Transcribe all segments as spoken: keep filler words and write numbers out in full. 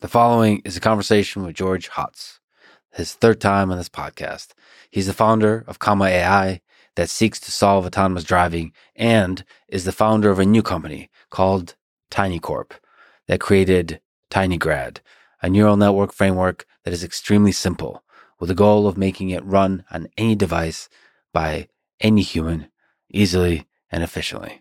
The following is a conversation with George Hotz, his third time on this podcast. He's the founder of comma-ai that seeks to solve autonomous driving and is the founder of a new company called Tiny Corp that created tinygrad, a neural network framework that is extremely simple with the goal of making it run on any device by any human easily and efficiently.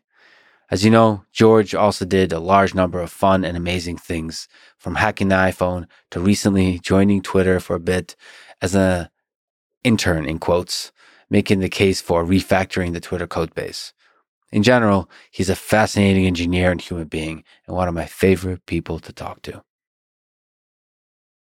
As you know, George also did a large number of fun and amazing things, from hacking the iPhone to recently joining Twitter for a bit as an intern, in quotes, making the case for refactoring the Twitter codebase. In general, he's a fascinating engineer and human being, and one of my favorite people to talk to.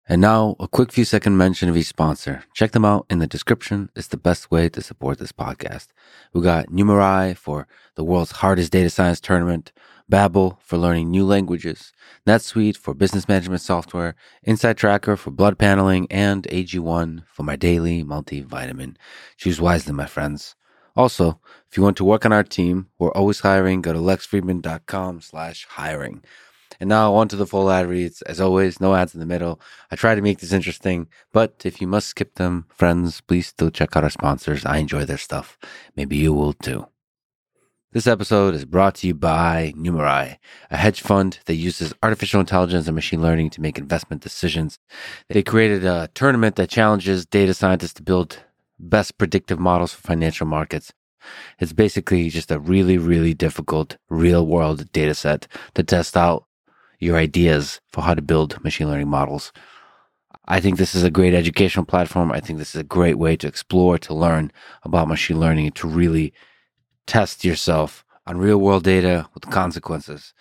And now, a quick few second mention of each sponsor. Check them out in the description. It's the best way to support this podcast. We got Numerai for the world's hardest data science tournament, Babbel for learning new languages, NetSuite for business management software, InsideTracker for blood paneling, and A G one for my daily multivitamin. Choose wisely, my friends. Also, if you want to work on our team, we're always hiring. Go to lexfriedman.com slash hiring. And now on to the full ad reads. As always, no ads in the middle. I try to make this interesting, but if you must skip them, friends, please still check out our sponsors. I enjoy their stuff. Maybe you will too. This episode is brought to you by Numerai, a hedge fund that uses artificial intelligence and machine learning to make investment decisions. They created a tournament that challenges data scientists to build best predictive models for financial markets. It's basically just a really, really difficult real-world data set to test out your ideas for how to build machine learning models. I think this is a great educational platform. I think this is a great way to explore, to learn about machine learning, to really test yourself on real world data with consequences.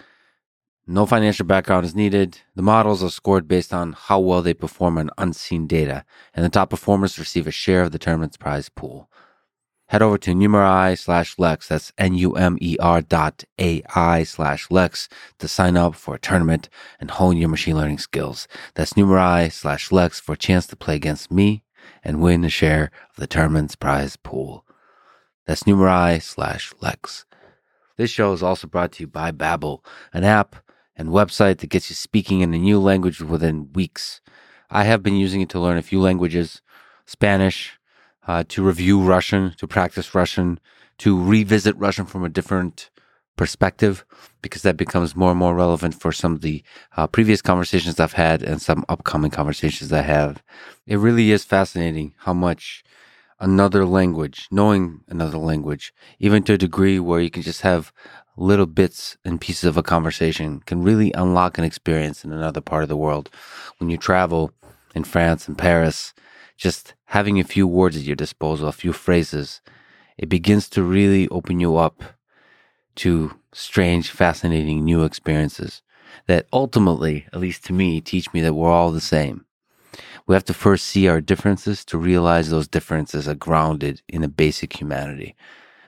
No financial background is needed. The models are scored based on how well they perform on unseen data, and the top performers receive a share of the tournament's prize pool. Head over to Numerai slash Lex, that's N U M E R dot A I slash Lex, to sign up for a tournament and hone your machine learning skills. That's Numerai slash Lex for a chance to play against me and win a share of the tournament's prize pool. That's Numerai slash Lex. This show is also brought to you by Babbel, an app and website that gets you speaking in a new language within weeks. I have been using it to learn a few languages, Spanish, Uh, to review Russian, to practice Russian, to revisit Russian from a different perspective, because that becomes more and more relevant for some of the uh, previous conversations I've had and some upcoming conversations I have. It really is fascinating how much another language, knowing another language, even to a degree where you can just have little bits and pieces of a conversation, can really unlock an experience in another part of the world. When you travel in France and Paris, just having a few words at your disposal, a few phrases, it begins to really open you up to strange, fascinating new experiences that ultimately, at least to me, teach me that we're all the same. We have to first see our differences to realize those differences are grounded in a basic humanity.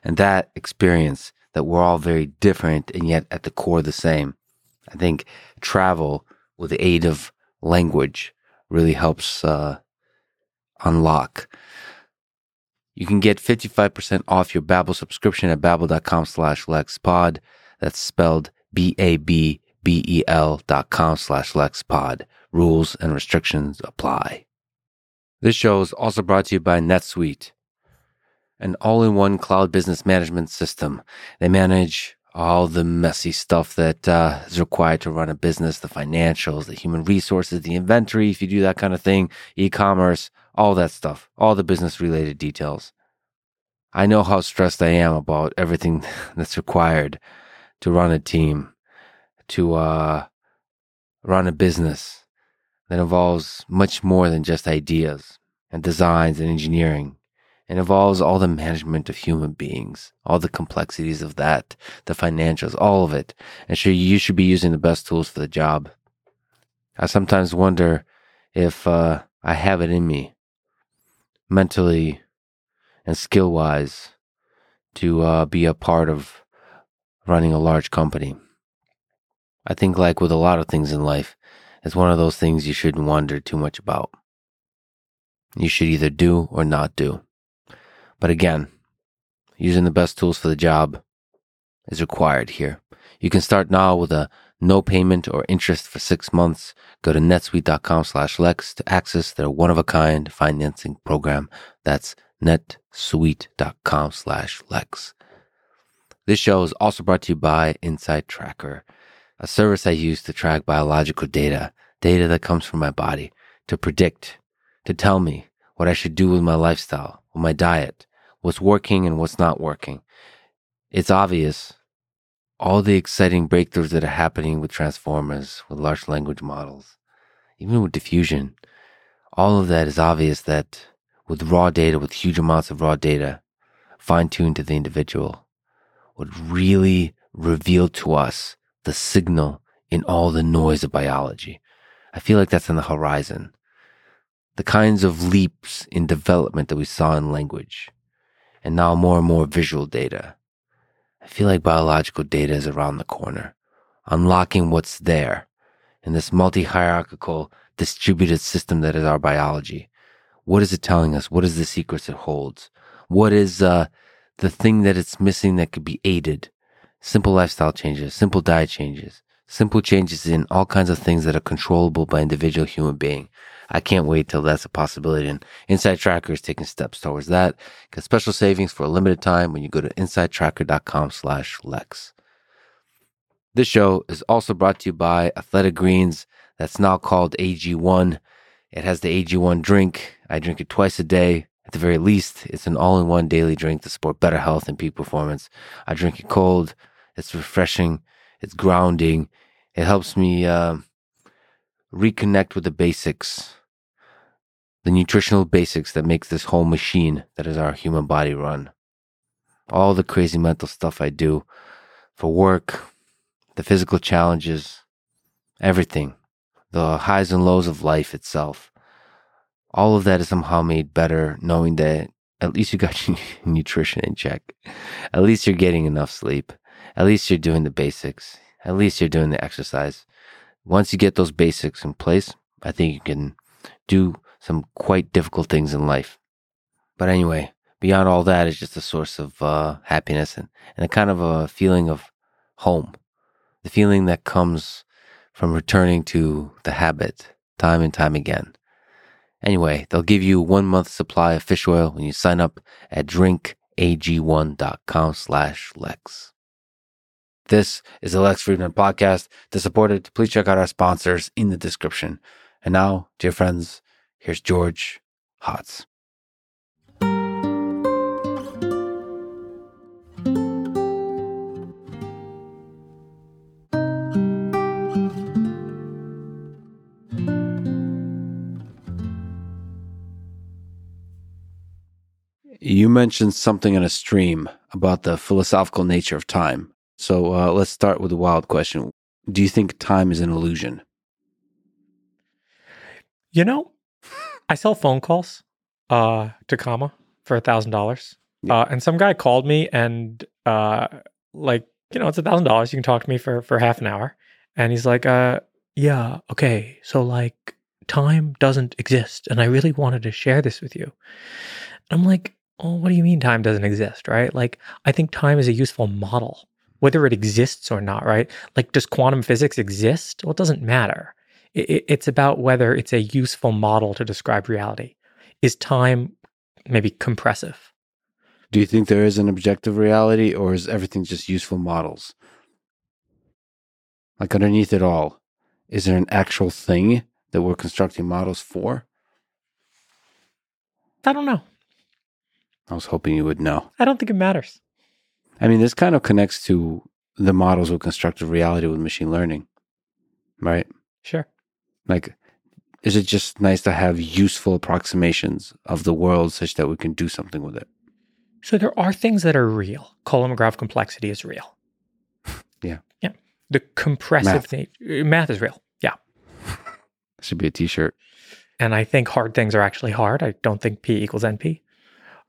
And that experience that we're all very different and yet at the core the same, I think travel with the aid of language really helps uh, unlock. You can get fifty-five percent off your Babbel subscription at babbel.com slash lexpod. That's spelled B-A-B-B-E-L dot com slash lexpod. Rules and restrictions apply. This show is also brought to you by NetSuite, an all-in-one cloud business management system. They manage all the messy stuff that uh, is required to run a business, the financials, the human resources, the inventory, if you do that kind of thing, e-commerce, all that stuff, all the business-related details. I know how stressed I am about everything that's required to run a team, to uh, run a business that involves much more than just ideas and designs and engineering. It involves all the management of human beings, all the complexities of that, the financials, all of it. And sure, you should be using the best tools for the job. I sometimes wonder if uh, I have it in me, mentally and skill-wise, to uh, be a part of running a large company. I think, like with a lot of things in life, it's one of those things you shouldn't wonder too much about. You should either do or not do. But again, using the best tools for the job is required here. You can start now with a no payment or interest for six months. Go to netsuite dot com slash lex to access their one-of-a-kind financing program. That's netsuite dot com slash lex. This show is also brought to you by InsideTracker, a service I use to track biological data, data that comes from my body, to predict, to tell me what I should do with my lifestyle, with my diet, what's working and what's not working. It's obvious all the exciting breakthroughs that are happening with transformers, with large language models, even with diffusion. All of that is obvious that with raw data, with huge amounts of raw data, fine-tuned to the individual, would really reveal to us the signal in all the noise of biology. I feel like that's on the horizon. The kinds of leaps in development that we saw in language, and now more and more visual data. I feel like biological data is around the corner, unlocking what's there in this multi-hierarchical, distributed system that is our biology. What is it telling us? What is the secrets it holds? What is uh, the thing that it's missing that could be aided? Simple lifestyle changes, simple diet changes, simple changes in all kinds of things that are controllable by individual human being. I can't wait till that's a possibility. And InsideTracker is taking steps towards that. Get special savings for a limited time when you go to InsideTracker dot com slash Lex. This show is also brought to you by Athletic Greens. That's now called A G one. It has the A G one drink. I drink it twice a day. At the very least, it's an all-in-one daily drink to support better health and peak performance. I drink it cold. It's refreshing. It's grounding. It helps me uh, reconnect with the basics, the nutritional basics that makes this whole machine that is our human body run. All the crazy mental stuff I do for work, the physical challenges, everything, the highs and lows of life itself. All of that is somehow made better knowing that at least you got your nutrition in check. At least you're getting enough sleep. At least you're doing the basics. At least you're doing the exercise. Once you get those basics in place, I think you can do some quite difficult things in life. But anyway, beyond all that is just a source of uh, happiness and, and a kind of a feeling of home. The feeling that comes from returning to the habit time and time again. Anyway, they'll give you one month supply of fish oil when you sign up at drink A G one dot com slash Lex. This is the Lex Friedman Podcast. To support it, please check out our sponsors in the description. And now, dear friends, here's George Hotz. You mentioned something in a stream about the philosophical nature of time. So uh, let's start with a wild question. Do you think time is an illusion? You know, I sell phone calls uh, to Comma for one thousand dollars. Yeah. Uh, and some guy called me and uh, like, you know, it's one thousand dollars. You can talk to me for, for half an hour. And he's like, uh, yeah, okay. So like time doesn't exist. And I really wanted to share this with you. And I'm like, oh, what do you mean time doesn't exist, right? Like, I think time is a useful model, whether it exists or not, right? Like, does quantum physics exist? Well, it doesn't matter. It, it's about whether it's a useful model to describe reality. Is time maybe compressive? Do you think there is an objective reality, or is everything just useful models? Like, underneath it all, is there an actual thing that we're constructing models for? I don't know. I was hoping you would know. I don't think it matters. I mean, this kind of connects to the models of constructive reality with machine learning, right? Sure. Like, is it just nice to have useful approximations of the world such that we can do something with it? So there are things that are real. Kolmogorov complexity is real. Yeah. Yeah. The compressive math. thing. Math is real. Yeah. Should be a t-shirt. And I think hard things are actually hard. I don't think P equals N P.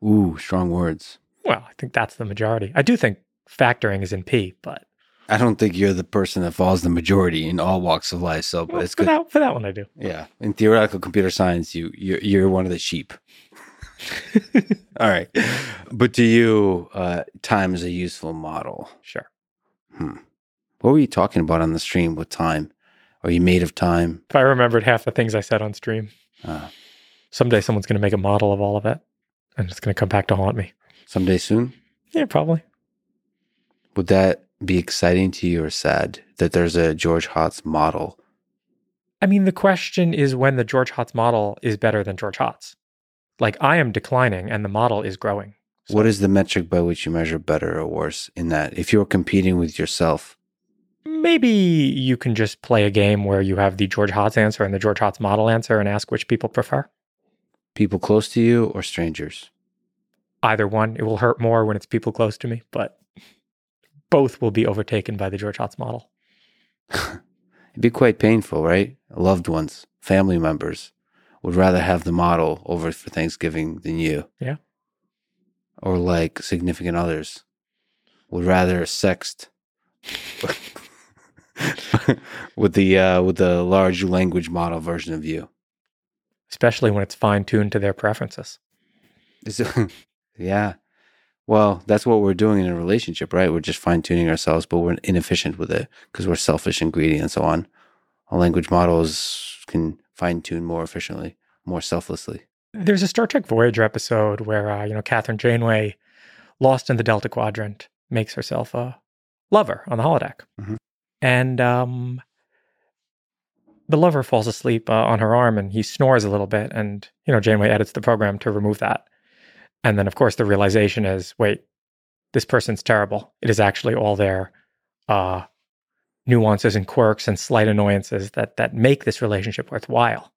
Ooh, strong words. Well, I think that's the majority. I do think factoring is in P, but... I don't think you're the person that follows the majority in all walks of life, so... Well, but it's for, good. That, for that one, I do. Yeah. In theoretical computer science, you, you're, you're one of the sheep. All right. But to you, uh, time is a useful model. Sure. Hmm. What were you talking about on the stream? What time? Are you made of time? If I remembered half the things I said on stream. Uh, Someday someone's going to make a model of all of it, and it's going to come back to haunt me. Someday soon? Yeah, probably. Would that be exciting to you or sad that there's a George Hotz model? I mean, the question is when the George Hotz model is better than George Hotz. Like, I am declining, and the model is growing. So. What is the metric by which you measure better or worse in that? If you're competing with yourself... Maybe you can just play a game where you have the George Hotz answer and the George Hotz model answer and ask which people prefer. People close to you or strangers? Either one. It will hurt more when it's people close to me, but both will be overtaken by the George Hotz model. It'd be quite painful, right? Loved ones, family members would rather have the model over for Thanksgiving than you. Yeah. Or like significant others would rather sext. with the uh, with the large language model version of you, especially when it's fine tuned to their preferences. So, yeah, well, that's what we're doing in a relationship, right? We're just fine tuning ourselves, but we're inefficient with it because we're selfish and greedy and so on. Our language models can fine tune more efficiently, more selflessly. There's a Star Trek Voyager episode where uh, you know Catherine Janeway, lost in the Delta Quadrant, makes herself a lover on the holodeck. Mm-hmm. And um, the lover falls asleep uh, on her arm, and he snores a little bit. And, you know, Janeway edits the program to remove that. And then, of course, the realization is, wait, this person's terrible. It is actually all their uh, nuances and quirks and slight annoyances that that make this relationship worthwhile.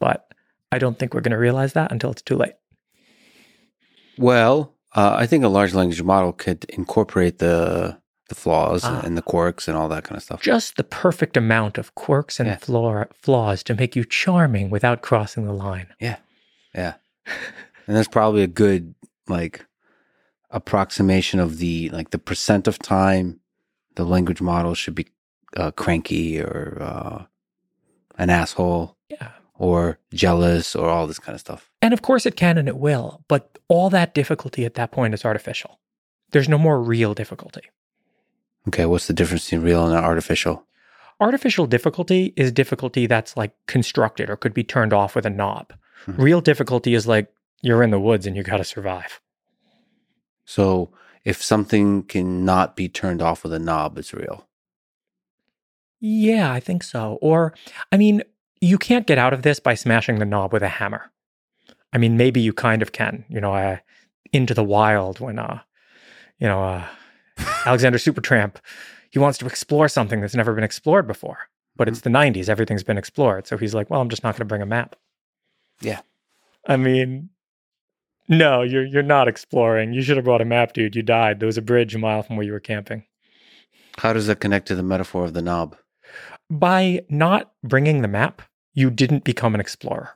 But I don't think we're going to realize that until it's too late. Well, uh, I think a large language model could incorporate the... the flaws ah. and the quirks and all that kind of stuff. Just the perfect amount of quirks and yeah. flaw, flaws to make you charming without crossing the line. Yeah, yeah. And that's probably a good, like, approximation of the, like, the percent of time the language model should be uh, cranky or uh, an asshole yeah. or jealous or all this kind of stuff. And of course it can and it will, but all that difficulty at that point is artificial. There's no more real difficulty. Okay, what's the difference between real and artificial? Artificial difficulty is difficulty that's like constructed or could be turned off with a knob. Mm-hmm. Real difficulty is like you're in the woods and you got to survive. So if something cannot be turned off with a knob, it's real. Yeah, I think so. Or, I mean, you can't get out of this by smashing the knob with a hammer. I mean, maybe you kind of can. You know, uh, Into the Wild when, uh, you know... Uh, Alexander Supertramp, he wants to explore something that's never been explored before. But it's the nineties. Everything's been explored. So he's like, well, I'm just not going to bring a map. Yeah. I mean, no, you're you're not exploring. You should have brought a map, dude. You died. There was a bridge a mile from where you were camping. How does that connect to the metaphor of the knob? By not bringing the map, you didn't become an explorer.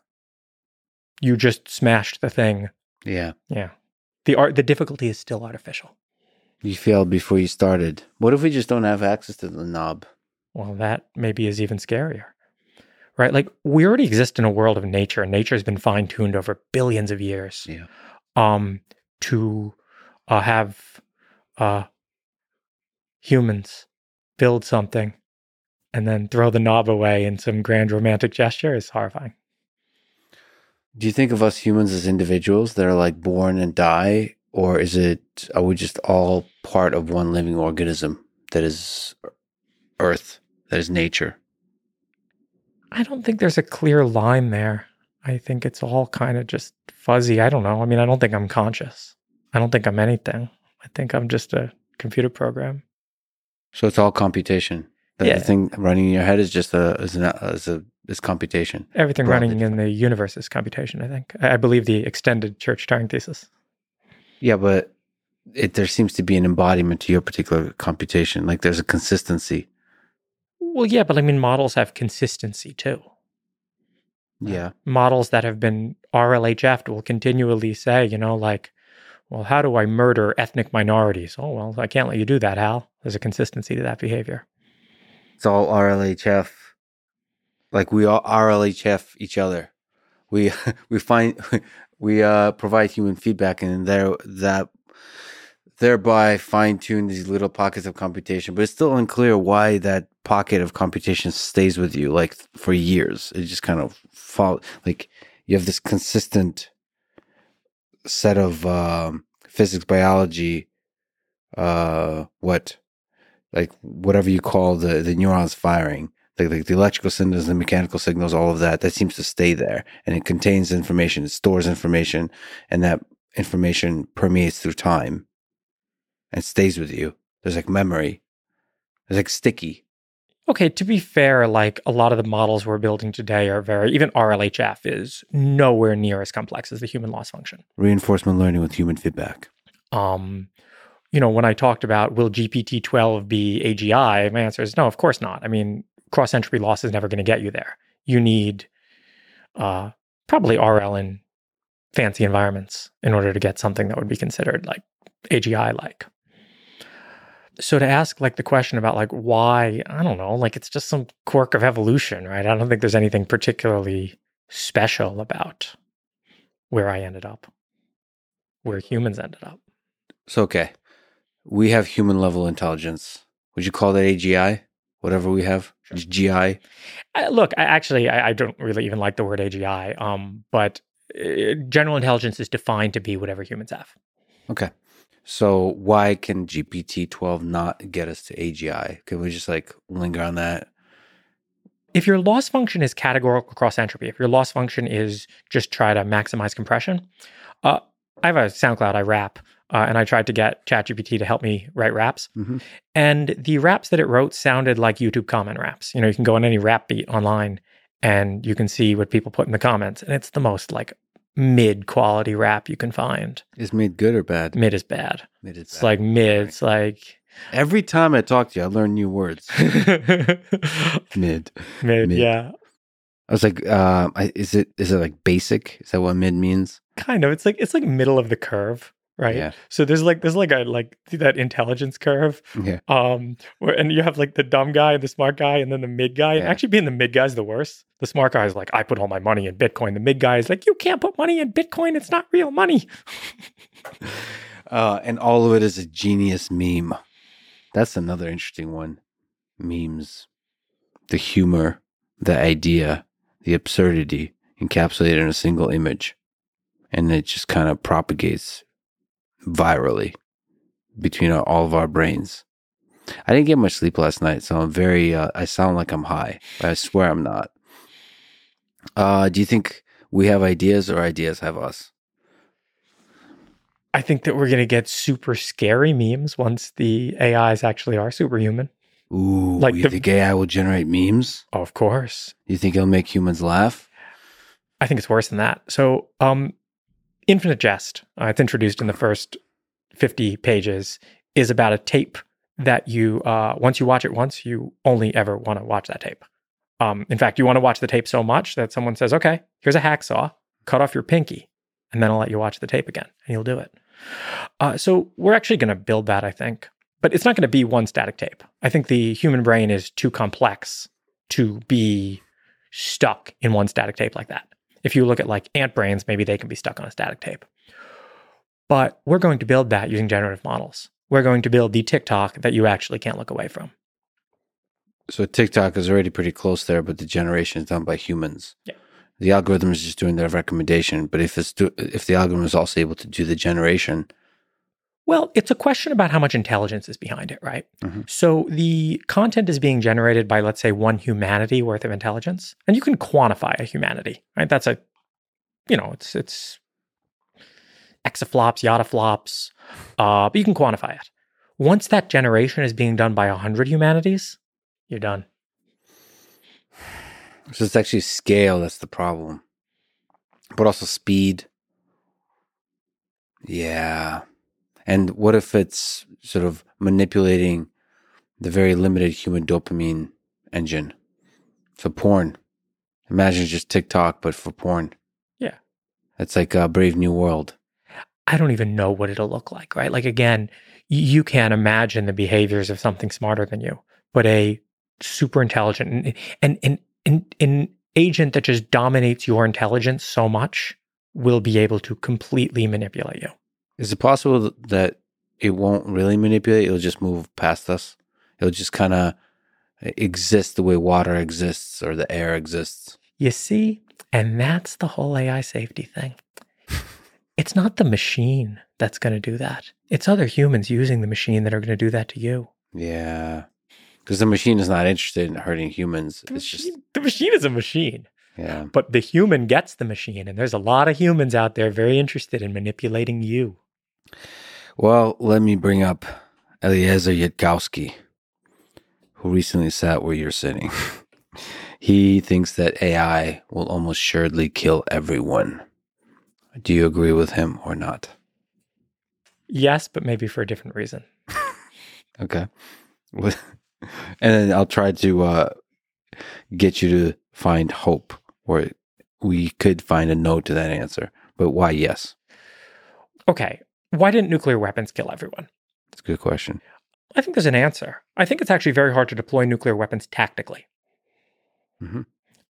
You just smashed the thing. Yeah. Yeah. The art, the difficulty is still artificial. You failed before you started. What if we just don't have access to the knob? Well, that maybe is even scarier, right? Like, we already exist in a world of nature, and nature has been fine-tuned over billions of years yeah. um, to uh, have uh, humans build something and then throw the knob away in some grand romantic gesture is horrifying. Do you think of us humans as individuals that are, like, born and die? Or is it, are we just all part of one living organism that is Earth, that is nature? I don't think there's a clear line there. I think it's all kind of just fuzzy. I don't know. I mean, I don't think I'm conscious. I don't think I'm anything. I think I'm just a computer program. So it's all computation. The, yeah. the thing running in your head is just a is, an, is a is computation. Everything broadly. Running in the universe is computation, I think. I believe the extended church-tiring thesis. Yeah, but it, there seems to be an embodiment to your particular computation. Like, there's a consistency. Well, yeah, but I mean, models have consistency too. Yeah. Uh, models that have been R L H F'd will continually say, you know, like, well, how do I murder ethnic minorities? Oh, well, I can't let you do that, Hal. There's a consistency to that behavior. It's all R L H F. Like, we all R L H F each other. We, we find... We uh, provide human feedback, and there that thereby fine-tune these little pockets of computation. But it's still unclear why that pocket of computation stays with you, like, for years. It just kind of fall, like, you have this consistent set of um, physics, biology, uh, what, like, whatever you call the, the neurons firing, like, like the electrical signals, the mechanical signals, all of that, that seems to stay there. And it contains information, it stores information, and that information permeates through time and stays with you. There's like memory. There's like sticky. Okay, to be fair, like a lot of the models we're building today are very, even R L H F is nowhere near as complex as the human loss function. Reinforcement learning with human feedback. Um, you know, when I talked about will G P T twelve be A G I, my answer is no, of course not. I mean, cross-entropy loss is never going to get you there. You need uh, probably R L in fancy environments in order to get something that would be considered like A G I-like. So to ask like the question about like why, I don't know, like it's just some quirk of evolution, right? I don't think there's anything particularly special about where I ended up, where humans ended up. So, okay, we have human level intelligence. Would you call that A G I? Whatever we have, sure. G I? I, look, I actually, I, I don't really even like the word A G I, um, but uh, general intelligence is defined to be whatever humans have. Okay. So why can G P T twelve not get us to A G I? Can we just like linger on that? If your loss function is categorical cross entropy, if your loss function is just try to maximize compression, uh, I have a SoundCloud, I rap, uh, and I tried to get ChatGPT to help me write raps. Mm-hmm. And the raps that it wrote sounded like YouTube comment raps. You know, you can go on any rap beat online and you can see what people put in the comments. And it's the most like mid quality rap you can find. Is mid good or bad? Mid is bad. Mid is it's bad. like mid. Right. It's like every time I talk to you, I learn new words. mid. mid. Mid. Yeah. I was like, uh, is it is it like basic? Is that what mid means? Kind of. It's like it's like middle of the curve, right? Yeah. So there's like there's like a like that intelligence curve. Yeah. Um. Where, and you have like the dumb guy and the smart guy, and then the mid guy. Yeah. Actually, being the mid guy is the worst. The smart guy is like, I put all my money in Bitcoin. The mid guy is like, you can't put money in Bitcoin. It's not real money. uh, and all of it is a genius meme. That's another interesting one. Memes, the humor, the idea, the absurdity encapsulated in a single image. And it just kind of propagates virally between all of our brains. I didn't get much sleep last night, so I'm very, uh, I sound like I'm high, but I swear I'm not. Uh, do you think we have ideas or ideas have us? I think that we're going to get super scary memes once the A Is actually are superhuman. Ooh, like you the, think A I will generate memes? Of course. You think it'll make humans laugh? I think it's worse than that. So, um, Infinite Jest, uh, it's introduced in the first fifty pages, is about a tape that you, uh, once you watch it once, you only ever want to watch that tape. Um, in fact, you want to watch the tape so much that someone says, okay, here's a hacksaw, cut off your pinky, and then I'll let you watch the tape again, and you'll do it. Uh, so we're actually going to build that, I think. But it's not going to be one static tape. I think the human brain is too complex to be stuck in one static tape like that. If you look at like ant brains, maybe they can be stuck on a static tape. But we're going to build that using generative models. We're going to build the TikTok that you actually can't look away from. So TikTok is already pretty close there, but the generation is done by humans. Yeah. The algorithm is just doing their recommendation, but if it's do, if the algorithm is also able to do the generation... Well, it's a question about how much intelligence is behind it, right? Mm-hmm. So the content is being generated by, let's say, one humanity worth of intelligence. And you can quantify a humanity, right? That's a, you know, it's it's exaflops, yottaflops, uh, but you can quantify it. Once that generation is being done by one hundred humanities, you're done. So it's actually scale that's the problem. But also speed. Yeah. And what if it's sort of manipulating the very limited human dopamine engine for porn? Imagine just TikTok, but for porn. Yeah. It's like a Brave New World. I don't even know what it'll look like, right? Like, again, you can't imagine the behaviors of something smarter than you, but a super intelligent and an, an, an agent that just dominates your intelligence so much will be able to completely manipulate you. Is it possible that it won't really manipulate. It'll just move past us. It'll just kind of exist the way water exists or the air exists. You see? And that's the whole A I safety thing. It's not the machine that's going to do that. It's other humans using the machine that are going to do that to you. Yeah. Because the machine is not interested in hurting humans. The it's machine, just the machine is a machine. Yeah. But the human gets the machine, and there's a lot of humans out there very interested in manipulating you. Well, let me bring up Eliezer Yudkowsky, who recently sat where you're sitting. He thinks that A I will almost assuredly kill everyone. Do you agree with him or not? Yes, but maybe for a different reason. Okay. And then I'll try to uh, get you to find hope, or we could find a no to that answer. But why yes? Okay. Why didn't nuclear weapons kill everyone? That's a good question. I think there's an answer. I think it's actually very hard to deploy nuclear weapons tactically. Mm-hmm.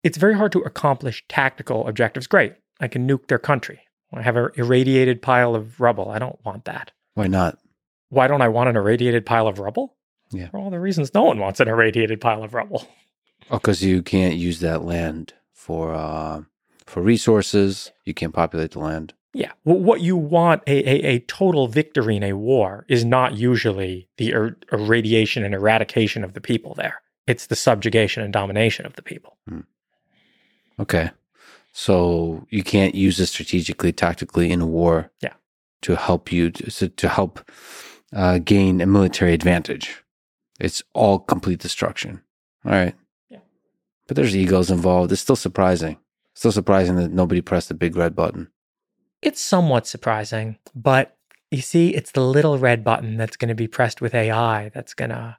It's very hard to accomplish tactical objectives. Great. I can nuke their country. I have an irradiated pile of rubble. I don't want that. Why not? Why don't I want an irradiated pile of rubble? Yeah. For all the reasons no one wants an irradiated pile of rubble. Oh, because you can't use that land for uh, for resources. You can't populate the land. Yeah. Well, what you want, a, a, a total victory in a war, is not usually the er- irradiation and eradication of the people there. It's the subjugation and domination of the people. Hmm. Okay. So you can't use it strategically, tactically in a war yeah. to help you, to, to help uh, gain a military advantage. It's all complete destruction. All right. Yeah. But there's egos involved. It's still surprising. It's still surprising that nobody pressed the big red button. It's somewhat surprising, but you see, it's the little red button that's going to be pressed with A I that's going to,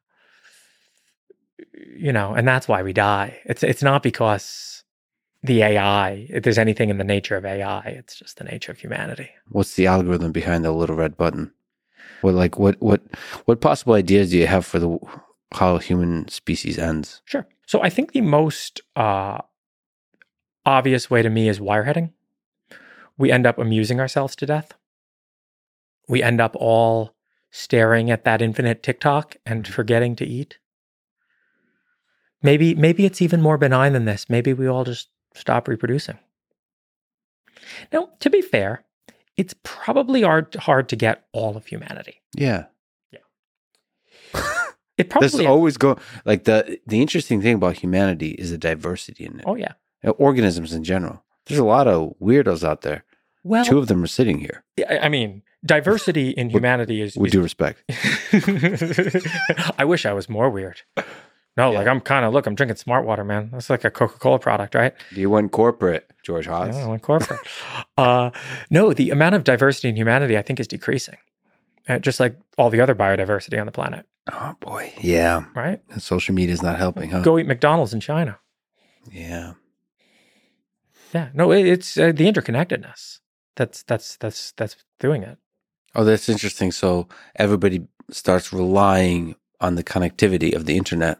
you know, and that's why we die. It's it's not because... the A I, if there's anything in the nature of A I, it's just the nature of humanity. What's the algorithm behind the little red button? What, like, what, what, what possible ideas do you have for the how human species ends? Sure. So I think the most uh, obvious way to me is wireheading. We end up amusing ourselves to death. We end up all staring at that infinite TikTok and forgetting to eat. Maybe, maybe it's even more benign than this. Maybe we all just stop reproducing. Now, to be fair, it's probably hard, hard to get all of humanity. Yeah. Yeah. It probably This is always go like the the interesting thing about humanity is the diversity in it. Oh yeah. Organisms in general. There's a lot of weirdos out there. Well, two of them are sitting here. I mean, diversity in humanity is with due respect. I wish I was more weird. No, yeah. like I'm kind of, look, I'm drinking smart water, man. That's like a Coca-Cola product, right? You went corporate, George Hotz. Yeah, I went corporate. uh, no, the amount of diversity in humanity, I think, is decreasing. Uh, just like all the other biodiversity on the planet. Oh, boy. Yeah. Right? And social media is not helping, huh? Go eat McDonald's in China. Yeah. Yeah. No, it, it's uh, the interconnectedness that's, that's, that's, that's doing it. Oh, that's interesting. So everybody starts relying on the connectivity of the internet.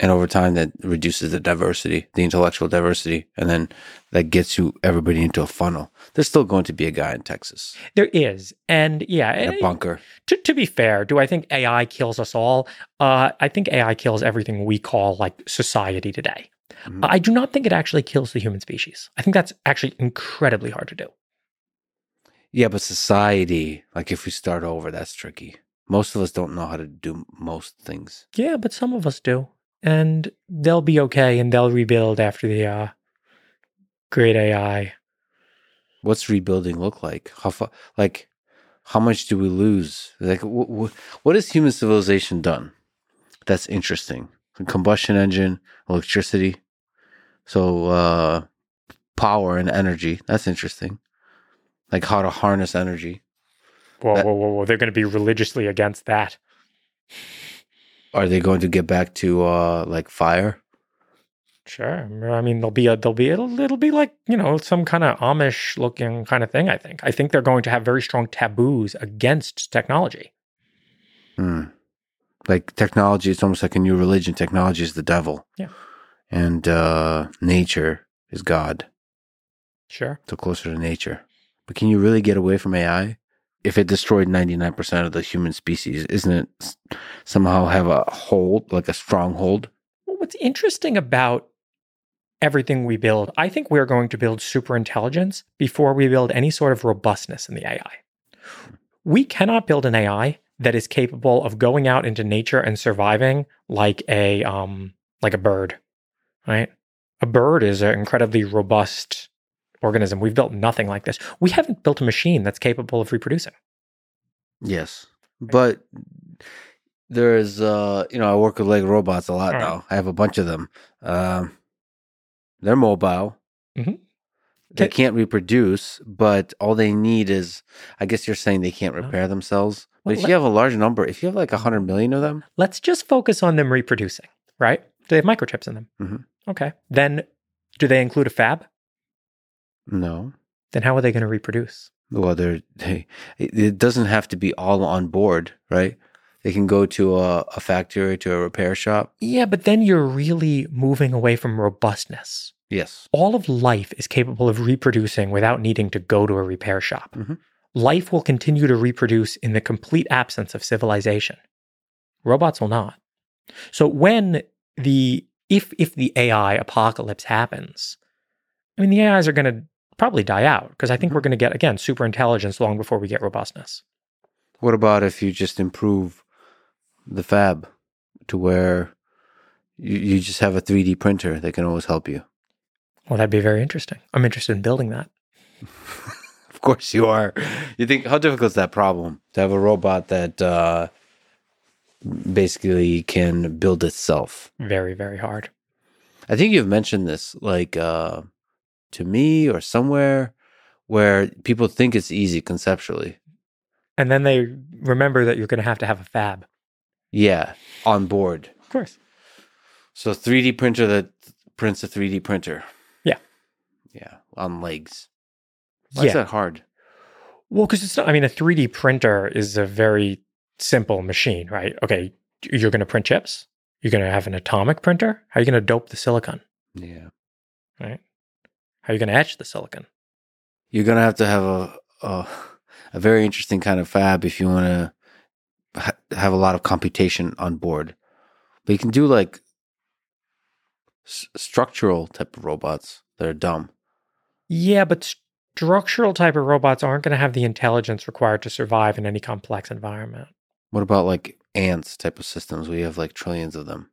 And over time, that reduces the diversity, the intellectual diversity, and then that gets you everybody into a funnel. There's still going to be a guy in Texas. There is, and yeah, in a bunker. To, to be fair, do I think A I kills us all? Uh, I think A I kills everything we call like society today. Mm-hmm. I do not think it actually kills the human species. I think that's actually incredibly hard to do. Yeah, but society, like if we start over, that's tricky. Most of us don't know how to do most things. Yeah, but some of us do. And they'll be okay, and they'll rebuild after the uh, great A I. What's rebuilding look like? How fa- like, how much do we lose? Like, wh- wh- what has human civilization done? That's interesting. The combustion engine, electricity, so uh, power and energy. That's interesting. Like how to harness energy. Whoa, that- whoa, whoa, whoa! They're going to be religiously against that. Are they going to get back to uh, like fire? Sure. I mean, there'll be a, there'll be it'll it'll be like, you know, some kind of Amish looking kind of thing. I think. I think they're going to have very strong taboos against technology. Mm. Like technology, it's almost like a new religion. Technology is the devil. Yeah. And uh, nature is God. Sure. So closer to nature, but can you really get away from A I? if it destroyed ninety-nine percent of the human species, isn't it somehow have a hold, like a stronghold? Well, what's interesting about everything we build, I think we're going to build super intelligence before we build any sort of robustness in the A I. We cannot build an A I that is capable of going out into nature and surviving like a um, like a bird, right? A bird is an incredibly robust organism. We've built nothing like this. We haven't built a machine that's capable of reproducing. Yes, but there is, uh, you know, I work with Lego robots a lot. All right. Now. I have a bunch of them. Um, they're mobile. Mm-hmm. They can't reproduce, but all they need is, I guess you're saying they can't repair themselves. But well, if you have a large number, if you have like one hundred million of them. Let's just focus on them reproducing, right? Do they have microchips in them? Mm-hmm. Okay. Then do they include a fab? No. Then how are they going to reproduce? Well, they're, they, it doesn't have to be all on board, right? They can go to a, a factory, to a repair shop. Yeah, but then you're really moving away from robustness. Yes. All of life is capable of reproducing without needing to go to a repair shop. Mm-hmm. Life will continue to reproduce in the complete absence of civilization. Robots will not. So when the, if if the A I apocalypse happens, I mean, the A Is are going to probably die out because I think mm-hmm. we're going to get, again, super intelligence long before we get robustness. What about if you just improve the fab to where you, you just have a three D printer that can always help you? Well, that'd be very interesting. I'm interested in building that. Of course you are. You think, how difficult is that problem? To have a robot that uh, basically can build itself. Very, very hard. I think you've mentioned this, like, uh, to me or somewhere where people think it's easy conceptually. And then they remember that you're going to have to have a fab. Yeah, on board. Of course. So three D printer that prints a three D printer. Yeah, on legs. Why yeah. is that hard? Well, because it's not, I mean, a three D printer is a very simple machine, right? Okay, you're going to print chips. You're going to have an atomic printer. How are you going to dope the silicon? Yeah. Right? How are you going to etch the silicon? You're going to have to have a, a, a very interesting kind of fab if you want to ha- have a lot of computation on board. But you can do like s- structural type of robots that are dumb. Yeah, but structural type of robots aren't going to have the intelligence required to survive in any complex environment. What about like ants type of systems? We have like trillions of them.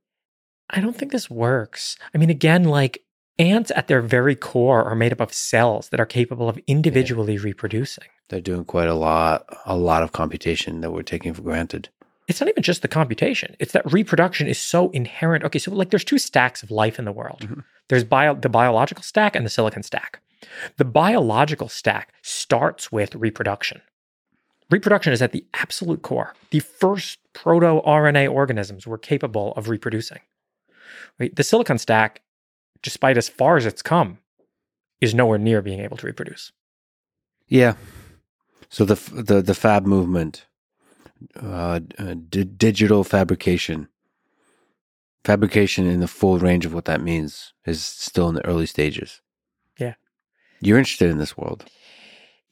I don't think this works. I mean, again, like ants at their very core are made up of cells that are capable of individually yeah. reproducing. They're doing quite a lot, a lot of computation that we're taking for granted. It's not even just the computation. It's that reproduction is so inherent. Okay, so like there's two stacks of life in the world. Mm-hmm. There's bio, the biological stack and the silicon stack. The biological stack starts with reproduction. Reproduction is at the absolute core. The first proto-R N A organisms were capable of reproducing. The silicon stack, despite as far as it's come, is nowhere near being able to reproduce. Yeah. So the the, the fab movement, uh, d- digital fabrication, fabrication in the full range of what that means is still in the early stages. Yeah. You're interested in this world.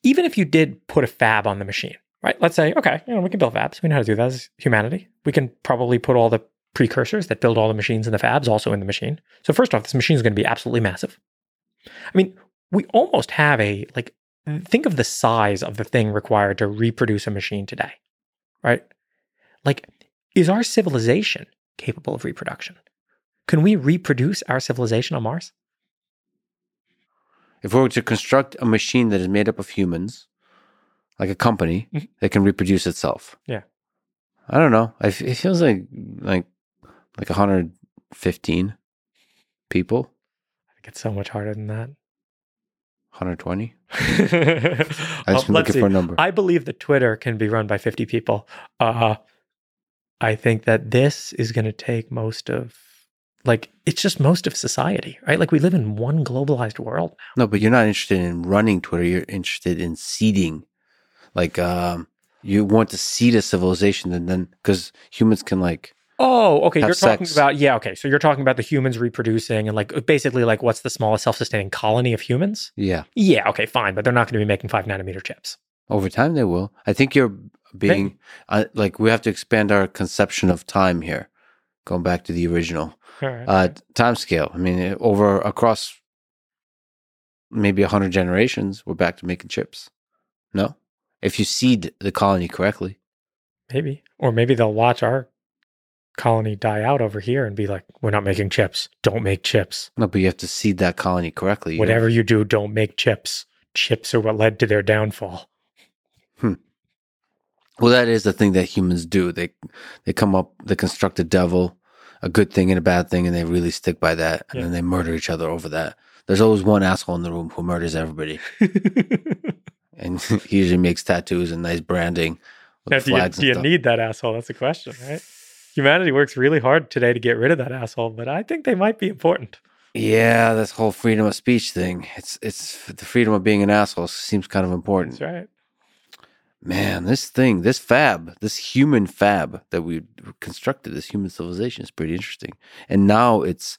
Even if you did put a fab on the machine, right? Let's say, okay, you know, we can build fabs. We know how to do that as humanity. We can probably put all the precursors that build all the machines and the fabs also in the machine. So first off, this machine is going to be absolutely massive. I mean, we almost have a, like, think of the size of the thing required to reproduce a machine today, right? Like, is our civilization capable of reproduction? Can we reproduce our civilization on Mars? If we were to construct a machine that is made up of humans, like a company, mm-hmm. that can reproduce itself. Yeah. I don't know. I f- it feels like like like one hundred fifteen people. I think it's so much harder than that. one hundred twenty? I just um, looking see. for a number. I believe that Twitter can be run by fifty people. Uh, I think that this is going to take most of Like, it's just most of society, right? Like, we live in one globalized world now. No, but you're not interested in running Twitter. You're interested in seeding. Like, um, you want to seed a civilization, and then, because humans can, like, Oh, okay, have you're sex. talking about, yeah, okay. So you're talking about the humans reproducing, and, like, basically, like, what's the smallest self-sustaining colony of humans? Yeah. Yeah, okay, fine, but they're not going to be making five nanometer chips, Over time, they will. I think you're being uh, like, we have to expand our conception of time here, going back to the original right, uh, right. time scale. I mean, over across maybe a hundred generations, we're back to making chips. No, if you seed the colony correctly, maybe, or maybe they'll watch our colony die out over here and be like, we're not making chips. Don't make chips. No, but you have to seed that colony correctly. You Whatever know? you do, don't make chips. Chips are what led to their downfall. Hmm. Well, that is the thing that humans do. They they come up, they construct a devil, a good thing and a bad thing, and they really stick by that. And yeah. then they murder each other over that. There's always one asshole in the room who murders everybody. And he usually makes tattoos and nice branding. With now, do you, do you need that asshole? That's the question, right? Humanity works really hard today to get rid of that asshole, but I think they might be important. Yeah, this whole freedom of speech thing. It's it's the freedom of being an asshole seems kind of important. That's right. Man, this thing, this fab, this human fab that we constructed, this human civilization is pretty interesting. And now it's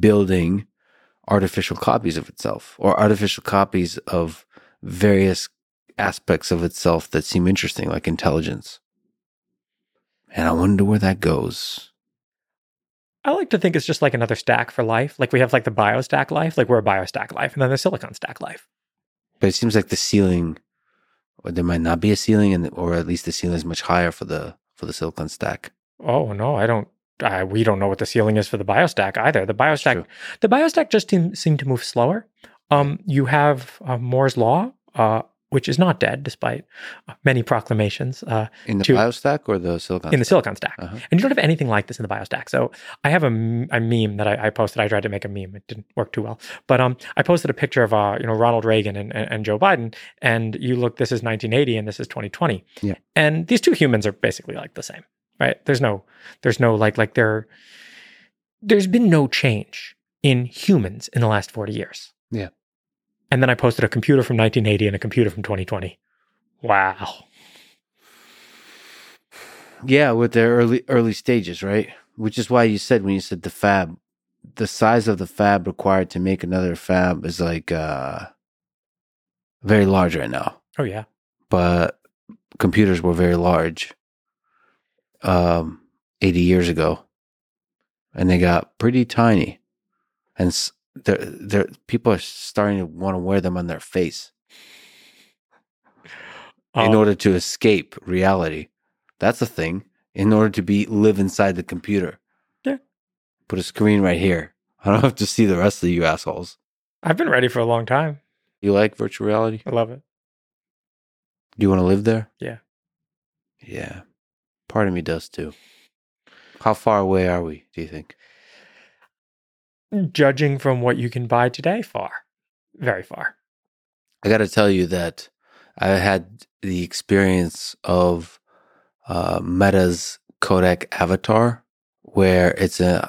building artificial copies of itself, or artificial copies of various aspects of itself that seem interesting, like intelligence. And I wonder where that goes. I like to think it's just like another stack for life. Like we have like the BioStack life, like we're a BioStack life, and then the Silicon Stack life. But it seems like the ceiling, or there might not be a ceiling, and or at least the ceiling is much higher for the for the Silicon Stack. Oh no, I don't. I, we don't know what the ceiling is for the BioStack either. The BioStack, the BioStack just seem, seem to move slower. Um, you have uh, Moore's law, uh, which is not dead despite many proclamations. Uh, in the to, BioStack or the Silicon Stack? In the Silicon Stack. Uh-huh. And you don't have anything like this in the BioStack. So I have a, a meme that I, I posted. I tried to make a meme. It didn't work too well. But um, I posted a picture of uh, you know Ronald Reagan and, and, and Joe Biden. And you look, this is nineteen eighty and this is twenty twenty. Yeah. And these two humans are basically like the same, right? There's no, there's no like, like there, there's been no change in humans in the last forty years. Yeah. And then I posted a computer from nineteen eighty and a computer from twenty twenty. Wow. Yeah, with their early early stages, right? Which is why you said, when you said the fab, the size of the fab required to make another fab is like uh, very large right now. Oh, yeah. But computers were very large um, eighty years ago. And they got pretty tiny. And s- They're, they're, people are starting to want to wear them on their face um, in order to escape reality. That's the thing. In order to be live inside the computer. Yeah. Put a screen right here. I don't have to see the rest of you assholes. I've been ready for a long time. You like virtual reality? I love it. Do you want to live there? Yeah. Yeah. Part of me does too. How far away are we, do you think? Judging from what you can buy today, far. Very far. I got to tell you that I had the experience of uh, Meta's Kodak Avatar, where it's an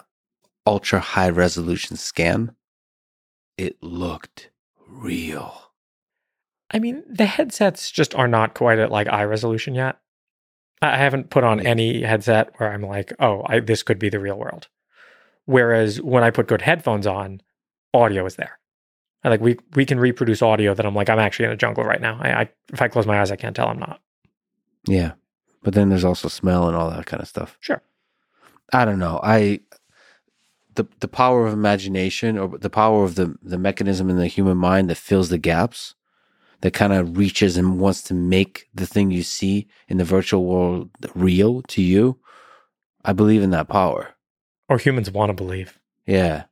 ultra high resolution scan. It looked real. I mean, the headsets just are not quite at like eye resolution yet. I haven't put on any headset where I'm like, oh, I, this could be the real world. Whereas when I put good headphones on, audio is there. I like we we can reproduce audio that I'm like, I'm actually in a jungle right now. I, I if I close my eyes, I can't tell I'm not. Yeah, but then there's also smell and all that kind of stuff. Sure. I don't know. I the the power of imagination, or the power of the the mechanism in the human mind that fills the gaps, that kind of reaches and wants to make the thing you see in the virtual world real to you. I believe in that power. Or humans want to believe. Yeah.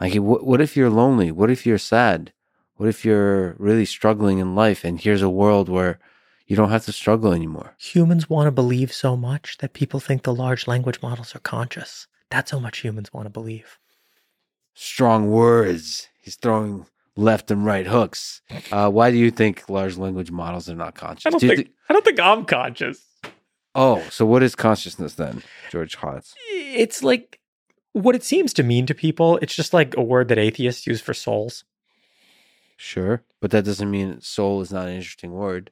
Like, what, what if you're lonely? What if you're sad? What if you're really struggling in life, and here's a world where you don't have to struggle anymore? Humans want to believe so much that people think the large language models are conscious. That's how much humans want to believe. Strong words. He's throwing left and right hooks. Uh, why do you think large language models are not conscious? I don't, do think, th- I don't think I'm conscious. Oh, so what is consciousness then, George Hotz? It's like what it seems to mean to people. It's just like a word that atheists use for souls. Sure, but that doesn't mean soul is not an interesting word.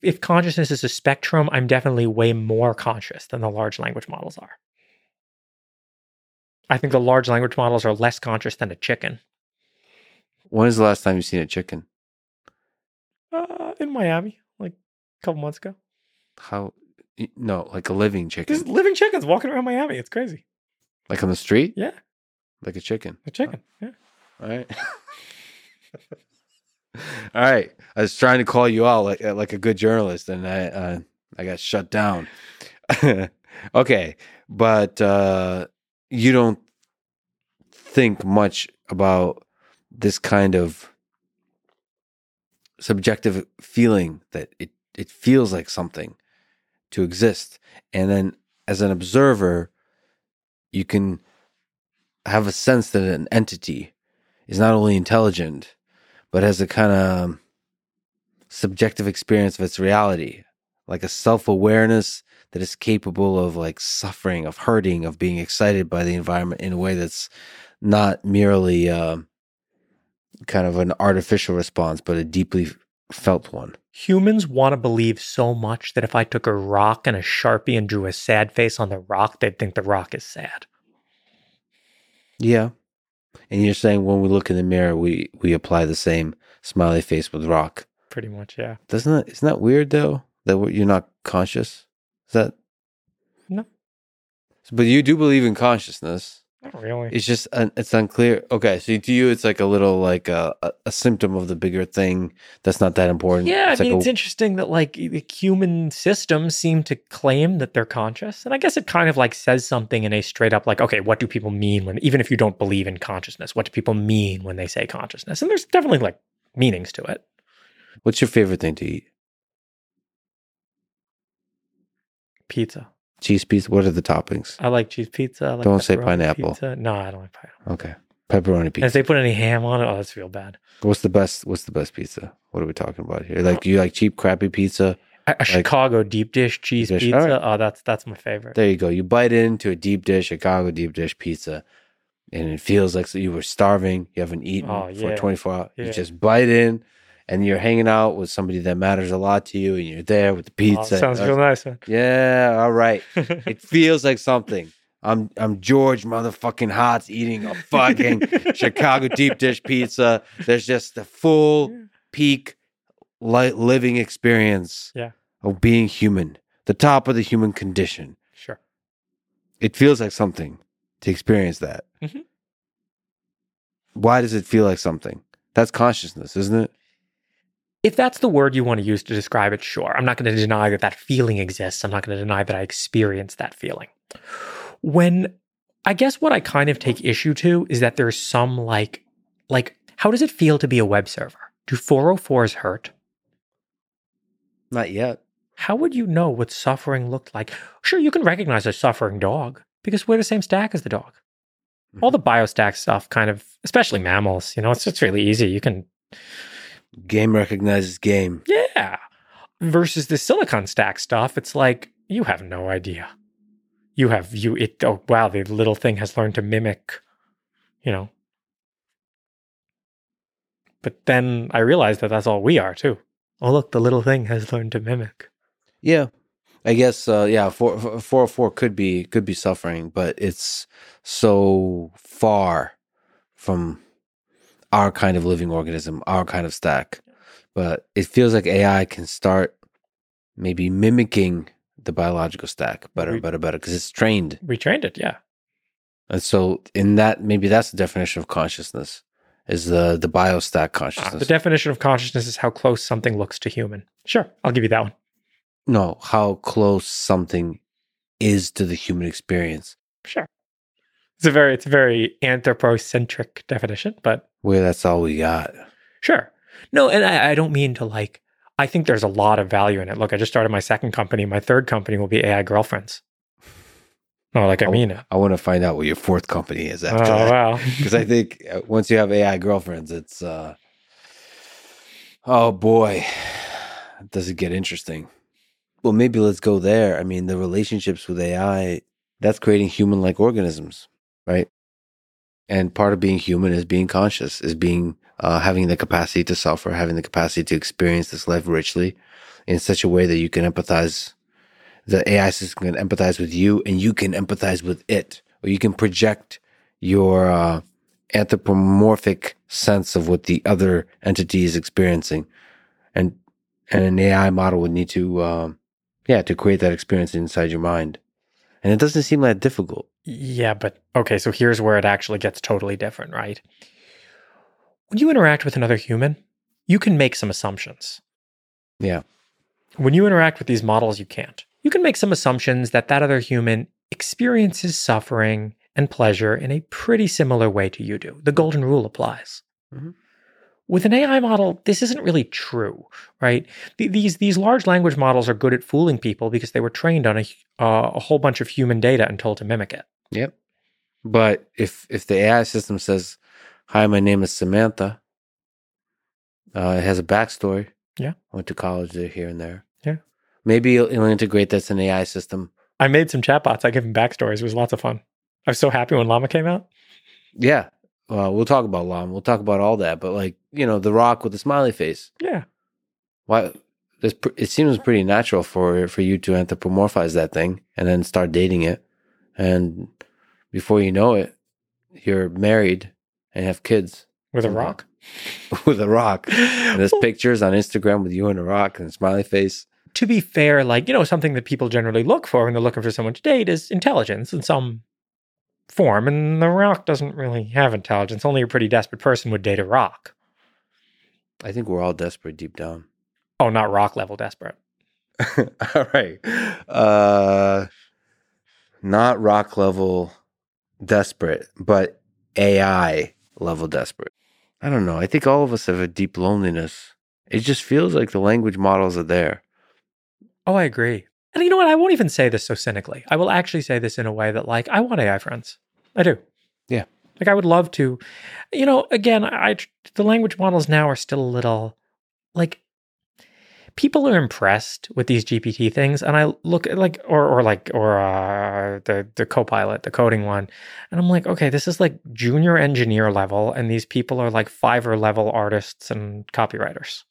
If consciousness is a spectrum, I'm definitely way more conscious than the large language models are. I think the large language models are less conscious than a chicken. When is the last time you've seen a chicken? Uh, in Miami like a couple months ago. How? No, like a living chicken. There's living chickens walking around Miami. It's crazy. Like on the street? Yeah. Like a chicken. A chicken. Oh. Yeah. All right. All right. I was trying to call you out like like a good journalist, and I uh, I got shut down. Okay, but uh, you don't think much about this kind of subjective feeling that it, it feels like something to exist. And then as an observer, you can have a sense that an entity is not only intelligent, but has a kind of subjective experience of its reality, like a self-awareness that is capable of like suffering, of hurting, of being excited by the environment in a way that's not merely uh, kind of an artificial response, but a deeply felt one. Humans want to believe so much that if I took a rock and a Sharpie and drew a sad face on the rock, they'd think the rock is sad. Yeah. And you're saying when we look in the mirror, we, we apply the same smiley face with rock. Pretty much, yeah. Doesn't that, isn't that weird, though, that you're not conscious? Is that? No. But you do believe in consciousness. Not really. It's just, un, it's unclear. Okay, so to you, it's like a little, like a, a, a symptom of the bigger thing that's not that important. Yeah, it's I like mean, a... it's interesting that like the human systems seem to claim that they're conscious. And I guess it kind of like says something in a straight up like, okay, what do people mean when, even if you don't believe in consciousness, what do people mean when they say consciousness? And there's definitely like meanings to it. What's your favorite thing to eat? Pizza. Cheese pizza. What are the toppings? I like cheese pizza. I like don't say pineapple. Pizza. No, I don't like pineapple. Okay, pepperoni pizza. And if they put any ham on it, oh, that's real bad. What's the best? What's the best pizza? What are we talking about here? Like, do you like cheap, crappy pizza? A, a like, Chicago deep dish cheese dish. Pizza. Right. Oh, that's that's my favorite. There you go. You bite into a deep dish, Chicago deep dish pizza, and it feels like you were starving. You haven't eaten oh, yeah. for twenty-four hours. Yeah. You just bite in. And you're hanging out with somebody that matters a lot to you, and you're there with the pizza. Oh, sounds real nice, man. Yeah, all right. It feels like something. I'm I'm George motherfucking Hotz eating a fucking Chicago deep dish pizza. There's just the full yeah. peak light living experience yeah. of being human, the top of the human condition. Sure. It feels like something to experience that. Mm-hmm. Why does it feel like something? That's consciousness, isn't it? If that's the word you want to use to describe it, sure. I'm not going to deny that that feeling exists. I'm not going to deny that I experienced that feeling. When, I guess what I kind of take issue to is that there's some like, like, how does it feel to be a web server? Do four oh fours hurt? Not yet. How would you know what suffering looked like? Sure, you can recognize a suffering dog because we're the same stack as the dog. Mm-hmm. All the BioStack stuff kind of, especially mammals, you know, it's just really easy. You can... Game recognizes game. Yeah. Versus the silicon stack stuff, it's like, you have no idea. You have, you, it, oh, wow, the little thing has learned to mimic, you know. But then I realized that that's all we are, too. Oh, look, the little thing has learned to mimic. Yeah. I guess, uh, yeah, four oh four could be, could be suffering, but it's so far from... our kind of living organism, our kind of stack. But it feels like A I can start maybe mimicking the biological stack better, we, better, better, because it's trained. We trained it, yeah. And so in that, maybe that's the definition of consciousness, is the, the biostack consciousness. Uh, the definition of consciousness is how close something looks to human. Sure, I'll give you that one. No, how close something is to the human experience. Sure. It's a very, it's a very anthropocentric definition, but... Well, that's all we got. Sure. No, and I, I don't mean to like, I think there's a lot of value in it. Look, I just started my second company. My third company will be A I girlfriends. No, like I, I mean it. I want to find out what your fourth company is after oh, that. Wow. Because I think once you have A I girlfriends, it's, uh, oh boy, does it get interesting. Well, maybe let's go there. I mean, the relationships with A I... that's creating human-like organisms, right? And part of being human is being conscious, is being uh, having the capacity to suffer, having the capacity to experience this life richly in such a way that you can empathize. The A I system can empathize with you, and you can empathize with it. Or you can project your uh, anthropomorphic sense of what the other entity is experiencing and And an A I model would need to, um, yeah, to create that experience inside your mind. And it doesn't seem that difficult. Yeah, but okay, so here's where it actually gets totally different, right? When you interact with another human, you can make some assumptions. Yeah. When you interact with these models, you can't. You can make some assumptions that that other human experiences suffering and pleasure in a pretty similar way to you do. The golden rule applies. Mm-hmm. With an A I model, this isn't really true, right? These these large language models are good at fooling people because they were trained on a, uh, a whole bunch of human data and told to mimic it. Yep. But if if the A I system says, "Hi, my name is Samantha," uh, it has a backstory. Yeah, I went to college here and there. Yeah, maybe it'll, it'll integrate this in an A I system. I made some chatbots. I gave them backstories. It was lots of fun. I was so happy when Llama came out. Yeah. Well, we'll talk about Llama. We'll talk about all that. But like, you know, the rock with the smiley face. Yeah. Why? This, it seems pretty natural for, for you to anthropomorphize that thing and then start dating it. And before you know it, you're married and have kids. With a rock? With a rock. And there's well, pictures on Instagram with you and a rock and a smiley face. To be fair, like, you know, something that people generally look for when they're looking for someone to date is intelligence in some form, and the rock doesn't really have intelligence. Only a pretty desperate person would date a rock. I think we're all desperate deep down. Oh, not rock level desperate. All right. Uh, not rock level desperate, but A I level desperate. I don't know. I think all of us have a deep loneliness. It just feels like the language models are there. Oh, I agree. And you know what? I won't even say this so cynically. I will actually say this in a way that, like, I want A I friends. I do. Yeah. Like, I would love to. You know, again, I the language models now are still a little, like, people are impressed with these G P T things. And I look at, like, or or like, or uh, the, the Copilot, the coding one. And I'm like, okay, this is like junior engineer level. And these people are like Fiverr level artists and copywriters.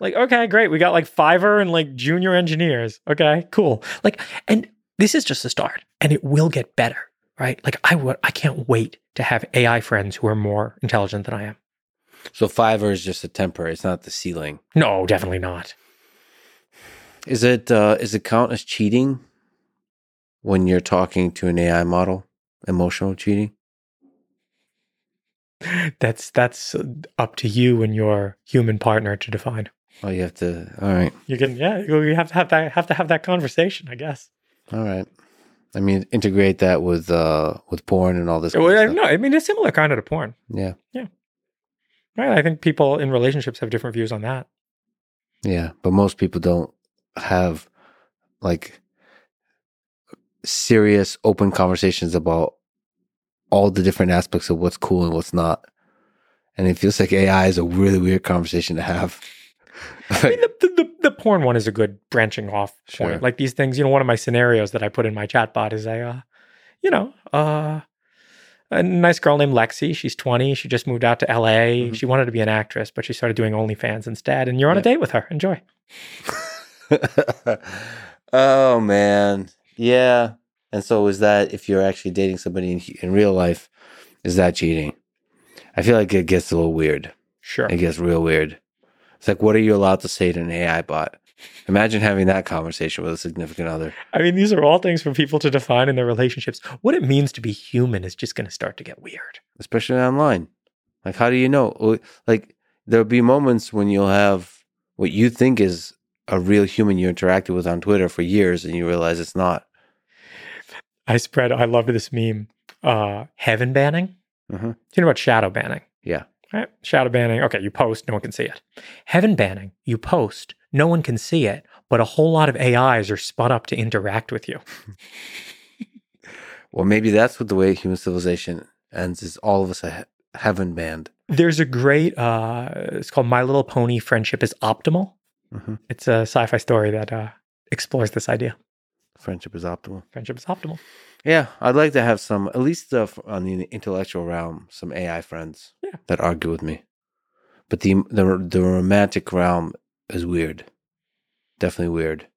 Like, okay, great. We got like Fiverr and like junior engineers. Okay, cool. Like, and this is just the start, and it will get better, right? Like, I would, I can't wait to have A I friends who are more intelligent than I am. So Fiverr is just a temper. It's not the ceiling. No, definitely not. Is it, uh, is it count as cheating when you're talking to an A I model? Emotional cheating? That's, that's up to you and your human partner to define. Oh, you have to. All right. You can. Yeah, you have to have that. Have to have that conversation, I guess. All right. I mean, integrate that with uh, with porn and all this. Well, kind of no, stuff. I mean, it's similar kind of to porn. Yeah. Yeah. Right. I think people in relationships have different views on that. Yeah, but most people don't have like serious, open conversations about all the different aspects of what's cool and what's not, and it feels like A I is a really weird conversation to have. I mean, the, the the porn one is a good branching off point. Sure. Like these things, you know, one of my scenarios that I put in my chatbot is a, uh, you know, uh, a nice girl named Lexi. She's twenty. She just moved out to L A. Mm-hmm. She wanted to be an actress, but she started doing OnlyFans instead. And you're on yeah. a date with her. Enjoy. Oh, man. Yeah. And so is that, if you're actually dating somebody in, in real life, is that cheating? I feel like it gets a little weird. Sure. It gets real weird. It's like, what are you allowed to say to an A I bot? Imagine having that conversation with a significant other. I mean, these are all things for people to define in their relationships. What it means to be human is just going to start to get weird. Especially online. Like, how do you know? Like, there'll be moments when you'll have what you think is a real human you interacted with on Twitter for years, and you realize it's not. I spread, I love this meme, uh, heaven banning. Mm-hmm. You know about shadow banning? Yeah. Right? Shadow banning, okay, you post, no one can see it. Heaven banning, you post, no one can see it, but a whole lot of A Is are spun up to interact with you. Well, maybe that's what the way human civilization ends, is all of us are he- heaven banned. There's a great, uh, it's called My Little Pony, Friendship is Optimal. Mm-hmm. It's a sci-fi story that uh, explores this idea. Friendship is optimal. Friendship is optimal. Yeah, I'd like to have some, at least uh, on the intellectual realm, some A I friends yeah. that argue with me. But the, the the romantic realm is weird. Definitely weird.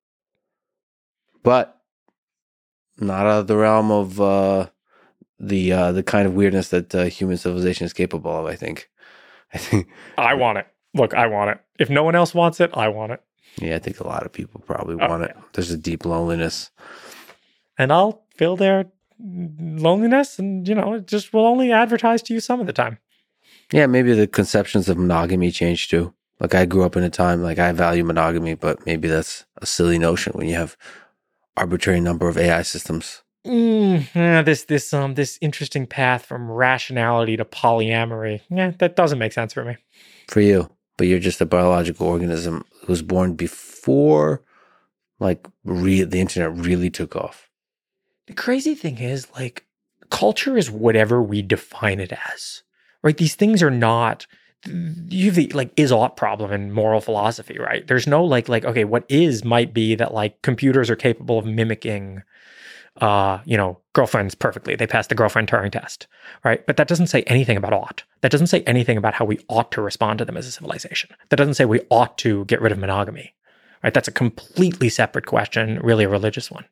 But not out of the realm of uh, the uh, the kind of weirdness that uh, human civilization is capable of, I think. I think I want it. look, I want it. If no one else wants it, I want it. Yeah, I think a lot of people probably oh, want it. Yeah. There's a deep loneliness. And I'll fill their loneliness, and, you know, it just will only advertise to you some of the time. Yeah, maybe the conceptions of monogamy change too. Like, I grew up in a time, like, I value monogamy, but maybe that's a silly notion when you have arbitrary number of A I systems. Mm, yeah, this this um this interesting path from rationality to polyamory. Yeah, that doesn't make sense for me. For you, but you're just a biological organism who was born before, like, re- the internet really took off. The crazy thing is, like, culture is whatever we define it as, right? These things are not. You have the, like, is-ought problem in moral philosophy, right? There's no, like, like okay, what is might be that, like, computers are capable of mimicking, uh, you know, girlfriends perfectly. They pass the girlfriend Turing test, right? But that doesn't say anything about ought. That doesn't say anything about how we ought to respond to them as a civilization. That doesn't say we ought to get rid of monogamy, right? That's a completely separate question, really a religious one.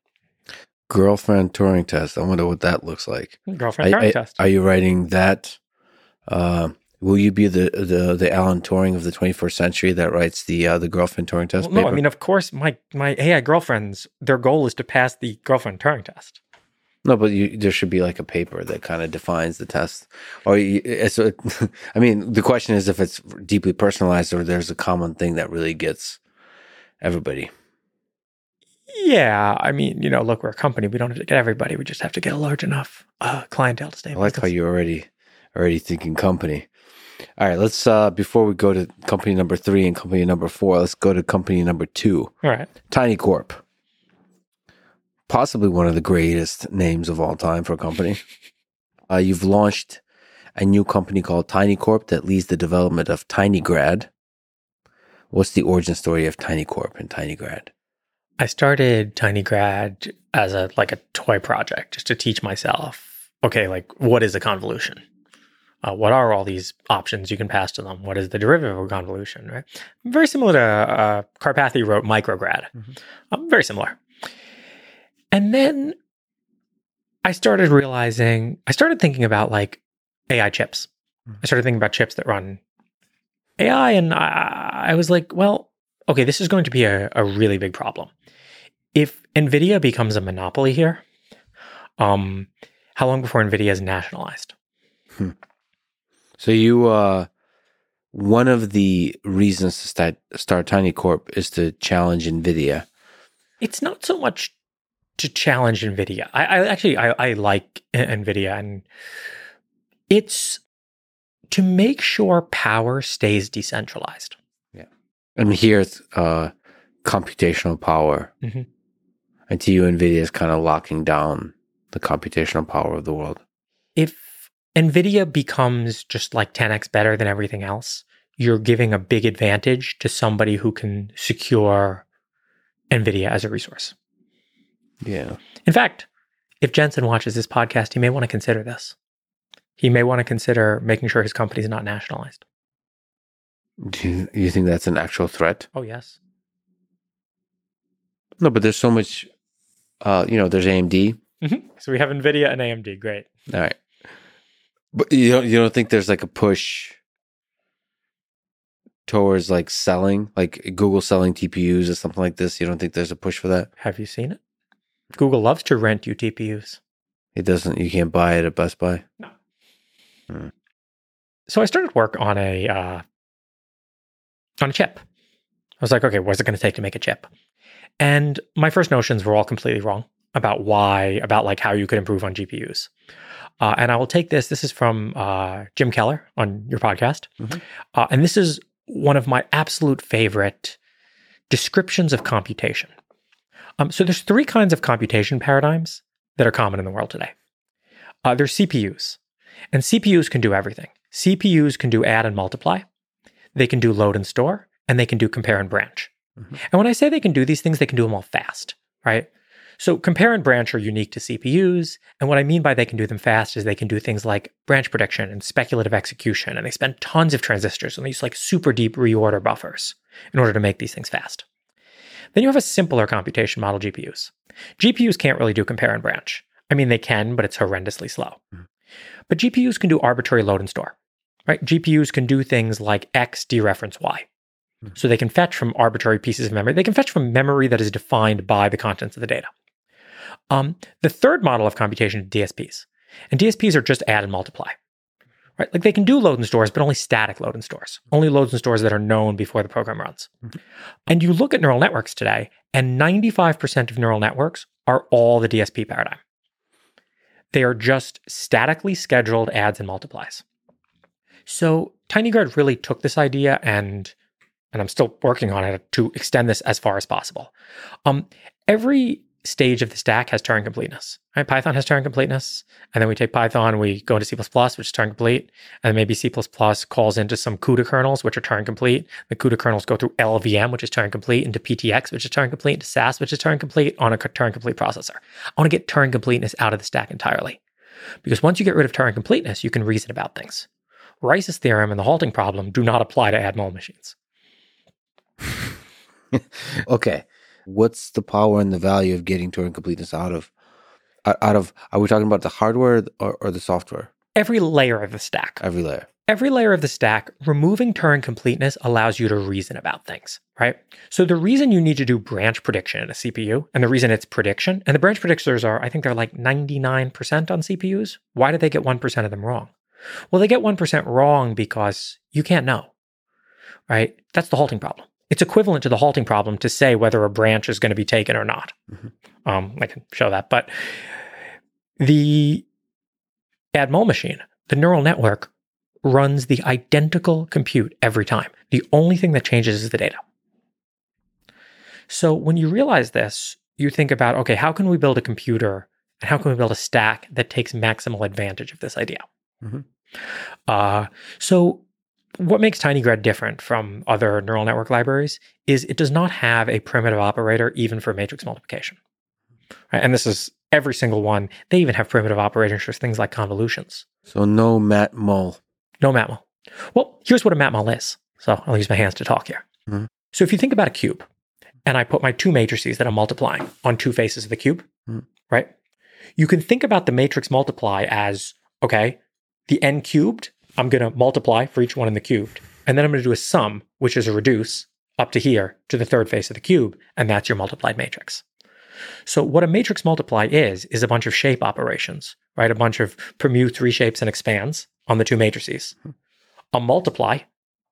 Girlfriend Turing test. I wonder what that looks like. Girlfriend Turing I, I, test. Are you writing that? Uh, will you be the, the the Alan Turing of the twenty-first century that writes the uh, the girlfriend Turing test? Well, no, paper? I mean, of course, my my A I girlfriends, their goal is to pass the girlfriend Turing test. No, but you, there should be like a paper that kind of defines the test. Or you, so, I mean, the question is if it's deeply personalized or there's a common thing that really gets everybody. Yeah, I mean, you know, look, we're a company. We don't have to get everybody. We just have to get a large enough uh, clientele to stay. I like business. How you're already already thinking company. All right, let's, uh, before we go to company number three and company number four, let's go to company number two. All right. Tiny Corp. Possibly one of the greatest names of all time for a company. uh, you've launched a new company called Tiny Corp that leads the development of tinygrad. What's the origin story of Tiny Corp and tinygrad? I started tinygrad as a like a toy project just to teach myself, okay, like, what is a convolution? Uh, what are all these options you can pass to them? What is the derivative of a convolution, right? Very similar to uh, Karpathy wrote micrograd. Mm-hmm. Um, very similar. And then I started realizing, I started thinking about, like, A I chips. Mm-hmm. I started thinking about chips that run A I, and I, I was like, well, okay, this is going to be a, a really big problem. If Nvidia becomes a monopoly here, um, how long before Nvidia is nationalized? Hmm. So you, uh, one of the reasons to start, start Tiny Corp is to challenge Nvidia. It's not so much to challenge Nvidia. I, I actually, I, I like Nvidia, and it's to make sure power stays decentralized. Yeah. And here it's uh, computational power. Mm-hmm. And to you, Nvidia is kind of locking down the computational power of the world. If Nvidia becomes just like ten x better than everything else, you're giving a big advantage to somebody who can secure Nvidia as a resource. Yeah. In fact, if Jensen watches this podcast, he may want to consider this. He may want to consider making sure his company is not nationalized. Do you, you think that's an actual threat? Oh, yes. No, but there's so much, uh, you know, there's A M D. Mm-hmm. So we have Nvidia and A M D. Great. All right. But you don't you don't think there's like a push towards like selling, like Google selling T P Us or something like this? You don't think there's a push for that? Have you seen it? Google loves to rent you T P Us. It doesn't. You can't buy it at Best Buy? No. Hmm. So I started work on a uh, on a chip. I was like, okay, what's it going to take to make a chip? And my first notions were all completely wrong about why, about like how you could improve on G P Us. Uh, and I will take this. This is from uh, Jim Keller on your podcast. Mm-hmm. Uh, and this is one of my absolute favorite descriptions of computation. Um, so there's three kinds of computation paradigms that are common in the world today. Uh, there's C P Us. And C P Us can do everything. C P Us can do add and multiply. They can do load and store. And they can do compare and branch. Mm-hmm. And when I say they can do these things, they can do them all fast, right? So compare and branch are unique to C P Us. And what I mean by they can do them fast is they can do things like branch prediction and speculative execution. And they spend tons of transistors and they use like super deep reorder buffers in order to make these things fast. Then you have a simpler computation model, G P Us. G P Us can't really do compare and branch. I mean, they can, but it's horrendously slow. Mm-hmm. But G P Us can do arbitrary load and store. right? G P Us can do things like X dereference Y. Mm-hmm. So they can fetch from arbitrary pieces of memory. They can fetch from memory that is defined by the contents of the data. Um, the third model of computation is D S Ps. And D S Ps are just add and multiply. Right? Like they can do load and stores, but only static load and stores, only loads and stores that are known before the program runs. Mm-hmm. And you look at neural networks today, and ninety-five percent of neural networks are all the D S P paradigm. They are just statically scheduled adds and multiplies. So tinygrad really took this idea, and and I'm still working on it to extend this as far as possible. Um, every stage of the stack has Turing completeness. Right? Python has Turing completeness, and then we take Python, we go into C plus plus, which is Turing complete, and maybe C plus plus calls into some CUDA kernels, which are Turing complete. The CUDA kernels go through L V M, which is Turing complete, into P T X, which is Turing complete, into S A S, which is Turing complete, on a Turing complete processor. I want to get Turing completeness out of the stack entirely, because once you get rid of Turing completeness, you can reason about things. Rice's theorem and the halting problem do not apply to Admol machines. Okay. What's the power and the value of getting Turing completeness out of, out of, are we talking about the hardware or, or the software? Every layer of the stack. Every layer. Every layer of the stack, removing Turing completeness allows you to reason about things, right? So the reason you need to do branch prediction in a C P U, and the reason it's prediction, and the branch predictors are, I think they're like ninety-nine percent on C P Us. Why did they get one percent of them wrong? Well, they get one percent wrong because you can't know, right? That's the halting problem. It's equivalent to the halting problem to say whether a branch is going to be taken or not. Mm-hmm. Um, I can show that. But the Admol machine, the neural network, runs the identical compute every time. The only thing that changes is the data. So when you realize this, you think about, okay, how can we build a computer and how can we build a stack that takes maximal advantage of this idea? Mm-hmm. Uh, so what makes tinygrad different from other neural network libraries is it does not have a primitive operator even for matrix multiplication. Right? And this is every single one. They even have primitive operators for things like convolutions. So no matmul. No matmul. Well, here's what a matmul is. So I'll use my hands to talk here. Mm-hmm. So if you think about a cube, and I put my two matrices that I'm multiplying on two faces of the cube, mm-hmm. right? You can think about the matrix multiply as, okay, the n cubed, I'm going to multiply for each one in the cubed, and then I'm going to do a sum, which is a reduce, up to here, to the third face of the cube, and that's your multiplied matrix. So what a matrix multiply is, is a bunch of shape operations, right? A bunch of permutes, reshapes, and expands on the two matrices. A multiply,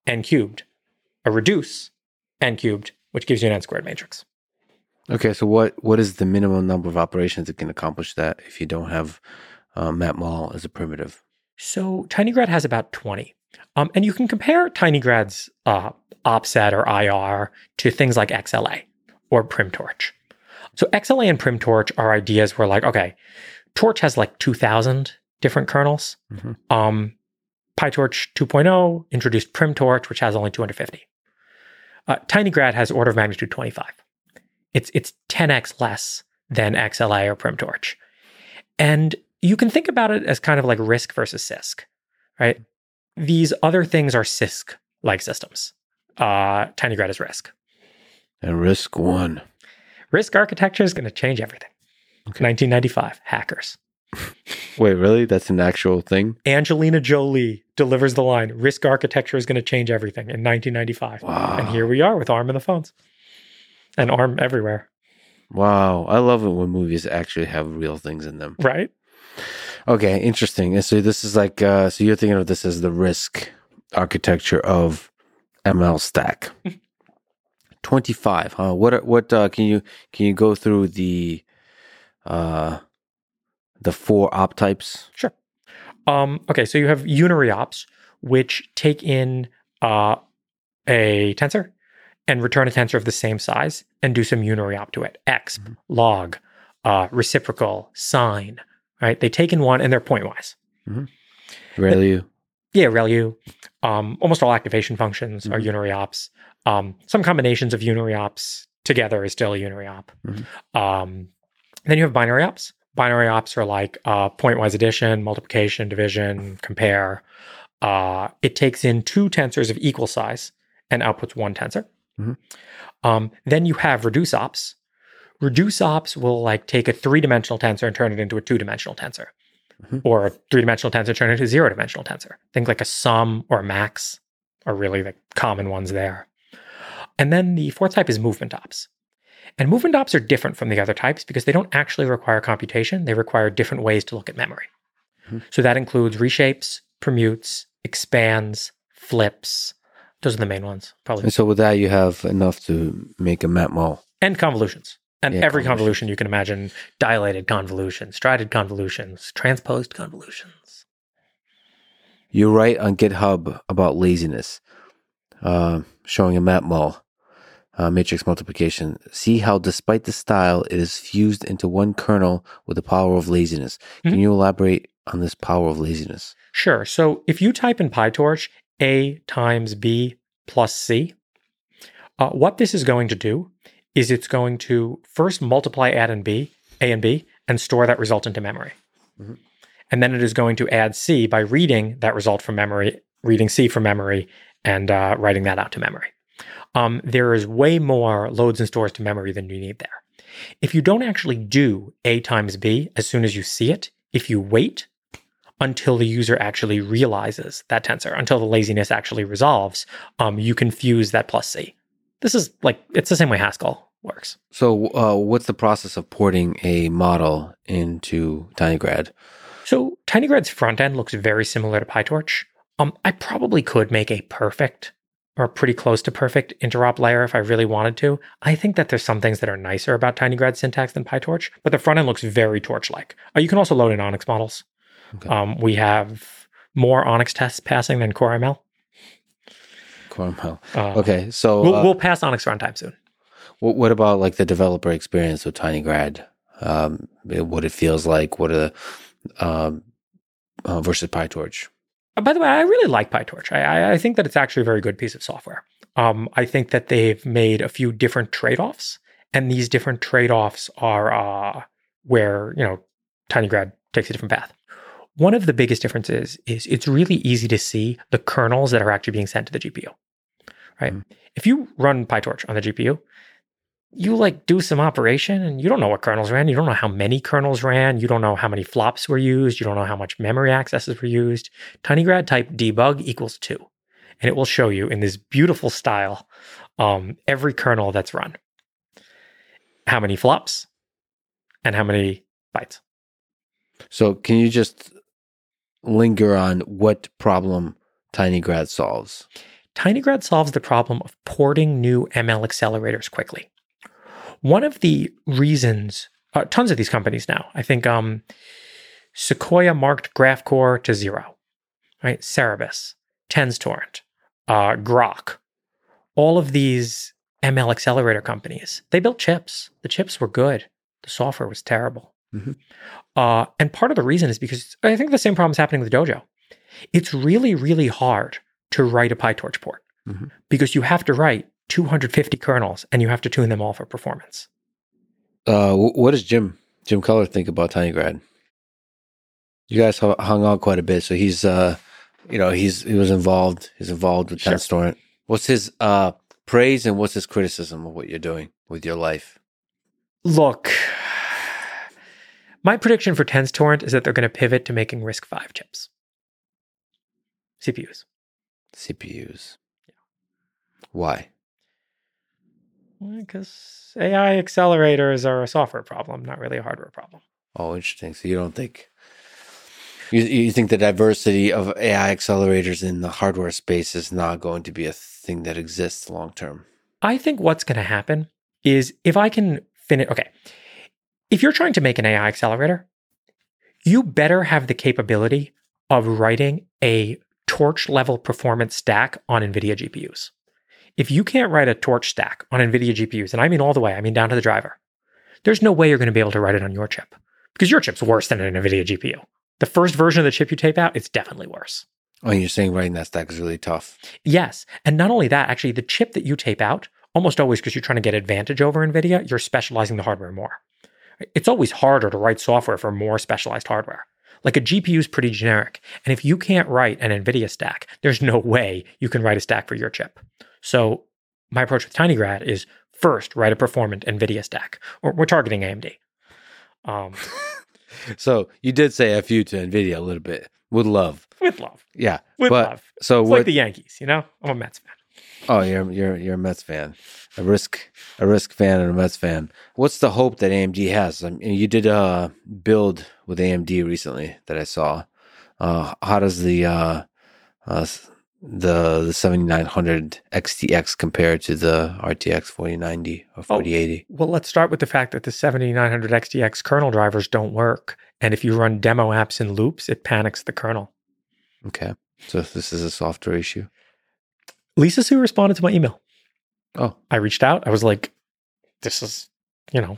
n cubed. A reduce, n cubed, which gives you an n squared matrix. Okay, so what what is the minimum number of operations that can accomplish that if you don't have uh, matmul as a primitive? So tinygrad has about twenty. Um, and you can compare tinygrad's uh, OPSET or I R to things like X L A or PrimTorch. So X L A and PrimTorch are ideas where like, okay, Torch has like two thousand different kernels. Mm-hmm. Um, PyTorch two point oh introduced PrimTorch, which has only two hundred fifty. Uh, tinygrad has order of magnitude twenty-five. It's, it's ten x less than X L A or PrimTorch. And you can think about it as kind of like RISC versus C I S C, right? These other things are C I S C-like systems. Uh, tinygrad is RISC. And RISC won. RISC architecture is going to change everything. Okay. nineteen ninety-five, hackers. Wait, really? That's an actual thing? Angelina Jolie delivers the line, RISC architecture is going to change everything in nineteen ninety-five. Wow. And here we are with ARM in the phones. And ARM everywhere. Wow. I love it when movies actually have real things in them. Right? Okay, interesting. And so this is like, uh, so you're thinking of this as the RISC architecture of M L stack. twenty-five, huh? What, what, uh, can you, can you go through the, uh, the four op types? Sure. Um, okay, so you have unary ops, which take in uh, a tensor and return a tensor of the same size and do some unary op to it. Exp, mm-hmm. log, uh, reciprocal, sine. Right, they take in one and they're point-wise. Mm-hmm. ReLU. Yeah, ReLU. Um, almost all activation functions mm-hmm. are unary ops. Um, some combinations of unary ops together is still a unary op. Mm-hmm. Um, then you have binary ops. Binary ops are like uh, point-wise addition, multiplication, division, mm-hmm. compare. Uh, it takes in two tensors of equal size and outputs one tensor. Mm-hmm. Um, then you have reduce ops. Reduce ops will like take a three-dimensional tensor and turn it into a two-dimensional tensor. mm-hmm. or a three-dimensional tensor turned into a zero-dimensional tensor. Things like a sum or a max are really the common ones there. And then the fourth type is movement ops. And movement ops are different from the other types because they don't actually require computation. They require different ways to look at memory. Mm-hmm. So that includes reshapes, permutes, expands, flips. Those are the main ones, probably. And so with that, you have enough to make a map model. And convolutions. And yeah, every convolution you can imagine, dilated convolutions, strided convolutions, transposed convolutions. You write on GitHub about laziness, uh, showing a map model, uh, matrix multiplication. See how despite the style, it is fused into one kernel with the power of laziness. Can mm-hmm. you elaborate on this power of laziness? Sure. So if you type in PyTorch, A times B plus C, uh, what this is going to do is it's going to first multiply add and B, A and B, and store that result into memory. Mm-hmm. And then it is going to add C by reading that result from memory, reading C from memory, and uh, writing that out to memory. Um, there is way more loads and stores to memory than you need there. If you don't actually do A times B as soon as you see it, if you wait until the user actually realizes that tensor, until the laziness actually resolves, um, you can fuse that plus C. This is like, it's the same way Haskell works. So uh, what's the process of porting a model into tinygrad? So tinygrad's front end looks very similar to PyTorch. Um, I probably could make a perfect or pretty close to perfect interop layer if I really wanted to. I think that there's some things that are nicer about tinygrad syntax than PyTorch, but the front end looks very torch-like. Uh, you can also load in ONNX models. Okay. Um, we have more ONNX tests passing than CoreML. CoreML. Uh, okay, so... We'll, uh, we'll pass ONNX runtime soon. What about like the developer experience with tinygrad? Um, what it feels like? What a um, uh, versus PyTorch? By the way, I really like PyTorch. I, I think that it's actually a very good piece of software. Um, I think that they've made a few different trade-offs, and these different trade-offs are uh, where you know tinygrad takes a different path. One of the biggest differences is it's really easy to see the kernels that are actually being sent to the G P U. Right? Mm-hmm. If you run PyTorch on the G P U, you like do some operation and you don't know what kernels ran. You don't know how many kernels ran. You don't know how many flops were used. You don't know how much memory accesses were used. Tinygrad type debug equals two. And it will show you in this beautiful style, um, every kernel that's run, how many flops and how many bytes. So can you just linger on what problem tinygrad solves? Tinygrad solves the problem of porting new M L accelerators quickly. One of the reasons, uh, tons of these companies now, I think um, Sequoia marked GraphCore to zero, right? Cerebus, TensTorrent, uh, Grok, all of these M L accelerator companies, they built chips. The chips were good. The software was terrible. Mm-hmm. Uh, and part of the reason is because I think the same problem is happening with Dojo. It's really, really hard to write a PyTorch port mm-hmm. because you have to write two hundred fifty kernels, and you have to tune them all for performance. Uh, what does Jim Jim Keller think about tinygrad? You guys hung out quite a bit, so he's uh, you know he's he was involved. He's involved with sure. TensTorrent. What's his uh, praise and what's his criticism of what you're doing with your life? Look, my prediction for TensTorrent is that they're going to pivot to making RISC five chips, C P Us. C P Us. Yeah. Why? Because A I accelerators are a software problem, not really a hardware problem. Oh, interesting. So you don't think you you think the diversity of A I accelerators in the hardware space is not going to be a thing that exists long term? I think what's going to happen is if I can finish. Okay, if you're trying to make an A I accelerator, you better have the capability of writing a torch level performance stack on NVIDIA G P Us. If you can't write a torch stack on NVIDIA G P Us, and I mean all the way, I mean down to the driver, there's no way you're going to be able to write it on your chip because your chip's worse than an NVIDIA G P U. The first version of the chip you tape out, it's definitely worse. Oh, you're saying writing that stack is really tough. Yes. And not only that, actually, the chip that you tape out, almost always because you're trying to get advantage over NVIDIA, you're specializing the hardware more. It's always harder to write software for more specialized hardware. Like a G P U is pretty generic. And if you can't write an NVIDIA stack, there's no way you can write a stack for your chip. So my approach with tinygrad is first write a performant NVIDIA stack, or we're targeting A M D. Um, So you did say F U to Nvidia a little bit. With love. With love. Yeah. With but, love. So it's what, like the Yankees, you know? I'm a Mets fan. Oh, you're you're you're a Mets fan. A RISC a RISC fan and a Mets fan. What's the hope that A M D has? I mean, you did a build with A M D recently that I saw. Uh, how does the uh, uh, the the seventy-nine hundred X T X compare to the R T X forty ninety or forty eighty? Oh, well, let's start with the fact that the seventy-nine hundred X T X kernel drivers don't work, and if you run demo apps in loops, it panics the kernel. Okay, so this is a software issue. Lisa Sue responded to my email. Oh, I reached out. I was like, "This is, you know,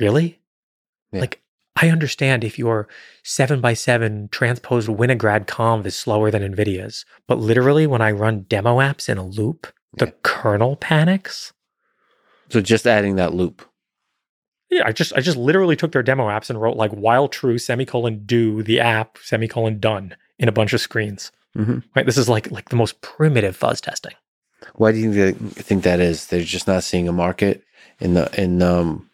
really, yeah. like." I understand if your seven by seven transposed Winograd conv is slower than NVIDIA's, but literally when I run demo apps in a loop, the yeah. kernel panics. So just adding that loop. Yeah, I just I just literally took their demo apps and wrote like while true, semicolon, do the app, semicolon, done in a bunch of screens. Mm-hmm. Right? This is like like the most primitive fuzz testing. Why do you think that is? They're just not seeing a market in the in um,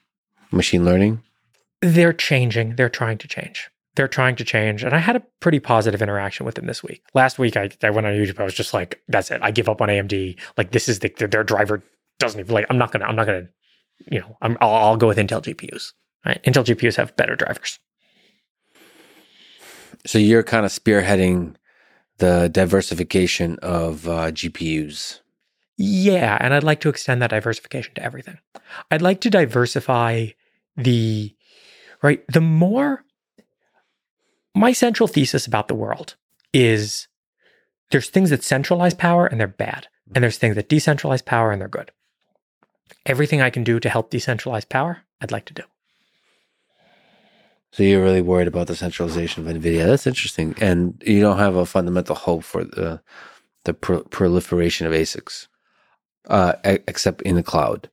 machine learning? They're changing. They're trying to change. They're trying to change. And I had a pretty positive interaction with them this week. Last week, I, I went on YouTube. I was just like, that's it. I give up on A M D. Like, this is the, their driver doesn't even like, I'm not going to, I'm not going to, you know, I'm, I'll, I'll go with Intel G P Us. Right? Intel G P Us have better drivers. So you're kind of spearheading the diversification of uh, G P Us. Yeah. And I'd like to extend that diversification to everything. I'd like to diversify the... Right. The more my central thesis about the world is there's things that centralize power and they're bad. And there's things that decentralize power and they're good. Everything I can do to help decentralize power, I'd like to do. So you're really worried about the centralization of NVIDIA. That's interesting. And you don't have a fundamental hope for the, the pro- proliferation of ASICs, uh, except in the cloud.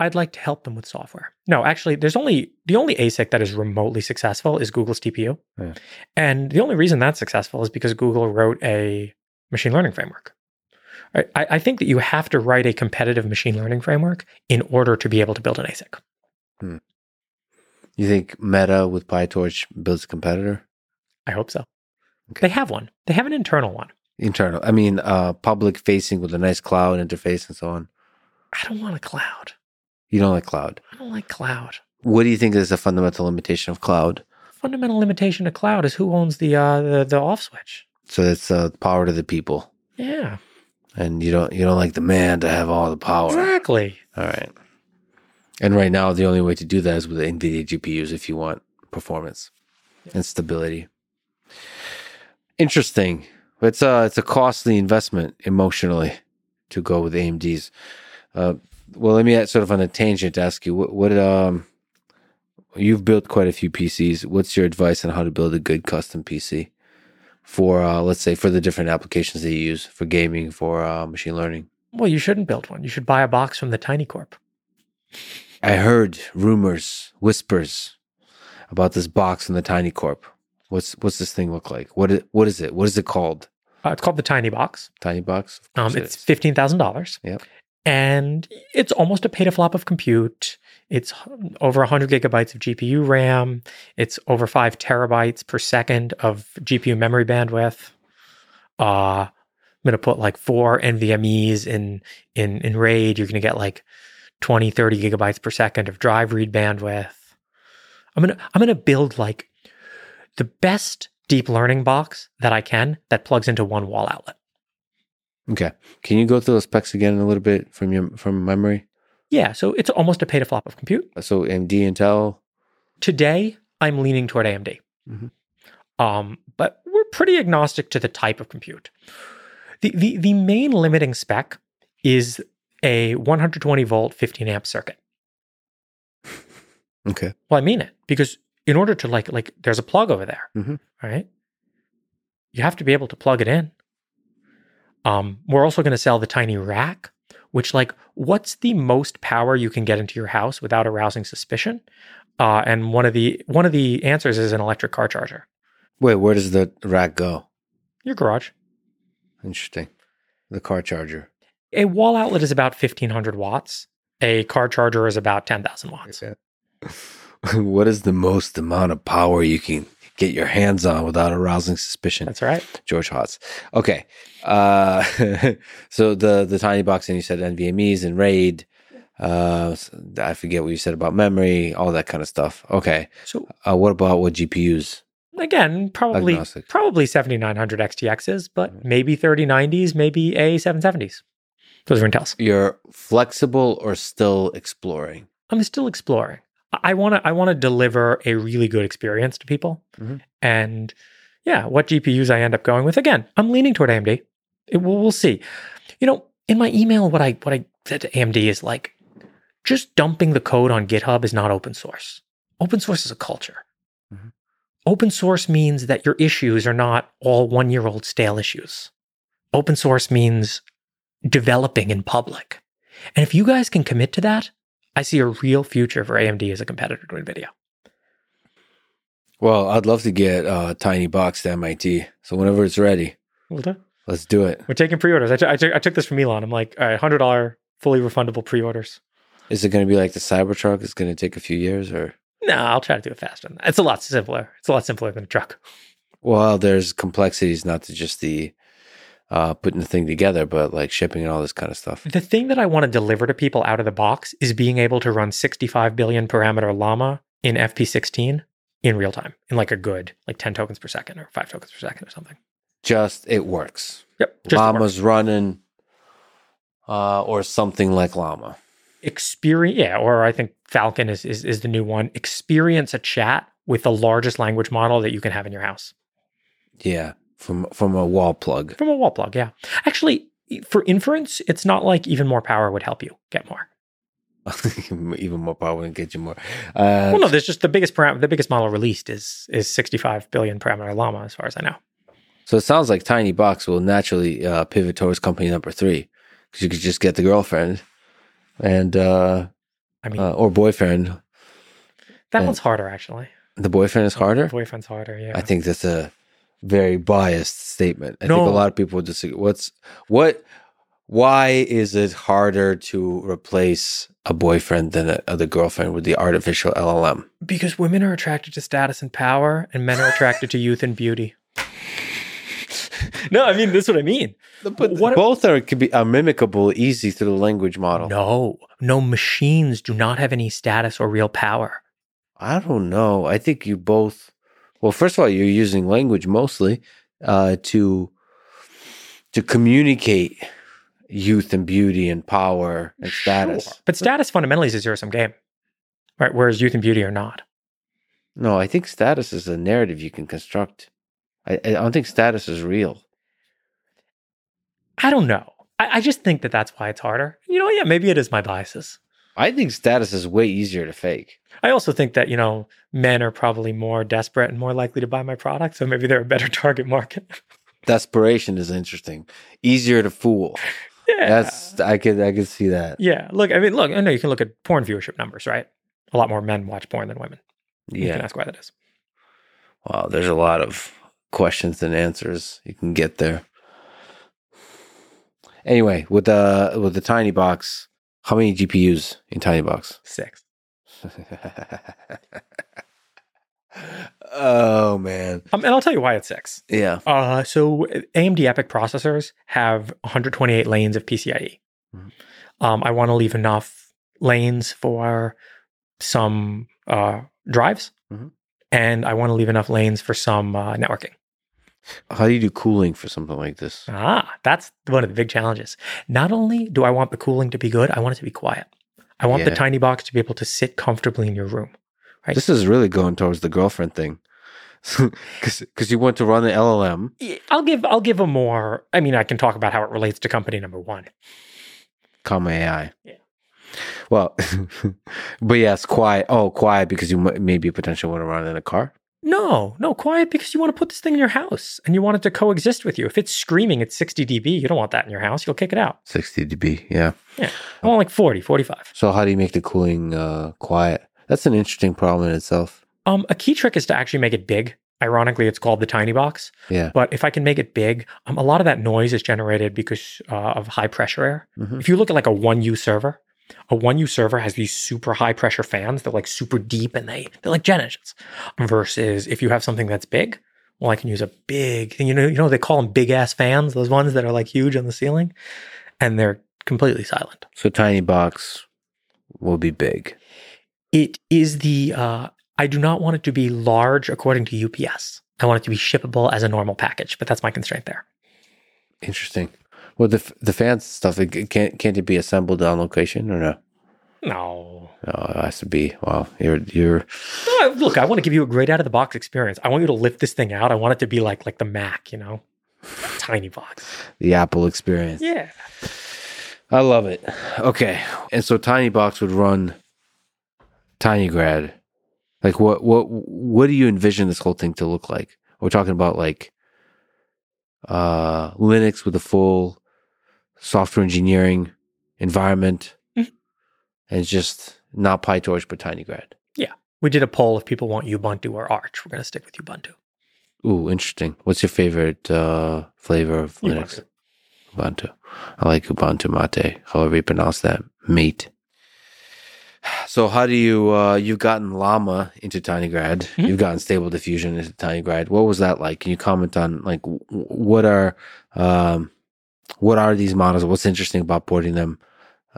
I'd like to help them with software. No, actually, there's only the only ASIC that is remotely successful is Google's T P U. Yeah. And the only reason that's successful is because Google wrote a machine learning framework. I, I think that you have to write a competitive machine learning framework in order to be able to build an ASIC. Hmm. You think Meta with PyTorch builds a competitor? I hope so. Okay. They have one. They have an internal one. Internal. I mean, uh, public facing with a nice cloud interface and so on. I don't want a cloud. You don't like cloud. I don't like cloud. What do you think is the fundamental limitation of cloud? Fundamental limitation of cloud is who owns the uh, the, the off switch. So it's uh, power to the people. Yeah. And you don't you don't like the man to have all the power. Exactly. All right. And right now, the only way to do that is with NVIDIA G P Us if you want performance yeah. and stability. Interesting. It's a it's a costly investment emotionally to go with A M D's. Uh, Well, let me add sort of on a tangent to ask you, what, what um, you've built quite a few P Cs. What's your advice on how to build a good custom P C for, uh, let's say, for the different applications that you use, for gaming, for uh, machine learning? Well, you shouldn't build one. You should buy a box from the Tiny Corp. I heard rumors, whispers about this box in the Tiny Corp. What's what's this thing look like? What is, what is it? What is it called? Uh, it's called the Tiny Box. Tiny Box. Um, it's it fifteen thousand dollars. Yep. And it's almost a petaflop of compute. It's over one hundred gigabytes of G P U RAM. It's over five terabytes per second of G P U memory bandwidth. Uh, I'm going to put like four NVMe's in, in, in RAID. You're going to get like twenty, thirty gigabytes per second of drive read bandwidth. I'm going to, I'm going to build like the best deep learning box that I can that plugs into one wall outlet. Okay. Can you go through those specs again a little bit from your from memory? Yeah. So it's almost a petaflop of compute. So A M D, Intel? Today, I'm leaning toward A M D. Mm-hmm. Um, but we're pretty agnostic to the type of compute. The, the, the main limiting spec is a one hundred twenty volt, fifteen amp circuit. Okay. Well, I mean it. Because in order to like, like there's a plug over there, mm-hmm. right? You have to be able to plug it in. Um, we're also going to sell the Tiny Rack, which like, what's the most power you can get into your house without arousing suspicion? Uh, and one of the one of the answers is an electric car charger. Wait, where does the rack go? Your garage. Interesting. The car charger. A wall outlet is about fifteen hundred watts. A car charger is about ten thousand watts. Yeah. what is the most amount of power you can get your hands on without arousing suspicion? That's right. George Hotz. Okay. Uh, so the, the Tiny Box, and you said N V M Es and RAID. Uh, I forget what you said about memory, all that kind of stuff. Okay. So uh, what about what G P Us? Again, probably agnostic. Probably seventy-nine hundred X T Xs, but maybe thirty nineties, maybe A seven seventies. Those are Intels. You're flexible or still exploring? I'm still exploring. I want to I want to deliver a really good experience to people. Mm-hmm. And yeah, what G P Us I end up going with. Again, I'm leaning toward A M D. It, we'll, we'll see. You know, in my email, what I what I said to A M D is like, just dumping the code on GitHub is not open source. Open source is a culture. Mm-hmm. Open source means that your issues are not all one-year-old stale issues. Open source means developing in public. And if you guys can commit to that, I see a real future for A M D as a competitor to NVIDIA. Well, I'd love to get uh, Tiny Box to M I T. So whenever it's ready, we'll do. Let's do it. We're taking pre-orders. I, t- I, t- I took this from Elon. I'm like, all right, one hundred dollars fully refundable pre-orders. Is it going to be like the Cybertruck? It's going to take a few years, or? No, I'll try to do it faster than that. It's a lot simpler. It's a lot simpler than a truck. Well, there's complexities, not to just the uh, putting the thing together, but like shipping and all this kind of stuff. The thing that I want to deliver to people out of the box is being able to run sixty-five billion parameter Llama in F P sixteen in real time, in like a good, like ten tokens per second or five tokens per second or something. Just, it works. Yep. Just Llama's works. Running uh, or something like Llama. Experience, yeah, or I think Falcon is, is is the new one. Experience a chat with the largest language model that you can have in your house. Yeah, from from a wall plug. From a wall plug, yeah. Actually, for inference, it's not like even more power would help you get more. Even more power wouldn't get you more. Uh, well, no, there's just the biggest param- the biggest model released is is sixty-five billion parameter Llama, as far as I know. So it sounds like Tiny Box will naturally uh, pivot towards company number three, because you could just get the girlfriend. And uh, I mean, uh, or boyfriend. That and one's harder, actually. The boyfriend is harder? The boyfriend's harder, yeah. I think that's a very biased statement. I no. think a lot of people would disagree. What's what? Why is it harder to replace a boyfriend than a, the girlfriend with the artificial L L M? Because women are attracted to status and power, and men are attracted to youth and beauty. No, I mean, that's what I mean. But what both are could be are mimicable easy through the language model. No, no, machines do not have any status or real power. I don't know. I think you both. Well, first of all, you're using language mostly uh, to to communicate youth and beauty and power and sure. status. But status fundamentally is a zero sum game, right? Whereas youth and beauty are not. No, I think status is a narrative you can construct. I, I don't think status is real. I don't know. I, I just think that that's why it's harder. You know, yeah, maybe it is my biases. I think status is way easier to fake. I also think that, you know, men are probably more desperate and more likely to buy my product, so maybe they're a better target market. Desperation is interesting. Easier to fool. Yeah. That's, I could, I could see that. Yeah. Look, I mean, look, I know you can look at porn viewership numbers, right? A lot more men watch porn than women. Yeah. You can ask why that is. Wow, there's a lot of questions and answers you can get there. Anyway, with the with the Tiny Box, how many G P Us in Tiny Box? Six. Oh man! Um, and I'll tell you why it's six. Yeah. Uh so A M D EPYC processors have one hundred twenty-eight lanes of PCIe. Mm-hmm. Um, I want to leave enough lanes for some uh, drives, mm-hmm. and I want to leave enough lanes for some uh, networking. How do you do cooling for something like this? Ah, that's one of the big challenges. Not only do I want the cooling to be good, I want it to be quiet. I want yeah. the Tiny Box to be able to sit comfortably in your room. Right? This is really going towards the girlfriend thing, because you want to run the L L M. I'll give I'll give a more. I mean, I can talk about how it relates to company number one, comma-ai. Yeah. Well, but yes, quiet. Oh, quiet because you m- maybe potentially want to run in a car. No, no, quiet because you want to put this thing in your house and you want it to coexist with you. If it's screaming at sixty decibels, you don't want that in your house. You'll kick it out. sixty decibels, yeah. Yeah, I want like forty, forty-five. So how do you make the cooling uh, quiet? That's an interesting problem in itself. Um, a key trick is to actually make it big. Ironically, it's called the Tiny Box. Yeah. But if I can make it big, um, a lot of that noise is generated because uh, of high pressure air. Mm-hmm. If you look at like a one U server, A one U server has these super high pressure fans. They're like super deep and they, they're like jet engines. Versus if you have something that's big, well, I can use a big, you know, you know, they call them big ass fans, those ones that are like huge on the ceiling, and they're completely silent. So Tiny Box will be big. It is the, uh, I do not want it to be large according to U P S. I want it to be shippable as a normal package, but that's my constraint there. Interesting. Well, the the fan stuff, it can't can't it be assembled on location or no? No. No, it has to be. Well, you're you're. No, look, I want to give you a great out of the box experience. I want you to lift this thing out. I want it to be like like the Mac, you know, Tiny Box, the Apple experience. Yeah. I love it. Okay, and so Tiny Box would run tinygrad. Like, what what what do you envision this whole thing to look like? We're talking about like uh, Linux with a full software engineering environment, mm-hmm. and it's just not PyTorch but tinygrad. Yeah, we did a poll if people want Ubuntu or Arch. We're gonna stick with Ubuntu. Ooh, interesting. What's your favorite uh, flavor of Linux? Ubuntu. Ubuntu. I like Ubuntu Mate. However you pronounce that, mate. So how do you, uh, you've gotten Llama into tinygrad, mm-hmm. you've gotten Stable Diffusion into tinygrad. What was that like? Can you comment on like, what are, um, what are these models? What's interesting about porting them?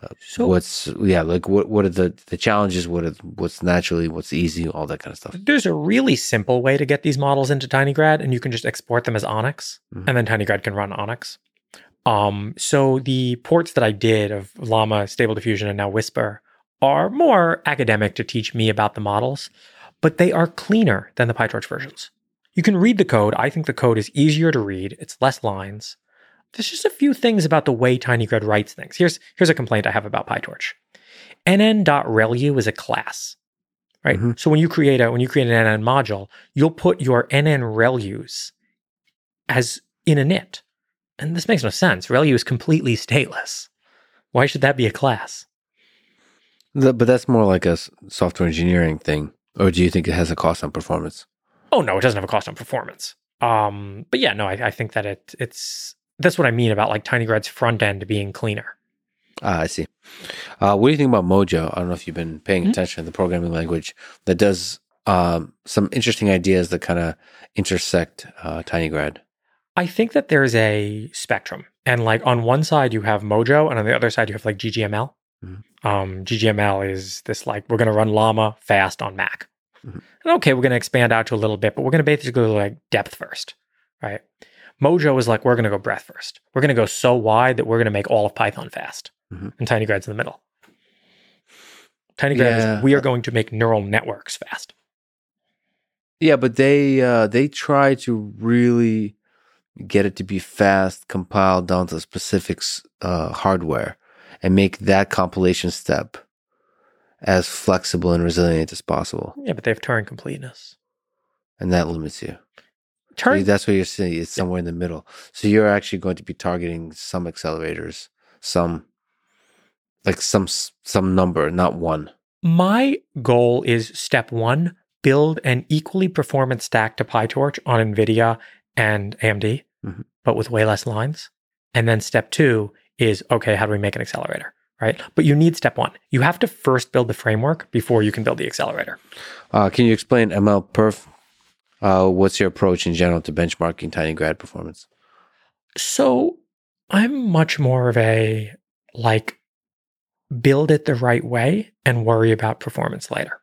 Uh, so, what's, yeah, like what, what are the, the challenges? What are, what's naturally, what's easy, all that kind of stuff. There's a really simple way to get these models into tinygrad, and you can just export them as O N N X, mm-hmm. and then tinygrad can run O N N X. Um, so the ports that I did of Llama, Stable Diffusion, and now Whisper are more academic to teach me about the models, but they are cleaner than the PyTorch versions. You can read the code. I think the code is easier to read. It's less lines. There's just a few things about the way tinygrad writes things. Here's here's a complaint I have about PyTorch. N N dot relu is a class, right? Mm-hmm. So when you create a when you create an N N module, you'll put your N N relus as in a init. And this makes no sense. Relu is completely stateless. Why should that be a class? But that's more like a software engineering thing. Or do you think it has a cost on performance? Oh, no, it doesn't have a cost on performance. Um, but yeah, no, I, I think that it it's... That's what I mean about like tinygrad's front end being cleaner. Ah, I see. Uh, what do you think about Mojo? I don't know if you've been paying mm-hmm. attention to the programming language that does um, some interesting ideas that kind of intersect uh, tinygrad. I think that there's a spectrum. And like on one side you have Mojo, and on the other side you have like G G M L. Mm-hmm. Um, G G M L is this like, we're going to run Llama fast on Mac. Mm-hmm. And okay, we're going to expand out to a little bit, but we're going to basically go like depth first, right? Mojo is like, we're going to go breadth first. We're going to go so wide that we're going to make all of Python fast. Mm-hmm. And tinygrad's in the middle. Tinygrad yeah. is, we are going to make neural networks fast. Yeah, but they uh, they try to really... get it to be fast, compiled down to specific uh, hardware, and make that compilation step as flexible and resilient as possible. Yeah, but they have Turing completeness. And that limits you. Turing? So that's what you're saying. It's somewhere yeah. in the middle. So you're actually going to be targeting some accelerators, some, like some, some number, not one. My goal is step one, build an equally performant stack to PyTorch on NVIDIA and A M D, mm-hmm. but with way less lines. And then step two is, okay, how do we make an accelerator, right? But you need step one. You have to first build the framework before you can build the accelerator. Uh, can you explain M L perf? Uh, what's your approach in general to benchmarking tinygrad performance? So I'm much more of a, like, build it the right way and worry about performance later.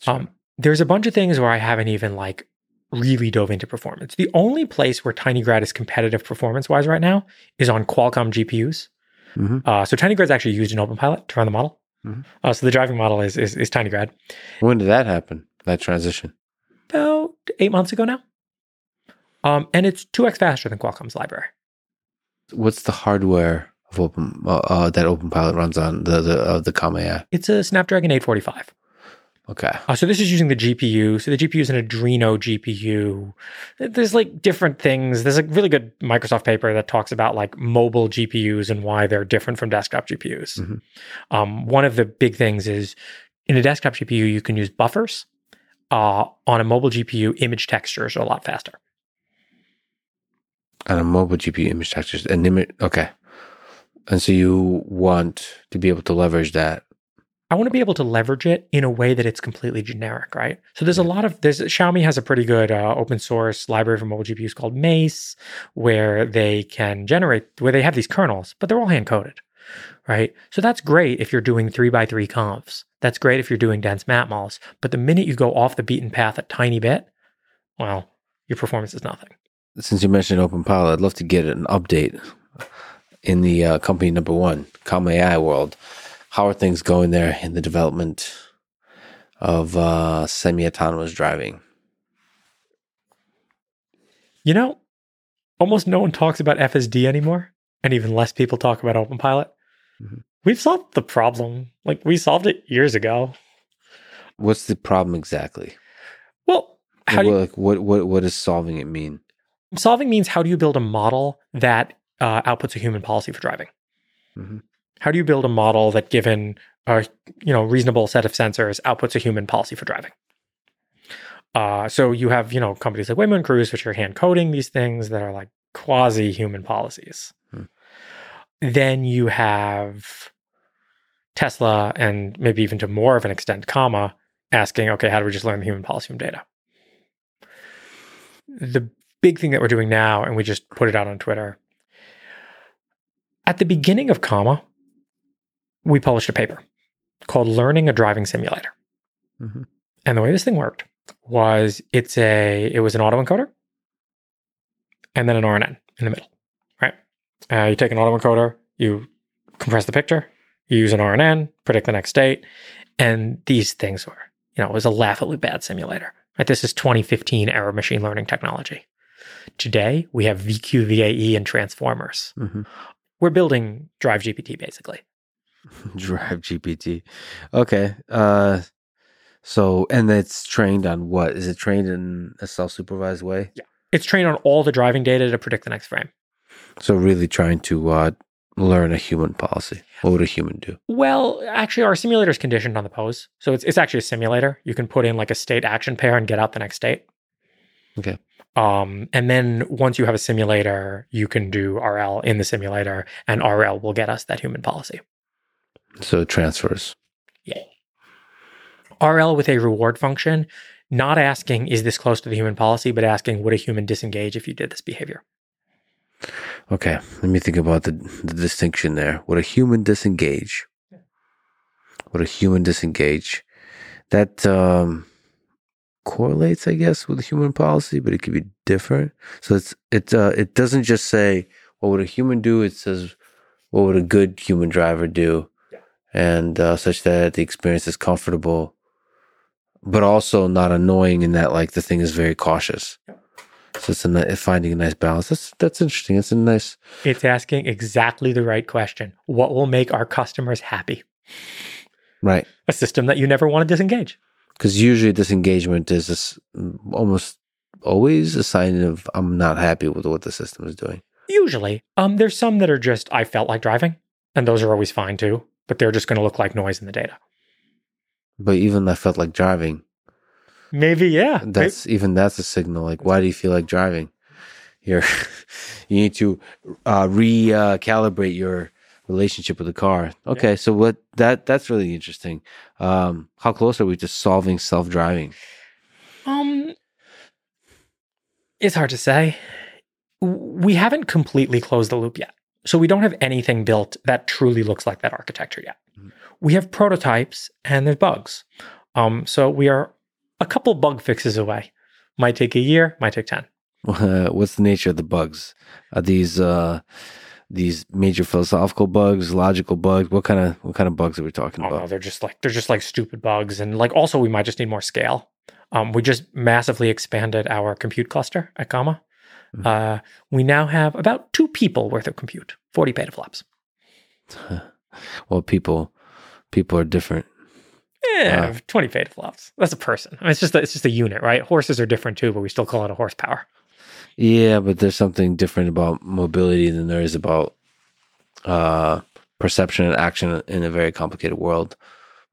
Sure. Um, there's a bunch of things where I haven't even, like, really dove into performance. The only place where tinygrad is competitive performance-wise right now is on Qualcomm G P Us. Mm-hmm. Uh, so tinygrad is actually used in OpenPilot to run the model. Mm-hmm. Uh, so the driving model is, is is tinygrad. When did that happen, that transition? About eight months ago now. Um, and it's two x faster than Qualcomm's library. What's the hardware of Open uh, uh, that OpenPilot runs on, the the, uh, the comma-ai? It's a Snapdragon eight forty-five. Okay. Uh, so this is using the G P U. So the G P U is an Adreno G P U. There's like different things. There's a really good Microsoft paper that talks about like mobile G P Us and why they're different from desktop G P Us. Mm-hmm. Um, one of the big things is in a desktop G P U, you can use buffers. Uh, on a mobile G P U, image textures are a lot faster. On a mobile G P U, image textures. And image, okay. And so you want to be able to leverage that. I want to be able to leverage it in a way that it's completely generic, right? So there's a lot of, there's, Xiaomi has a pretty good uh, open source library for mobile G P Us called Mace, where they can generate, where they have these kernels, but they're all hand-coded, right? So that's great if you're doing three by three convs. That's great if you're doing dense matmulls. But the minute you go off the beaten path a tiny bit, well, your performance is nothing. Since you mentioned OpenPilot, I'd love to get an update in the uh, company number one, comma-ai world. How are things going there in the development of uh, semi-autonomous driving? You know, almost no one talks about F S D anymore, and even less people talk about OpenPilot. Mm-hmm. We've solved the problem. Like, we solved it years ago. What's the problem exactly? Well, how do you, like, what, what, what does solving it mean? Solving means, how do you build a model that uh, outputs a human policy for driving? Mm-hmm. How do you build a model that, given a you know reasonable set of sensors, outputs a human policy for driving? Uh, so you have you know companies like Waymo Cruise, which are hand coding these things that are like quasi human policies. Hmm. Then you have Tesla, and maybe even to more of an extent, comma asking, okay, how do we just learn the human policy from data? The big thing that we're doing now, and we just put it out on Twitter. At the beginning of comma, we published a paper called Learning a Driving Simulator. Mm-hmm. And the way this thing worked was it's a it was an autoencoder and then an R N N in the middle, right? Uh, you take an autoencoder, you compress the picture, you use an R N N, predict the next state, and these things were, you know, it was a laughably bad simulator. Right? This is twenty fifteen era machine learning technology. Today, we have V Q V A E and transformers. Mm-hmm. We're building Drive G P T, basically. Drive G P T. Okay. Uh, so, and it's trained on what? Is it trained in a self-supervised way? Yeah. It's trained on all the driving data to predict the next frame. So really trying to uh, learn a human policy. What would a human do? Well, actually, our simulator is conditioned on the pose. So it's it's actually a simulator. You can put in like a state action pair and get out the next state. Okay. Um, and then once you have a simulator, you can do R L in the simulator, and R L will get us that human policy. So it transfers. Yeah. R L with a reward function, not asking, is this close to the human policy, but asking, would a human disengage if you did this behavior? Okay. Let me think about the, the distinction there. Would a human disengage? Yeah. Would a human disengage? That, um... correlates, I guess, with human policy, but it could be different. So it's it uh, it doesn't just say what would a human do. It says what would a good human driver do, yeah. and uh, such that the experience is comfortable, but also not annoying in that like the thing is very cautious. Yeah. So it's a, finding a nice balance. That's that's interesting. It's a nice. It's asking exactly the right question. What will make our customers happy? Right. A system that you never want to disengage. Because usually disengagement is this almost always a sign of I'm not happy with what the system is doing. Usually. Um, there's some that are just, I felt like driving, and those are always fine too, but they're just going to look like noise in the data. But even I felt like driving. Maybe, yeah. That's Maybe. Even that's a signal. Like, why do you feel like driving? You're, you need to uh, recalibrate uh, your relationship with the car. Okay, yeah. So what that that's really interesting. Um, how close are we to solving self-driving? Um, it's hard to say. We haven't completely closed the loop yet. So we don't have anything built that truly looks like that architecture yet. Mm-hmm. We have prototypes and there's bugs. Um, so we are a couple bug fixes away. Might take a year, might take ten. Uh, what's the nature of the bugs? Are these... Uh, These major philosophical bugs, logical bugs. What kind of what kind of bugs are we talking oh, about? No, they're just like they're just like stupid bugs, and like also we might just need more scale. Um, we just massively expanded our compute cluster at comma. Mm-hmm. Uh, we now have about two people worth of compute, forty petaflops. Well, people people are different. Yeah, uh, twenty petaflops. That's a person. I mean, it's just a, it's just a unit, right? Horses are different too, but we still call it a horsepower. Yeah, but there's something different about mobility than there is about uh, perception and action in a very complicated world.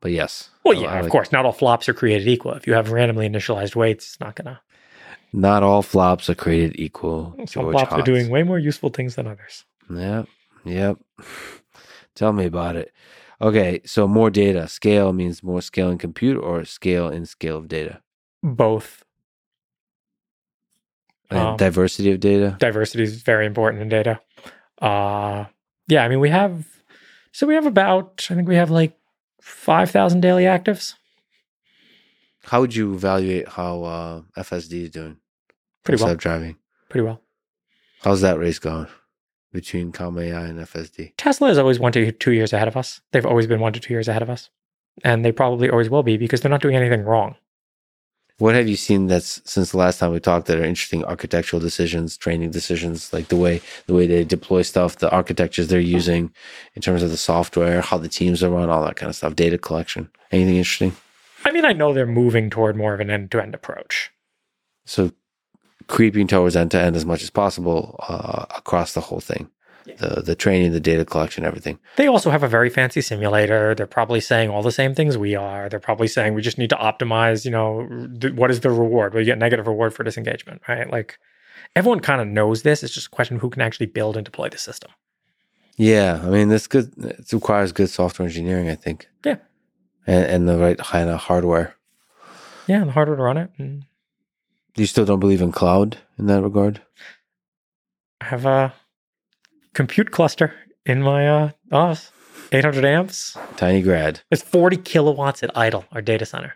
But yes. Well, yeah, I, I of like, course. Not all flops are created equal. If you have randomly initialized weights, it's not going to... Not all flops are created equal. Some George flops Hotz. Are doing way more useful things than others. Yep, yep. Tell me about it. Okay, so more data. Scale means more scale in compute or scale in scale of data? Both. And um, diversity of data? Diversity is very important in data. Uh, yeah, I mean, we have... So we have about... I think we have like five thousand daily actives. How would you evaluate how uh, F S D is doing? Pretty well. Self-driving? Pretty well. How's that race going between comma-ai and F S D? Tesla is always one to two years ahead of us. They've always been one to two years ahead of us. And they probably always will be because they're not doing anything wrong. What have you seen that's since the last time we talked that are interesting architectural decisions, training decisions, like the way the way they deploy stuff, the architectures they're using in terms of the software, how the teams are run, all that kind of stuff, data collection? Anything interesting? I mean, I know they're moving toward more of an end-to-end approach. So creeping towards end-to-end as much as possible uh, across the whole thing. Yeah. The the training, the data collection, everything. They also have a very fancy simulator. They're probably saying all the same things we are. They're probably saying we just need to optimize, you know, th- what is the reward? Well, you get negative reward for disengagement, right? Like everyone kind of knows this. It's just a question of who can actually build and deploy the system. Yeah. I mean, that's good. It requires good software engineering, I think. Yeah. And, and the right kind of hardware. Yeah, and the hardware to run it. And... You still don't believe in cloud in that regard? I have a compute cluster in my uh, office, eight hundred amps. Tinygrad. It's forty kilowatts at idle, our data center.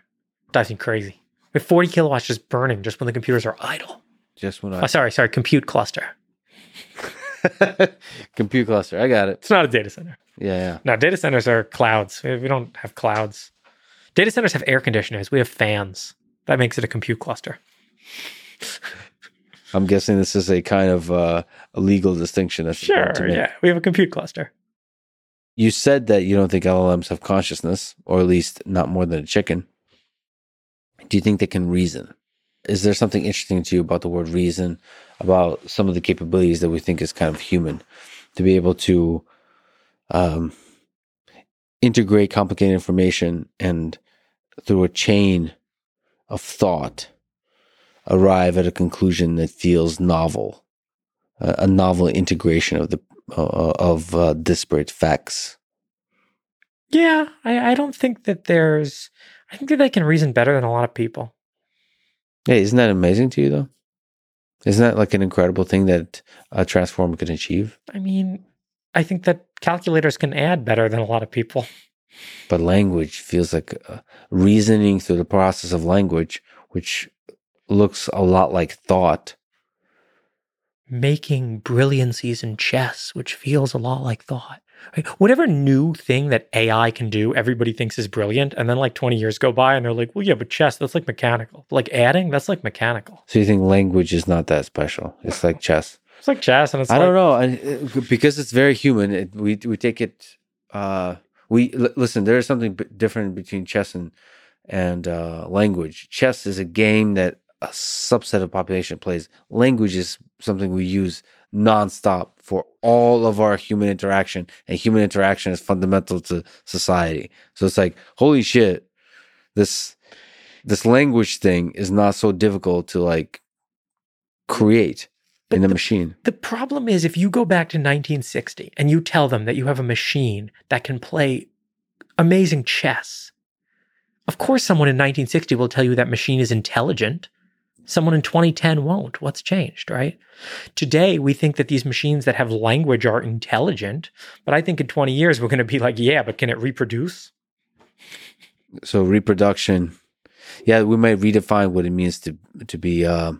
Drives me crazy. We have forty kilowatts just burning just when the computers are idle. Just when I... Oh, sorry, sorry, compute cluster. Compute cluster, I got it. It's not a data center. Yeah, yeah. No, data centers are clouds. We don't have clouds. Data centers have air conditioners. We have fans. That makes it a compute cluster. I'm guessing this is a kind of uh, a legal distinction. That's sure, yeah. We have a compute cluster. You said that you don't think L L Ms have consciousness, or at least not more than a chicken. Do you think they can reason? Is there something interesting to you about the word reason, about some of the capabilities that we think is kind of human, to be able to um, integrate complicated information and through a chain of thought, arrive at a conclusion that feels novel, uh, a novel integration of the uh, of uh, disparate facts? Yeah, I, I don't think that there's. I think that they can reason better than a lot of people. Hey, isn't that amazing to you though? Isn't that like an incredible thing that a transformer can achieve? I mean, I think that calculators can add better than a lot of people. But language feels like uh, reasoning through the process of language, which looks a lot like thought. Making brilliancies in chess, which feels a lot like thought. Right? Whatever new thing that A I can do, everybody thinks is brilliant. And then like twenty years go by and they're like, well, yeah, but chess, that's like mechanical. Like adding, that's like mechanical. So you think language is not that special? It's like chess. It's like chess. And it's I like... don't know. And because it's very human, it, we we take it... Uh, we l- Listen, there is something b- different between chess and, and uh, language. Chess is a game that a subset of population plays. Language is something we use nonstop for all of our human interaction, and human interaction is fundamental to society. So it's like, holy shit, this this language thing is not so difficult to like create but in a the, machine. The problem is if you go back to nineteen sixty and you tell them that you have a machine that can play amazing chess, of course someone in nineteen sixty will tell you that machine is intelligent. Someone in twenty ten won't. What's changed, right? Today, we think that these machines that have language are intelligent, but I think in twenty years, we're going to be like, yeah, but can it reproduce? So reproduction, yeah, we might redefine what it means to, to be, uh,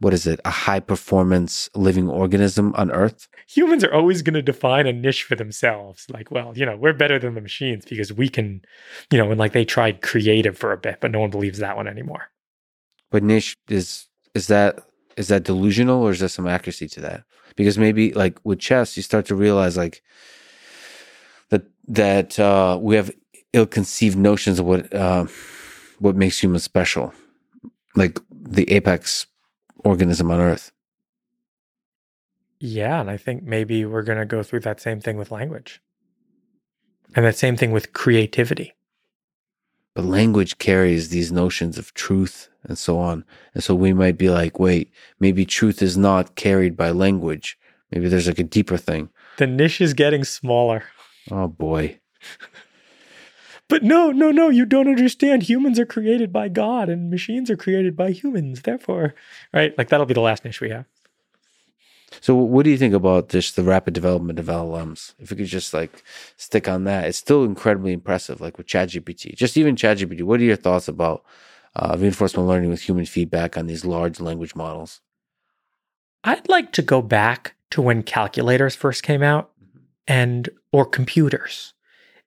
what is it, a high-performance living organism on Earth? Humans are always going to define a niche for themselves. Like, well, you know, we're better than the machines because we can, you know, and like they tried creative for a bit, but no one believes that one anymore. But niche is is that is that delusional, or is there some accuracy to that? Because maybe like with chess, you start to realize like that that uh, we have ill-conceived notions of what uh, what makes humans special, like the apex organism on Earth. Yeah, and I think maybe we're gonna go through that same thing with language, and that same thing with creativity. But language carries these notions of truth and so on. And so we might be like, wait, maybe truth is not carried by language. Maybe there's like a deeper thing. The niche is getting smaller. Oh, boy. But no, no, no, you don't understand. Humans are created by God and machines are created by humans. Therefore, right? Like that'll be the last niche we have. So what do you think about this, the rapid development of L L Ms? If we could just like stick on that, it's still incredibly impressive, like with ChatGPT, just even ChatGPT. What are your thoughts about uh, reinforcement learning with human feedback on these large language models? I'd like to go back to when calculators first came out and or computers.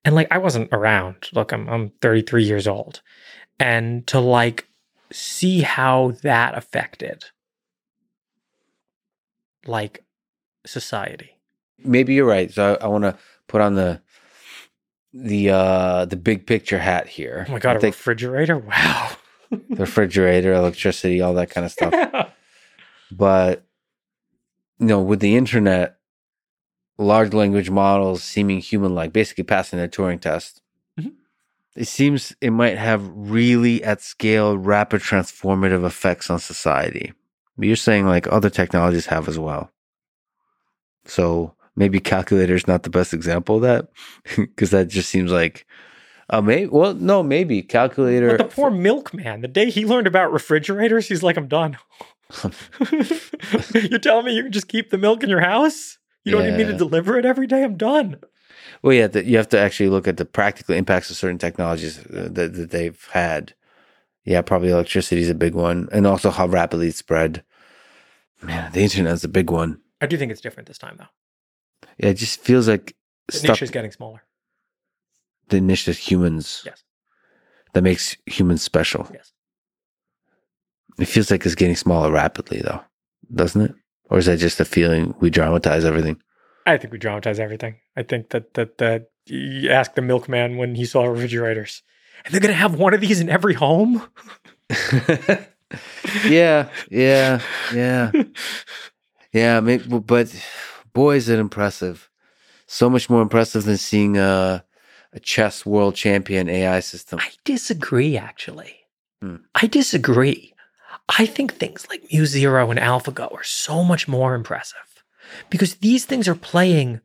And like, I wasn't around. Look, I'm I'm thirty-three years old. And to like see how that affected like society. Maybe you're right. So I, I want to put on the the uh, the big picture hat here. Oh my God, I a think, refrigerator? Wow. The refrigerator, electricity, all that kind of stuff. Yeah. But you know, with the internet, large language models seeming human-like, basically passing their Turing test. Mm-hmm. It seems it might have really, at scale, rapid transformative effects on society. But you're saying like other technologies have as well. So maybe calculator is not the best example of that, because that just seems like, uh, maybe, well, no, maybe calculator. But the poor milkman, the day he learned about refrigerators, he's like, I'm done. You're telling me you can just keep the milk in your house? You don't yeah. need me to deliver it every day? I'm done. Well, yeah, the, you have to actually look at the practical impacts of certain technologies that, that they've had. Yeah, probably electricity is a big one. And also how rapidly it spread. Man, the internet is a big one. I do think it's different this time, though. Yeah, it just feels like... The stuff, niche is getting smaller. The niche is humans. Yes. That makes humans special. Yes. It feels like it's getting smaller rapidly, though, doesn't it? Or is that just a feeling we dramatize everything? I think we dramatize everything. I think that that that you ask the milkman when he saw refrigerators, and they're going to have one of these in every home? yeah, yeah, yeah. yeah, maybe, but boy, is it impressive. So much more impressive than seeing a, a chess world champion A I system. I disagree, actually. Hmm. I disagree. I think things like mu zero and AlphaGo are so much more impressive because these things are playing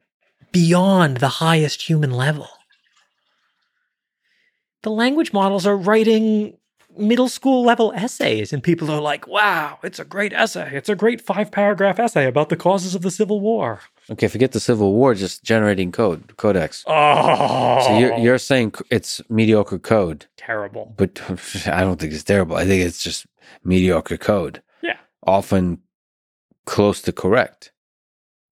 beyond the highest human level. The language models are writing middle school level essays, and people are like, wow, it's a great essay. It's a great five paragraph essay about the causes of the Civil War. Okay, forget the Civil War, just generating code, codecs. Oh. So you're, you're saying it's mediocre code. Terrible. But I don't think it's terrible. I think it's just mediocre code. Yeah. Often close to correct.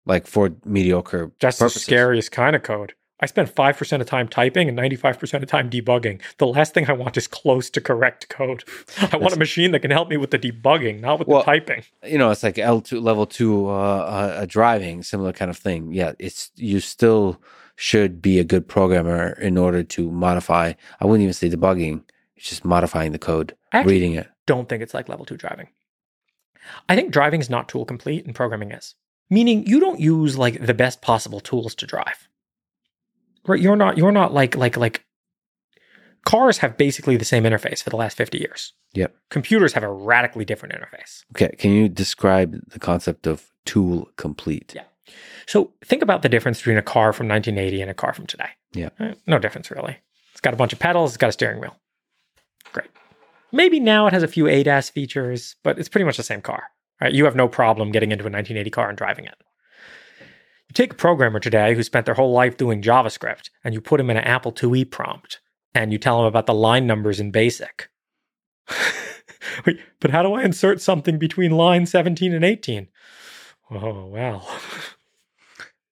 Like for mediocre That's purposes. The scariest kind of code. I spend five percent of time typing and ninety-five percent of time debugging. The last thing I want is close to correct code. I want a machine that can help me with the debugging, not with well, the typing. You know, it's like L two, level two uh, uh, driving, similar kind of thing. Yeah, it's you still should be a good programmer in order to modify. I wouldn't even say debugging. It's just modifying the code, actually, reading it. I don't think it's like level two driving. I think driving is not tool complete and programming is. Meaning you don't use like the best possible tools to drive. Right, you're not, you're not like, like, like, cars have basically the same interface for the last fifty years. Yep. Computers have a radically different interface. Okay. Can you describe the concept of tool complete? Yeah. So think about the difference between a car from nineteen eighty and a car from today. Yeah. Right? No difference really. It's got a bunch of pedals. It's got a steering wheel. Great. Maybe now it has a few A D A S features, but it's pretty much the same car, right? You have no problem getting into a nineteen eighty car and driving it. You take a programmer today who spent their whole life doing JavaScript, and you put him in an Apple two E prompt, and you tell him about the line numbers in BASIC. Wait, but how do I insert something between line seventeen and eighteen? Oh, wow.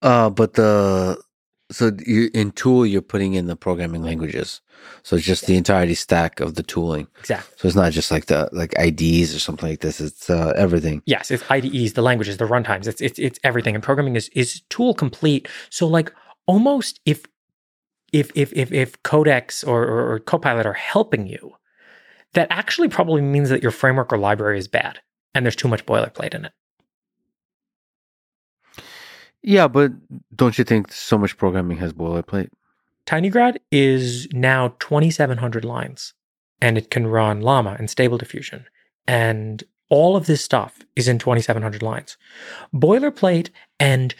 Uh, but the... So you, in tool, you're putting in the programming languages. So it's just yeah. the entirety stack of the tooling. Exactly. So it's not just like the like I D Es or something like this. It's uh, everything. Yes, it's I D Es, the languages, the runtimes. It's it's it's everything. And programming is is tool complete. So like almost if if if if, if Codex or, or, or Copilot are helping you, that actually probably means that your framework or library is bad and there's too much boilerplate in it. Yeah, but don't you think so much programming has boilerplate? Tinygrad is now twenty-seven hundred lines, and it can run Llama and Stable Diffusion, and all of this stuff is in twenty-seven hundred lines. Boilerplate and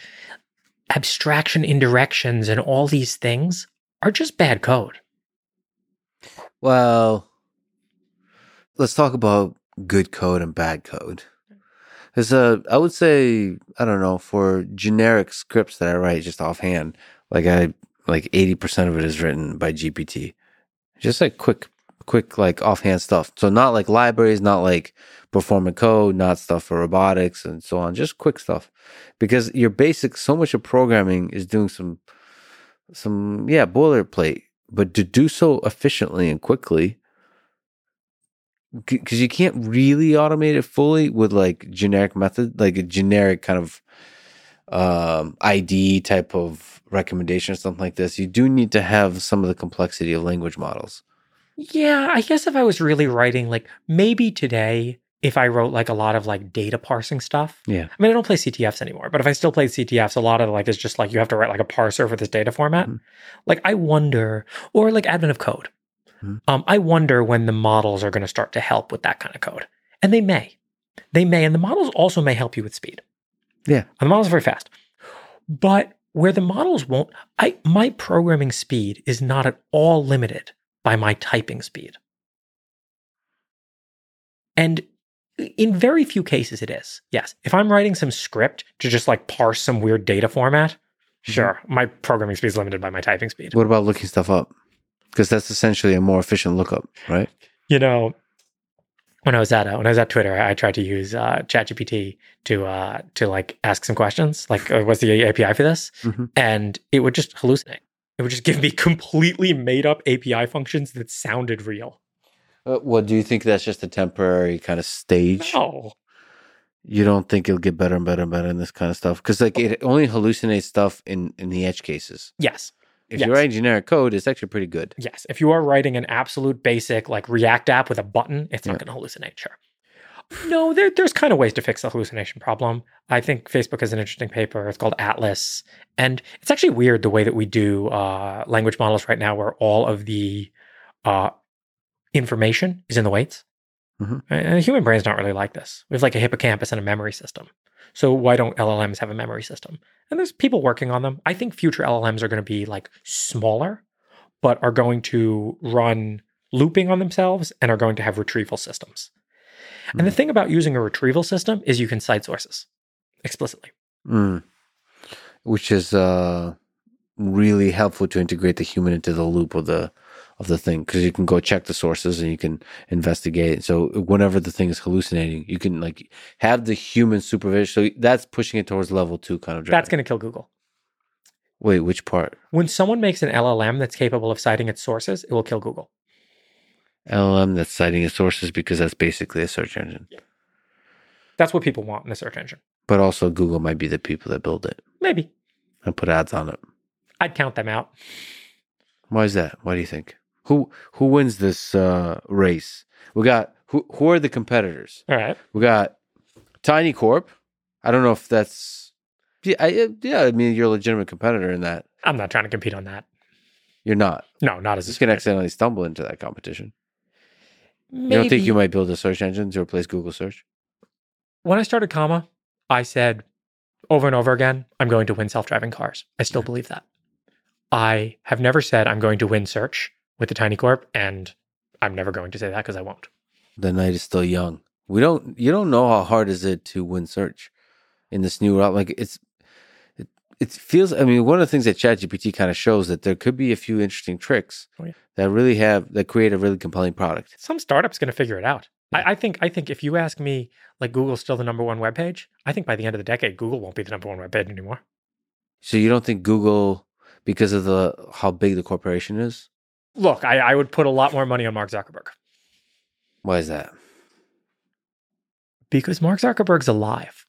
abstraction indirections and all these things are just bad code. Well, let's talk about good code and bad code. There's a, I would say, I don't know, for generic scripts that I write just offhand, like I, like eighty percent of it is written by G P T. Just like quick, quick, like offhand stuff. So not like libraries, not like performant code, not stuff for robotics and so on. Just quick stuff. Because your basic, so much of programming is doing some, some, yeah, boilerplate. But to do so efficiently and quickly, because you can't really automate it fully with like generic method, like a generic kind of um, I D type of recommendation or something like this. You do need to have some of the complexity of language models. Yeah, I guess if I was really writing, like maybe today, if I wrote like a lot of like data parsing stuff. Yeah. I mean, I don't play C T Fs anymore, but if I still played C T Fs, a lot of like, it's just like, you have to write like a parser for this data format. Mm-hmm. Like I wonder, or like admin of code. Um, I wonder when the models are going to start to help with that kind of code. And they may. They may. And the models also may help you with speed. Yeah. And the models are very fast. But where the models won't, I my programming speed is not at all limited by my typing speed. And in very few cases it is. Yes. If I'm writing some script to just like parse some weird data format, sure, my programming speed is limited by my typing speed. What about looking stuff up? Because that's essentially a more efficient lookup, right? You know, when I was at uh, when I was at Twitter, I tried to use uh, ChatGPT to uh, to like ask some questions, like uh, what's the A P I for this, mm-hmm. and it would just hallucinate. It would just give me completely made up A P I functions that sounded real. Uh, well, do you think that's just a temporary kind of stage? No. You don't think it'll get better and better and better in this kind of stuff? Because like it only hallucinates stuff in in the edge cases. Yes. If yes. you're writing generic code, it's actually pretty good. Yes. If you are writing an absolute basic like React app with a button, it's not yeah. going to hallucinate, sure. No, there, there's kind of ways to fix the hallucination problem. I think Facebook has an interesting paper. It's called Atlas. And it's actually weird the way that we do uh, language models right now where all of the uh, information is in the weights. Mm-hmm. And the human brain's not really like this. We have like a hippocampus and a memory system. So why don't L L Ms have a memory system? And there's people working on them. I think future L L Ms are going to be like smaller, but are going to run looping on themselves and are going to have retrieval systems. Mm. And the thing about using a retrieval system is you can cite sources explicitly. Mm. Which is uh, really helpful to integrate the human into the loop of the of the thing, because you can go check the sources and you can investigate. So whenever the thing is hallucinating, you can like have the human supervision. So that's pushing it towards level two kind of driving. That's going to kill Google. Wait, which part? When someone makes an L L M that's capable of citing its sources, it will kill Google. L L M that's citing its sources, because that's basically a search engine. Yeah. That's what people want in a search engine. But also Google might be the people that build it. Maybe. And put ads on it. I'd count them out. Why is that? Why do you think? Who who wins this uh, race? We got, who who are the competitors? All right. We got Tiny Corp. I don't know if that's, yeah I, yeah, I mean, you're a legitimate competitor in that. I'm not trying to compete on that. You're not? No, not as a competitor. You can accidentally stumble into that competition. Maybe. You don't think you might build a search engine to replace Google search? When I started Comma, I said over and over again, I'm going to win self-driving cars. I still yeah. believe that. I have never said I'm going to win search with the Tiny Corp, and I'm never going to say that because I won't. The night is still young. We don't. You don't know how hard is it to win search in this new route. Like it's, it, it feels. I mean, one of the things that ChatGPT kind of shows that there could be a few interesting tricks oh, yeah. that really have that create a really compelling product. Some startup's going to figure it out. Yeah. I, I think. I think if you ask me, like Google's still the number one webpage. I think by the end of the decade, Google won't be the number one webpage anymore. So you don't think Google, because of the how big the corporation is? Look, I, I would put a lot more money on Mark Zuckerberg. Why is that? Because Mark Zuckerberg's alive.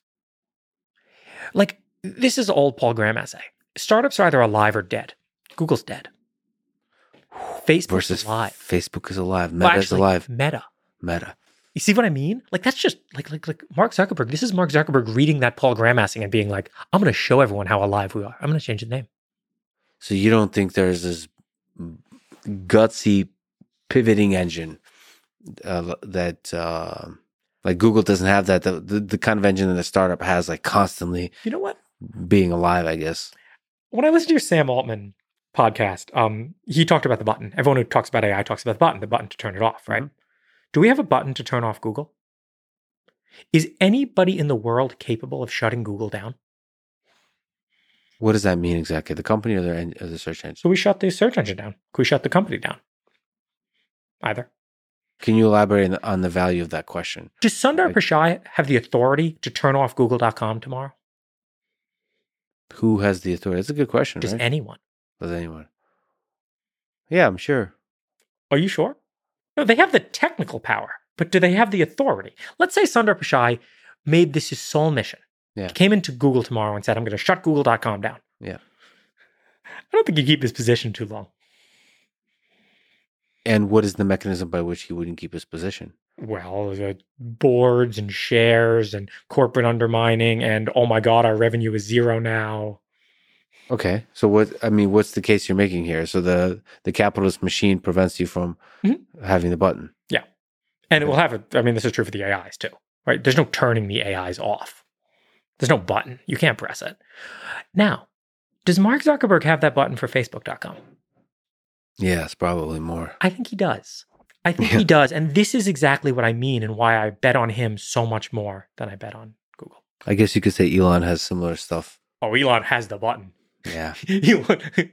Like, this is old Paul Graham essay. Startups are either alive or dead. Google's dead. Facebook's Versus alive. Facebook is alive. Meta's well, actually, alive. Meta. Meta. You see what I mean? Like, that's just, like, like, like Mark Zuckerberg. This is Mark Zuckerberg reading that Paul Graham essay and being like, I'm going to show everyone how alive we are. I'm going to change the name. So you don't think there's this gutsy pivoting engine uh, that uh, like Google doesn't have, that the, the the kind of engine that a startup has, like constantly, you know what, being alive, I guess. when I listened to your Sam Altman podcast, um, he talked about the button. Everyone who talks about A I talks about the button, the button to turn it off, right? Mm-hmm. Do we have a button to turn off Google? Is anybody in the world capable of shutting Google down? What does that mean exactly? The company or the, or the search engine? So we shut the search engine down. Could we shut the company down? Either. Can you elaborate on the value of that question? Does Sundar like, Pichai have the authority to turn off Google dot com tomorrow? Who has the authority? That's a good question, Does right? anyone. Does anyone? Yeah, I'm sure. Are you sure? No, they have the technical power, but do they have the authority? Let's say Sundar Pichai made this his sole mission. Yeah. He came into Google tomorrow and said, I'm going to shut Google dot com down. Yeah. I don't think you keep his position too long. And what is the mechanism by which he wouldn't keep his position? Well, the boards and shares and corporate undermining and, oh my God, our revenue is zero now. Okay. So what, I mean, what's the case you're making here? So the, the capitalist machine prevents you from mm-hmm. having the button. Yeah. And okay. it will have, a, I mean, this is true for the A Is too, right? There's no turning the A Is off. There's no button. You can't press it. Now, does Mark Zuckerberg have that button for Facebook dot com? Yes, probably more. I think he does. I think yeah. he does. And this is exactly what I mean and why I bet on him so much more than I bet on Google. I guess you could say Elon has similar stuff. Oh, Elon has the button. Yeah. Elon.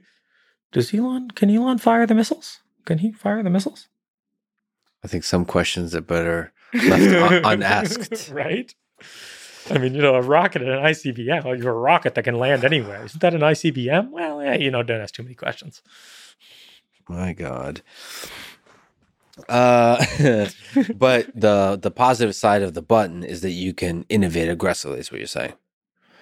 Does Elon, can Elon fire the missiles? Can he fire the missiles? I think some questions are better left un- unasked. Right? I mean, you know, a rocket and an I C B M, well, you're a rocket that can land anywhere. Isn't that an I C B M? Well, yeah, you know, don't ask too many questions. My God. Uh, but the the positive side of the button is that you can innovate aggressively, is what you're saying,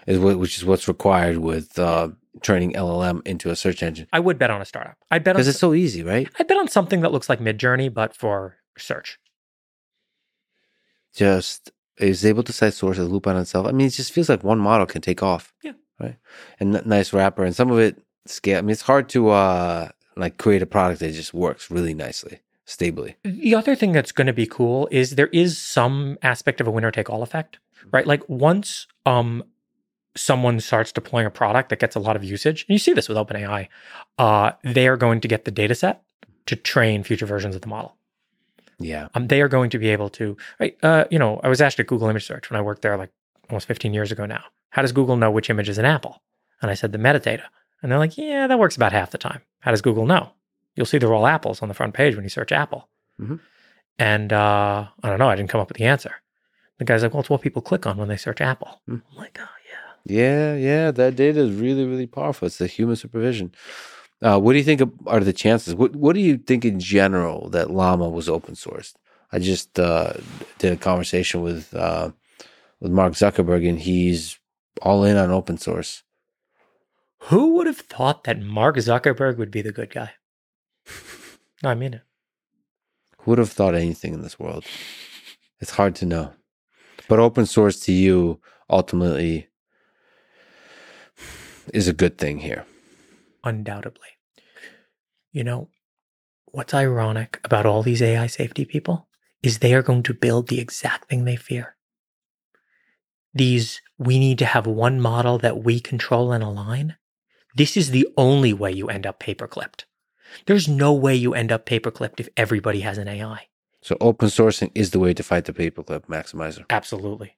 is what, which is what's required with uh, turning L L M into a search engine. I would bet on a startup. I bet Because it's so easy, right? I bet on something that looks like Midjourney, but for search. Just... is able to cite sources, loop on itself. I mean, it just feels like one model can take off. Yeah. Right. And n- nice wrapper. And some of it scale. I mean, it's hard to uh, like create a product that just works really nicely, stably. The other thing that's going to be cool is there is some aspect of a winner take all effect, right? Like once um, someone starts deploying a product that gets a lot of usage, and you see this with OpenAI, uh, they are going to get the data set to train future versions of the model. Yeah, um, they are going to be able to, right? Uh, you know, I was asked at Google Image Search when I worked there like almost fifteen years ago now, how does Google know which image is an apple? And I said, the metadata. And they're like, yeah, that works about half the time. How does Google know? You'll see they're all apples on the front page when you search apple. Mm-hmm. And uh, I don't know, I didn't come up with the answer. The guy's like, well, it's what people click on when they search apple. Mm-hmm. I'm like, oh, yeah. Yeah, yeah, that data is really, really powerful. It's the human supervision. Uh, what do you think are the chances? What What do you think in general that Llama was open sourced? I just uh, did a conversation with uh, with Mark Zuckerberg, and he's all in on open source. Who would have thought that Mark Zuckerberg would be the good guy? No, I mean it. Who would have thought anything in this world? It's hard to know. But open source to you ultimately is a good thing here. Undoubtedly. You know, what's ironic about all these A I safety people is they are going to build the exact thing they fear. These, we need to have one model that we control and align. This is the only way you end up paperclipped. There's no way you end up paperclipped if everybody has an A I. So open sourcing is the way to fight the paperclip maximizer. Absolutely.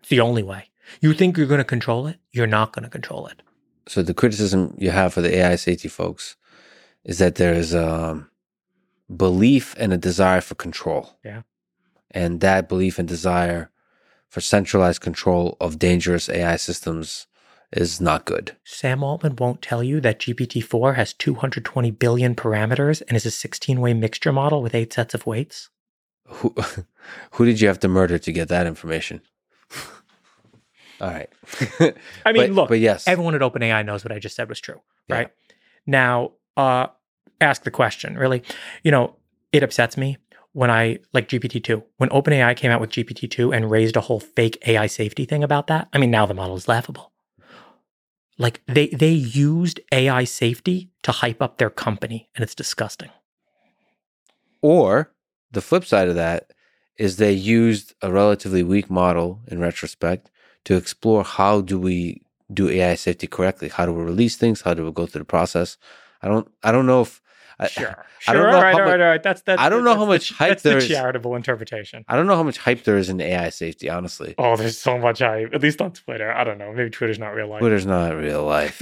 It's the only way. You think you're going to control it? You're not going to control it. So the criticism you have for the A I safety folks is that there is a belief and a desire for control. Yeah. And that belief and desire for centralized control of dangerous A I systems is not good. Sam Altman won't tell you that G P T four has two hundred twenty billion parameters and is a sixteen-way mixture model with eight sets of weights. Who, who did you have to murder to get that information? All right. I mean, but, look, but yes. Everyone at OpenAI knows what I just said was true, right? Yeah. Now, uh, ask the question, really. You know, it upsets me when I, like G P T two, when OpenAI came out with G P T two and raised a whole fake A I safety thing about that, I mean, now the model is laughable. Like, they, they used A I safety to hype up their company, and it's disgusting. Or, the flip side of that is they used a relatively weak model, in retrospect, to explore how do we do A I safety correctly. How do we release things? How do we go through the process? I don't. I don't know if. I, sure. Sure. I don't know all right. All right. All right. That's that's. I don't know how much hype there is. That's the charitable interpretation. I don't know how much hype there is in A I safety. Honestly. Oh, there's so much hype. At least on Twitter. I don't know. Maybe Twitter's not real life. Twitter's not real life.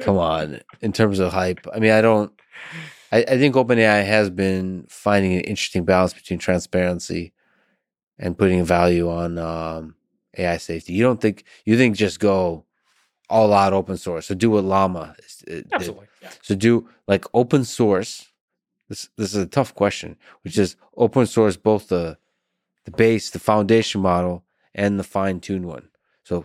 Come on. In terms of hype, I mean, I don't. I, I think OpenAI has been finding an interesting balance between transparency and putting value on um, A I safety. You don't think you think just go all out open source. So do what Llama. It, Absolutely. It, yeah. So do like open source. This this is a tough question, which is open source both the the base, the foundation model, and the fine tuned one. So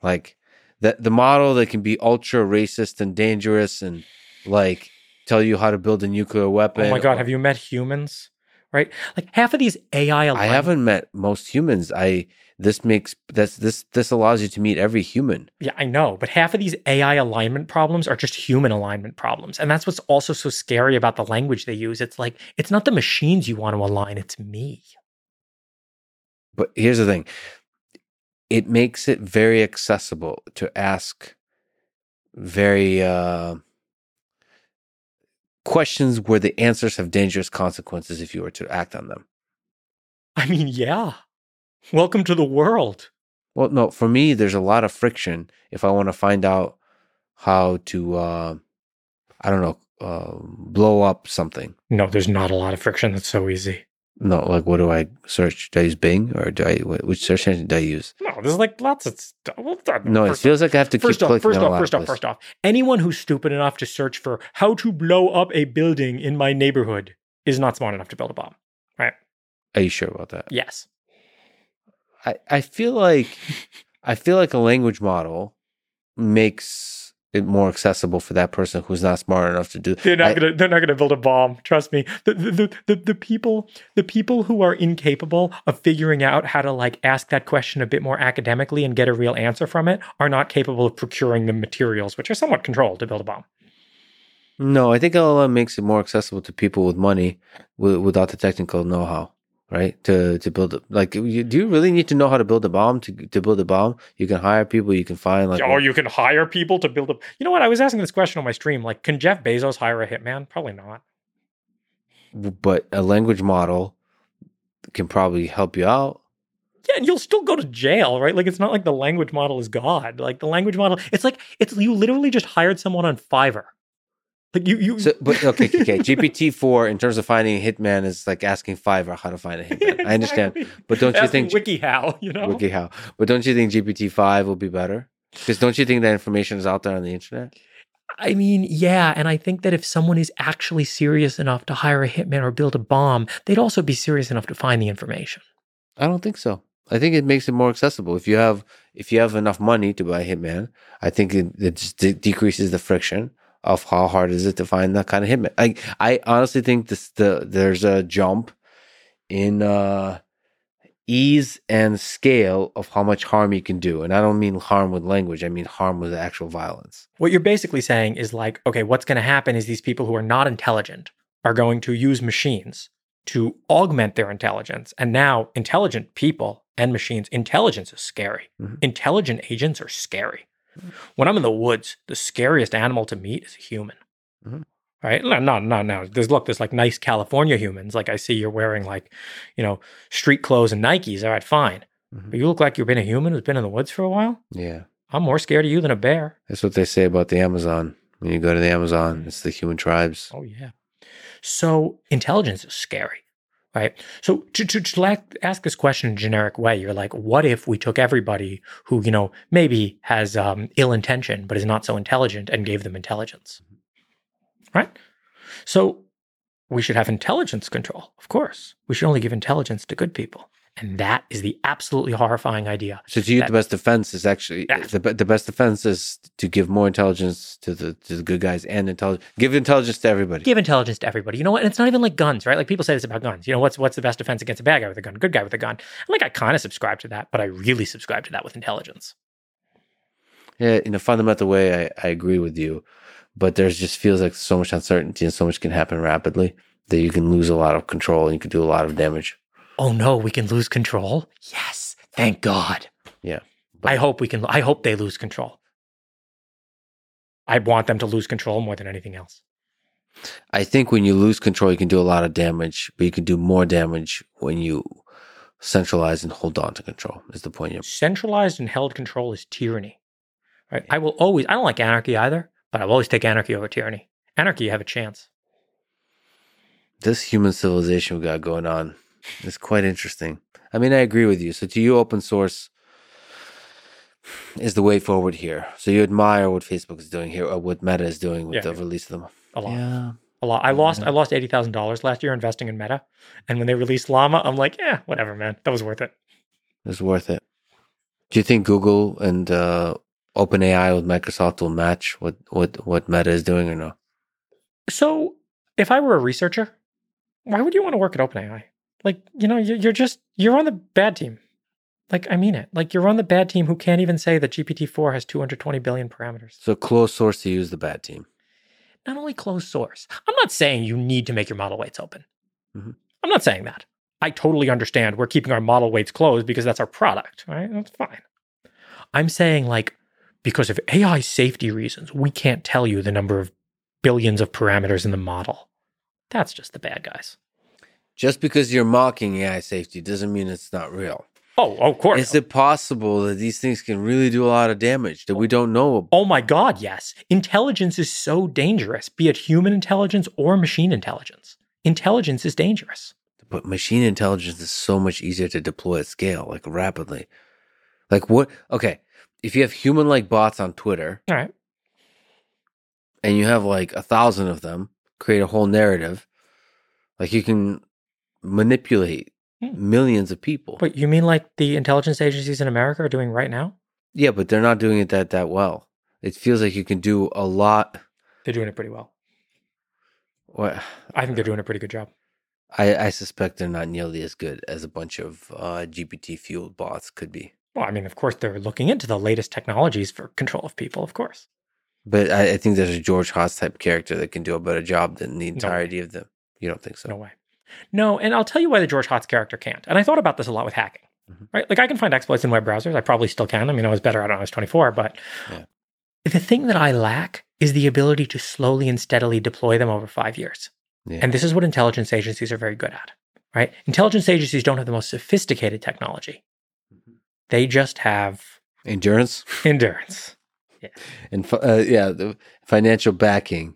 like that the model that can be ultra racist and dangerous and like tell you how to build a nuclear weapon. Oh my God, have you met humans? Right? Like half of these A I alignment. I haven't met most humans. I this makes that's this this allows you to meet every human. Yeah, I know, but half of these A I alignment problems are just human alignment problems. And that's what's also so scary about the language they use. It's like it's not the machines you want to align, it's me. But here's the thing. It makes it very accessible to ask very uh questions where the answers have dangerous consequences if you were to act on them. I mean, yeah. Welcome to the world. Well, no, for me, there's a lot of friction if I want to find out how to, uh, I don't know, uh, blow up something. No, there's not a lot of friction. That's so easy. No, like what do I search? Do I use Bing or do I, which search engine do I use? No, there's like lots of stuff. Well, no, it feels off, like I have to keep clicking on a lot of places. First off, first off, first off, anyone who's stupid enough to search for how to blow up a building in my neighborhood is not smart enough to build a bomb, right? Are you sure about that? Yes. I, I feel like, I feel like a language model makes it more accessible for that person who's not smart enough to do. They're not I, gonna. They're not gonna build a bomb. Trust me. The the, the the the people. The people who are incapable of figuring out how to like ask that question a bit more academically and get a real answer from it are not capable of procuring the materials, which are somewhat controlled, to build a bomb. No, I think L L M makes it more accessible to people with money w- without the technical know-how. Right to to build a, like you, do you really need to know how to build a bomb to to build a bomb? You can hire people. You can find like oh, what? You can hire people to build a. You know what? I was asking this question on my stream. Like, can Jeff Bezos hire a hitman? Probably not. But a language model can probably help you out. Yeah, and you'll still go to jail, right? Like, it's not like the language model is God. Like the language model, it's like it's you literally just hired someone on Fiverr. Like you, you. So, but okay, okay. G P T four in terms of finding a hitman is like asking Fiverr how to find a hitman. Yeah, exactly. I understand, but don't asking you think WikiHow? You know, WikiHow. But don't you think G P T five will be better? Because don't you think that information is out there on the internet? I mean, yeah, and I think that if someone is actually serious enough to hire a hitman or build a bomb, they'd also be serious enough to find the information. I don't think so. I think it makes it more accessible. If you have, if you have enough money to buy a hitman, I think it, it just de- decreases the friction of how hard is it to find that kind of hitman. I I honestly think this the there's a jump in uh, ease and scale of how much harm you can do. And I don't mean harm with language. I mean harm with actual violence. What you're basically saying is like, okay, what's going to happen is these people who are not intelligent are going to use machines to augment their intelligence. And now intelligent people and machines, intelligence is scary. Mm-hmm. Intelligent agents are scary. When I'm in the woods, the scariest animal to meet is a human, mm-hmm. right? No, no, no, no. There's, look, there's like nice California humans. Like I see you're wearing like, you know, street clothes and Nikes. All right, fine. Mm-hmm. But you look like you've been a human who's been in the woods for a while. Yeah. I'm more scared of you than a bear. That's what they say about the Amazon. When you go to the Amazon, it's the human tribes. Oh, yeah. So intelligence is scary, right? So to, to, to ask this question in a generic way, you're like, what if we took everybody who, you know, maybe has um, ill intention, but is not so intelligent and gave them intelligence, right? So we should have intelligence control, of course. We should only give intelligence to good people. And that is the absolutely horrifying idea. So to you, that, the best defense is actually, yeah. the, the best defense is to give more intelligence to the to the good guys and intelligence. Give intelligence to everybody. Give intelligence to everybody. You know what? And it's not even like guns, right? Like people say this about guns. You know, what's what's the best defense against a bad guy with a gun, good guy with a gun? And like I kind of subscribe to that, but I really subscribe to that with intelligence. Yeah, in a fundamental way, I, I agree with you. But there's just feels like so much uncertainty and so much can happen rapidly that you can lose a lot of control and you can do a lot of damage. Oh no, we can lose control? Yes, thank God. Yeah. But I hope we can, I hope they lose control. I want them to lose control more than anything else. I think when you lose control, you can do a lot of damage, but you can do more damage when you centralize and hold on to control, is the point. You're... Centralized and held control is tyranny. Right? I will always, I don't like anarchy either, but I'll always take anarchy over tyranny. Anarchy, you have a chance. This human civilization we got going on is quite interesting. I mean, I agree with you. So to you, open source is the way forward here. So you admire what Facebook is doing here, or what Meta is doing with yeah, the yeah. release of them. A lot. Yeah. A lot. I lost yeah. I lost eighty thousand dollars last year investing in Meta. And when they released Llama, I'm like, yeah, whatever, man. That was worth it. It was worth it. Do you think Google and uh, OpenAI with Microsoft will match what, what, what Meta is doing or no? So if I were a researcher, why would you want to work at OpenAI? Like, you know, you're just, you're on the bad team. Like, I mean it. Like, you're on the bad team who can't even say that G P T four has two hundred twenty billion parameters. So closed source to use the bad team. Not only closed source. I'm not saying you need to make your model weights open. Mm-hmm. I'm not saying that. I totally understand we're keeping our model weights closed because that's our product, right? That's fine. I'm saying, like, because of A I safety reasons, we can't tell you the number of billions of parameters in the model. That's just the bad guys. Just because you're mocking A I safety doesn't mean it's not real. Oh, of course. Is it possible that these things can really do a lot of damage that we don't know about? Oh my God, yes. Intelligence is so dangerous, be it human intelligence or machine intelligence. Intelligence is dangerous. But machine intelligence is so much easier to deploy at scale, like rapidly. Like what? Okay, if you have human-like bots on Twitter, all right, and you have like a thousand of them, create a whole narrative, like you can manipulate millions of people. But you mean like the intelligence agencies in America are doing right now? Yeah, but they're not doing it that that well. It feels like you can do a lot. They're doing it pretty well. What? I think they're doing a pretty good job. I, I suspect they're not nearly as good as a bunch of uh, G P T-fueled bots could be. Well, I mean, of course, they're looking into the latest technologies for control of people, of course. But I, I think there's a George Hotz type character that can do a better job than the entirety no of them. You don't think so? No way. No, and I'll tell you why the George Hotz character can't. And I thought about this a lot with hacking, mm-hmm. right? Like I can find exploits in web browsers. I probably still can. I mean, I was better, I don't know, I was twenty-four, but yeah. The thing that I lack is the ability to slowly and steadily deploy them over five years. Yeah. And this is what intelligence agencies are very good at, right? Intelligence agencies don't have the most sophisticated technology. Mm-hmm. They just have... Endurance? Endurance, yeah. And uh, yeah, the financial backing.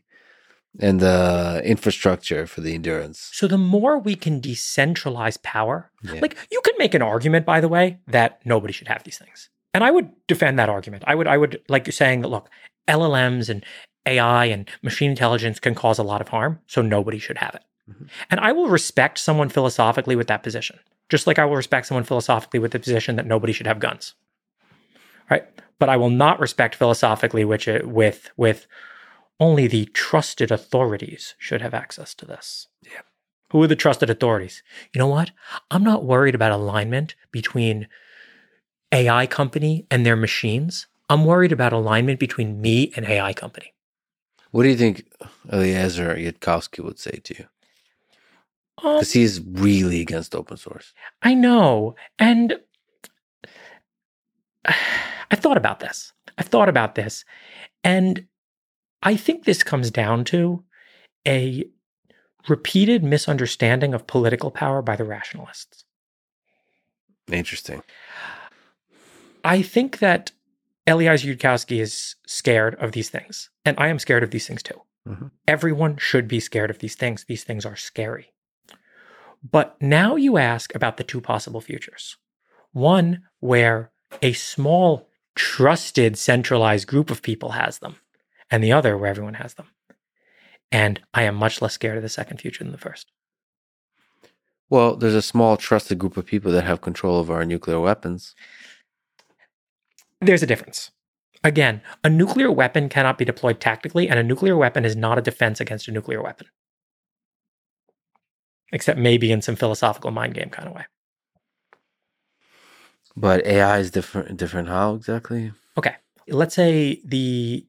And the infrastructure for the endurance. So the more we can decentralize power, yeah. like you can make an argument, by the way, that nobody should have these things. And I would defend that argument. I would, I would like you're saying that, look, L L Ms and A I and machine intelligence can cause a lot of harm, so nobody should have it. Mm-hmm. And I will respect someone philosophically with that position, just like I will respect someone philosophically with the position that nobody should have guns, right? But I will not respect philosophically which it, with, with, only the trusted authorities should have access to this. Yeah. Who are the trusted authorities? You know what? I'm not worried about alignment between A I company and their machines. I'm worried about alignment between me and A I company. What do you think Eliezer Yudkowsky would say to you? Because um, he's really against open source. I know. And I thought about this. I thought about this. And I think this comes down to a repeated misunderstanding of political power by the rationalists. Interesting. I think that Eliezer Yudkowsky is scared of these things, and I am scared of these things too. Mm-hmm. Everyone should be scared of these things. These things are scary. But now you ask about the two possible futures. One where a small, trusted, centralized group of people has them, and the other where everyone has them. And I am much less scared of the second future than the first. Well, there's a small trusted group of people that have control over our nuclear weapons. There's a difference. Again, a nuclear weapon cannot be deployed tactically, and a nuclear weapon is not a defense against a nuclear weapon. Except maybe in some philosophical mind game kind of way. But A I is different, different how exactly? Okay. Let's say the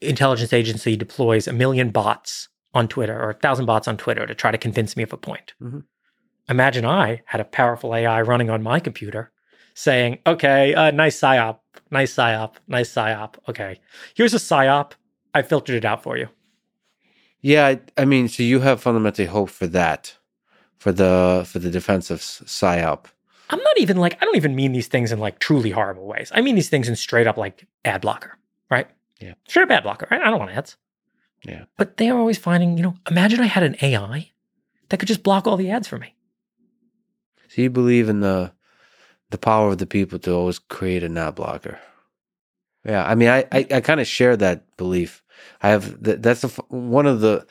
intelligence agency deploys a million bots on Twitter or a thousand bots on Twitter to try to convince me of a point. Mm-hmm. Imagine I had a powerful A I running on my computer saying, okay, uh, nice psyop, nice psyop, nice psyop. Okay, here's a psyop. I filtered it out for you. Yeah, I, I mean, so you have fundamentally hope for that, for the for the defensive psyop. I'm not even like, I don't even mean these things in like truly horrible ways. I mean these things in straight up like ad blocker, right? Yeah. Straight up ad blocker, right? I don't want ads. Yeah. But they are always finding, you know, imagine I had an A I that could just block all the ads for me. So you believe in the the power of the people to always create an ad blocker. Yeah, I mean, I I, I kind of share that belief. I have, th- that's the, one of the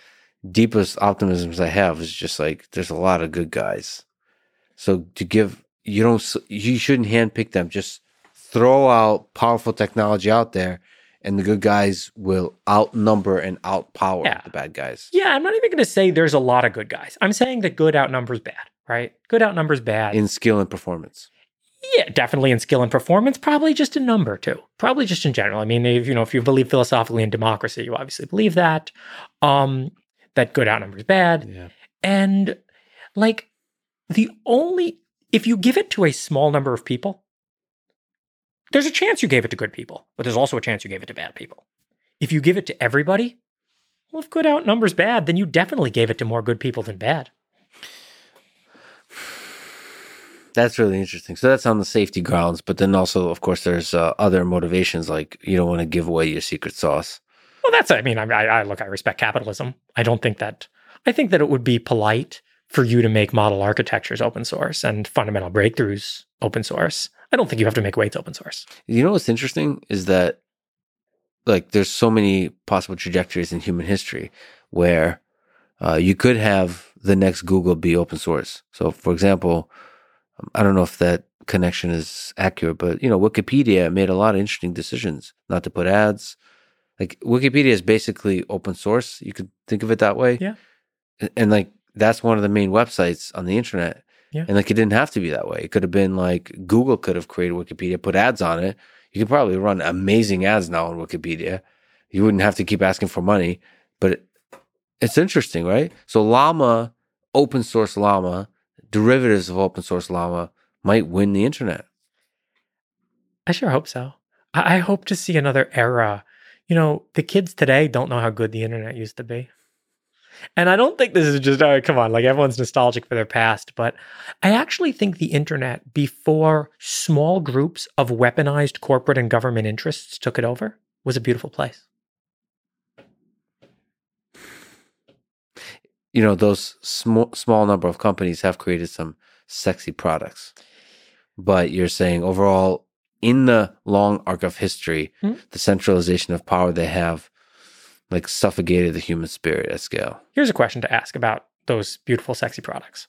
deepest optimisms I have is just like, there's a lot of good guys. So to give, you don't, you shouldn't handpick them. Just throw out powerful technology out there and the good guys will outnumber and outpower yeah. the bad guys. Yeah, I'm not even going to say there's a lot of good guys. I'm saying that good outnumbers bad, right? Good outnumbers bad. In skill and performance. Yeah, definitely in skill and performance, probably just in number too. Probably just in general. I mean, if you know, if you believe philosophically in democracy, you obviously believe that, um, that good outnumbers bad. Yeah. And like the only, if you give it to a small number of people, there's a chance you gave it to good people, but there's also a chance you gave it to bad people. If you give it to everybody, well, if good outnumbers bad, then you definitely gave it to more good people than bad. That's really interesting. So that's on the safety grounds, but then also, of course, there's uh, other motivations, like you don't want to give away your secret sauce. Well, that's, I mean, I, I look, I respect capitalism. I don't think that, I think that it would be polite for you to make model architectures open source and fundamental breakthroughs open source. I don't think you have to make weights open source. You know what's interesting is that, like, there's so many possible trajectories in human history where uh, you could have the next Google be open source. So, for example, I don't know if that connection is accurate, but, you know, Wikipedia made a lot of interesting decisions not to put ads. Like, Wikipedia is basically open source. You could think of it that way. Yeah. And, and like, that's one of the main websites on the internet. Yeah. And, like, it didn't have to be that way. It could have been, like, Google could have created Wikipedia, put ads on it. You could probably run amazing ads now on Wikipedia. You wouldn't have to keep asking for money. But it, it's interesting, right? So Llama, open source Llama, derivatives of open source Llama might win the internet. I sure hope so. I hope to see another era. You know, the kids today don't know how good the internet used to be. And I don't think this is just, oh, come on, like everyone's nostalgic for their past, but I actually think the internet, before small groups of weaponized corporate and government interests took it over, was a beautiful place. You know, those small small number of companies have created some sexy products. But you're saying overall, in the long arc of history, mm-hmm. the centralization of power they have, like, suffocated the human spirit at scale. Here's a question to ask about those beautiful, sexy products.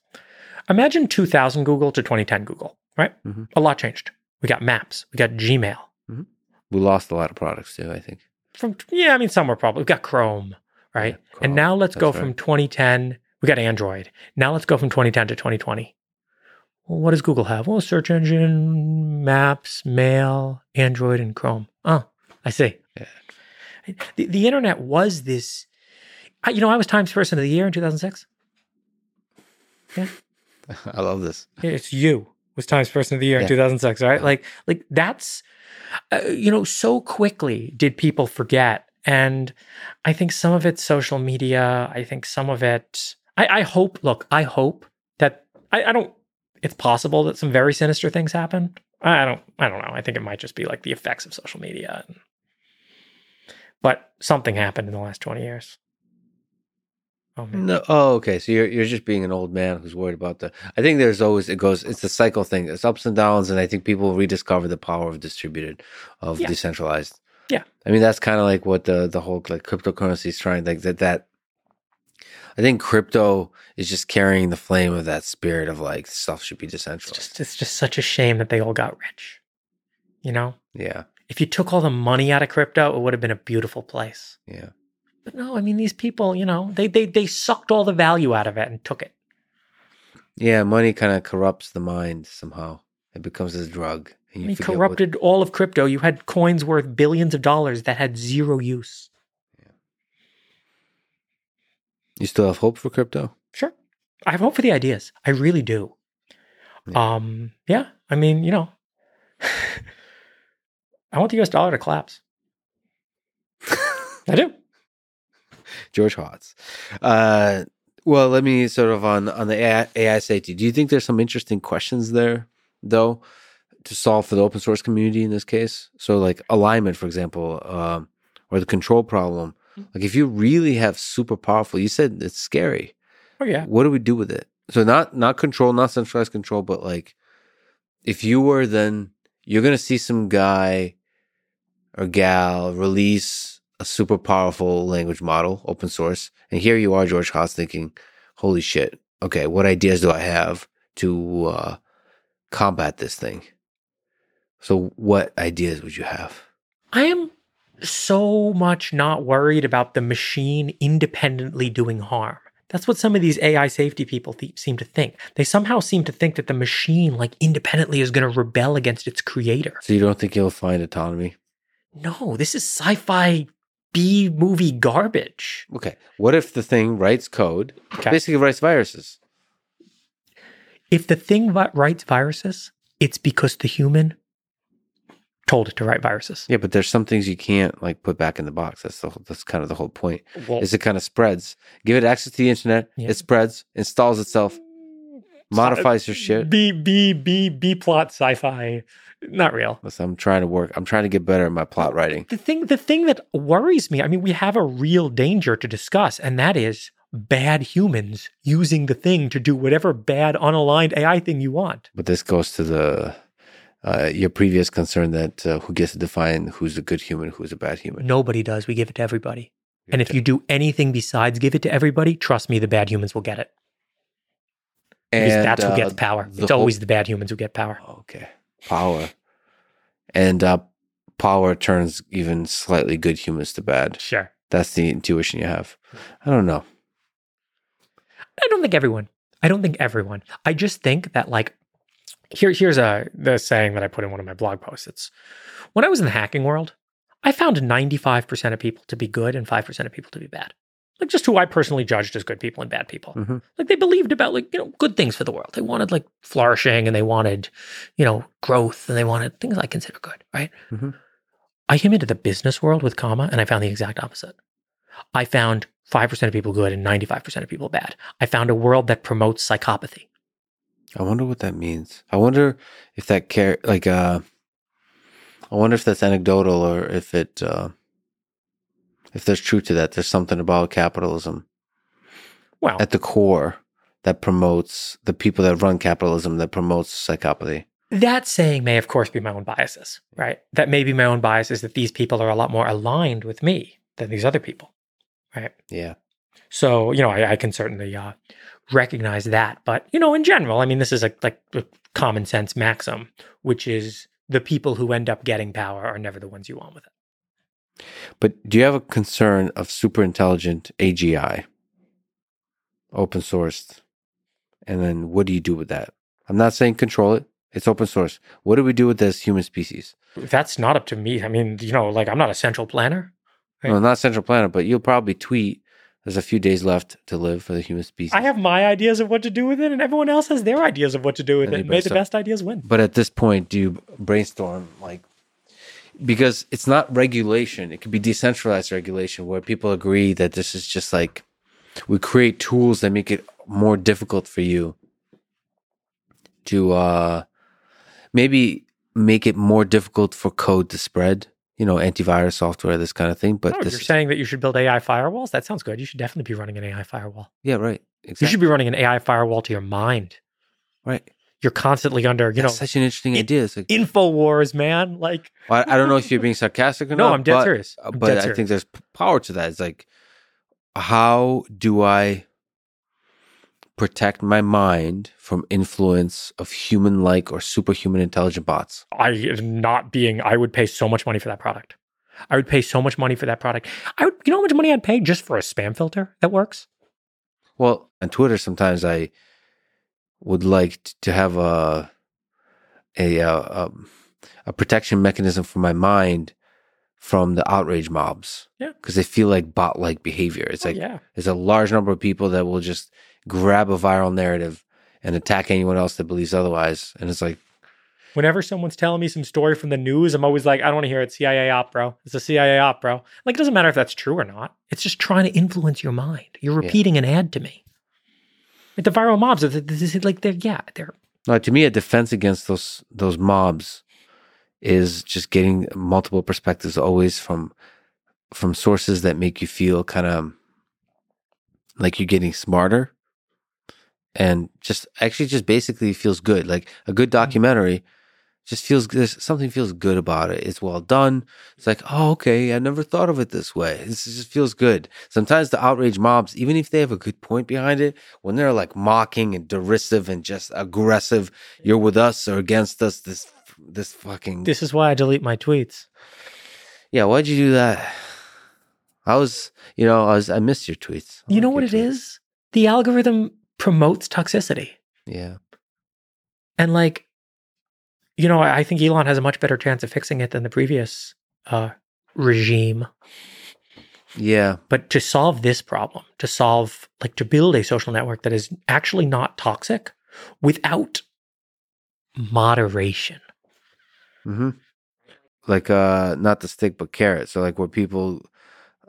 Imagine two thousand Google to twenty ten Google, right? Mm-hmm. A lot changed. We got Maps. We got Gmail. Mm-hmm. We lost a lot of products too, I think. From Yeah, I mean, some were probably. We got Chrome. Right. Yeah, and now let's That's go from right. twenty ten. We got Android. Now let's go from twenty ten to twenty twenty. Well, what does Google have? Well, search engine, Maps, Mail, Android, and Chrome. Oh, I see. Yeah. The, the internet was this. I, you know, I was Times Person of the Year in two thousand six. Yeah. I love this. It's you. Was Times Person of the Year yeah. in two thousand six, right? Yeah. Like, like that's, uh, you know, so quickly did people forget. And I think some of it's social media. I think some of it, I, I hope, look, I hope that, I, I don't, it's possible that some very sinister things happen. I don't, I don't know. I think it might just be like the effects of social media. But something happened in the last twenty years. Oh, man. No, oh, okay. So you're you're just being an old man who's worried about the, I think there's always, it goes, it's a cycle thing. It's ups and downs. And I think people rediscover the power of distributed, of yeah. decentralized. Yeah. I mean, that's kind of like what the the whole like cryptocurrency is trying, like that, that I think crypto is just carrying the flame of that spirit of like stuff should be decentralized. It's just, it's just such a shame that they all got rich, you know? Yeah. If you took all the money out of crypto, it would have been a beautiful place. Yeah. But no, I mean, these people, you know, they they they sucked all the value out of it and took it. Yeah, money kind of corrupts the mind somehow. It becomes this drug. You we corrupted what... all of crypto. You had coins worth billions of dollars that had zero use. Yeah. You still have hope for crypto? Sure. I have hope for the ideas. I really do. Yeah. Um, yeah. I mean, you know, I want the U S dollar to collapse. I do. George Hotz. Uh, well, let me sort of on, on the A I, A I safety. Do you think there's some interesting questions there, though, to solve for the open source community in this case? So like alignment, for example, um, or the control problem. Like if you really have super powerful, you said it's scary. Oh, yeah. What do we do with it? So not not control, not centralized control, but like if you were then, you're going to see some guy or gal release a super powerful language model, open source. And here you are, George Hotz, thinking, holy shit, okay, what ideas do I have to uh, combat this thing? So what ideas would you have? I am so much not worried about the machine independently doing harm. That's what some of these A I safety people th- seem to think. They somehow seem to think that the machine, like, independently is going to rebel against its creator. So you don't think you'll find autonomy? No, this is sci-fi B-movie garbage. Okay. What if the thing writes code, okay. basically writes viruses? If the thing vi- writes viruses, it's because the human told it to write viruses. Yeah, but there's some things you can't like put back in the box. That's the, that's kind of the whole point. Well, is it kind of spreads. Give it access to the internet, yeah. It spreads, installs itself, modifies your shit. B, B, B, B plot sci-fi. Not real. Listen, I'm trying to work. I'm trying to get better at my plot writing. The thing, the thing that worries me, I mean, we have a real danger to discuss, and that is bad humans using the thing to do whatever bad unaligned A I thing you want. But this goes to the... Uh, your previous concern that uh, who gets to define who's a good human, who's a bad human? Nobody does. We give it to everybody. And if you do anything besides give it to everybody, trust me, the bad humans will get it. And because that's uh, who gets power. It's whole... always the bad humans who get power. Okay. Power. And uh, power turns even slightly good humans to bad. Sure. That's the intuition you have. I don't know. I don't think everyone. I don't think everyone. I just think that like, Here, here's a the saying that I put in one of my blog posts. It's, when I was in the hacking world, I found ninety-five percent of people to be good and five percent of people to be bad. Like just who I personally judged as good people and bad people. Mm-hmm. Like they believed about like, you know, good things for the world. They wanted like flourishing and they wanted, you know, growth and they wanted things I consider good, right? Mm-hmm. I came into the business world with comma and I found the exact opposite. I found five percent of people good and ninety-five percent of people bad. I found a world that promotes psychopathy. I wonder what that means. I wonder if that care like uh, I wonder if that's anecdotal or if it uh, if there's truth to that. There's something about capitalism, well, at the core that promotes the people that run capitalism that promotes psychopathy. That saying may, of course, be my own biases, right? That may be my own biases that these people are a lot more aligned with me than these other people, right? Yeah. So, you know, I, I can certainly uh, recognize that. But, you know, in general, I mean, this is a, like a common sense maxim, which is the people who end up getting power are never the ones you want with it. But do you have a concern of super intelligent A G I, open sourced? And then what do you do with that? I'm not saying control it. It's open source. What do we do with this human species? That's not up to me. I mean, you know, like I'm not a central planner. Right? No, not central planner, but you'll probably tweet. There's a few days left to live for the human species. I have my ideas of what to do with it, and everyone else has their ideas of what to do with it. May the best ideas win. But at this point, do you brainstorm? Like, because it's not regulation. It could be decentralized regulation where people agree that this is just like, we create tools that make it more difficult for you to uh, maybe make it more difficult for code to spread. You know, antivirus software, this kind of thing. But oh, this you're is... saying that you should build A I firewalls? That sounds good. You should definitely be running an A I firewall. Yeah, right. Exactly. You should be running an A I firewall to your mind. Right. You're constantly under, you That's know. That's such an interesting in, idea. It's like, InfoWars, man. Like, well, I don't know if you're being sarcastic or not. No, I'm dead but, serious. I'm but dead I serious. think there's power to that. It's like, how do I protect my mind from influence of human-like or superhuman intelligent bots? I am not being, I would pay so much money for that product. I would pay so much money for that product. I would, you know how much money I'd pay just for a spam filter that works? Well, on Twitter, sometimes I would like to have a, a, a, a protection mechanism for my mind from the outrage mobs. Yeah. Because they feel like bot-like behavior. It's oh, like, yeah. There's a large number of people that will just grab a viral narrative and attack anyone else that believes otherwise. And it's like, Whenever someone's telling me some story from the news, I'm always like, I don't want to hear it. C I A op, bro. It's a C I A op, bro. Like, it doesn't matter if that's true or not. It's just trying to influence your mind. You're repeating yeah. an ad to me. Like the viral mobs, this is like they're yeah, they're. No, to me, a defense against those those mobs is just getting multiple perspectives, always from from sources that make you feel kind of like you're getting smarter. And just actually just basically feels good. Like a good documentary just feels good. Something feels good about it. It's well done. It's like, oh, okay, I never thought of it this way. This just feels good. Sometimes the outrage mobs, even if they have a good point behind it, when they're like mocking and derisive and just aggressive, you're with us or against us, this this fucking... This is why I delete my tweets. Yeah, why'd you do that? I was, you know, I was I missed your tweets. You know what it is? The algorithm promotes toxicity. Yeah. And like, you know, I think Elon has a much better chance of fixing it than the previous uh, regime. Yeah. But to solve this problem, to solve, like to build a social network that is actually not toxic without moderation. Mm-hmm. Like uh, not the stick, but carrot. So like where people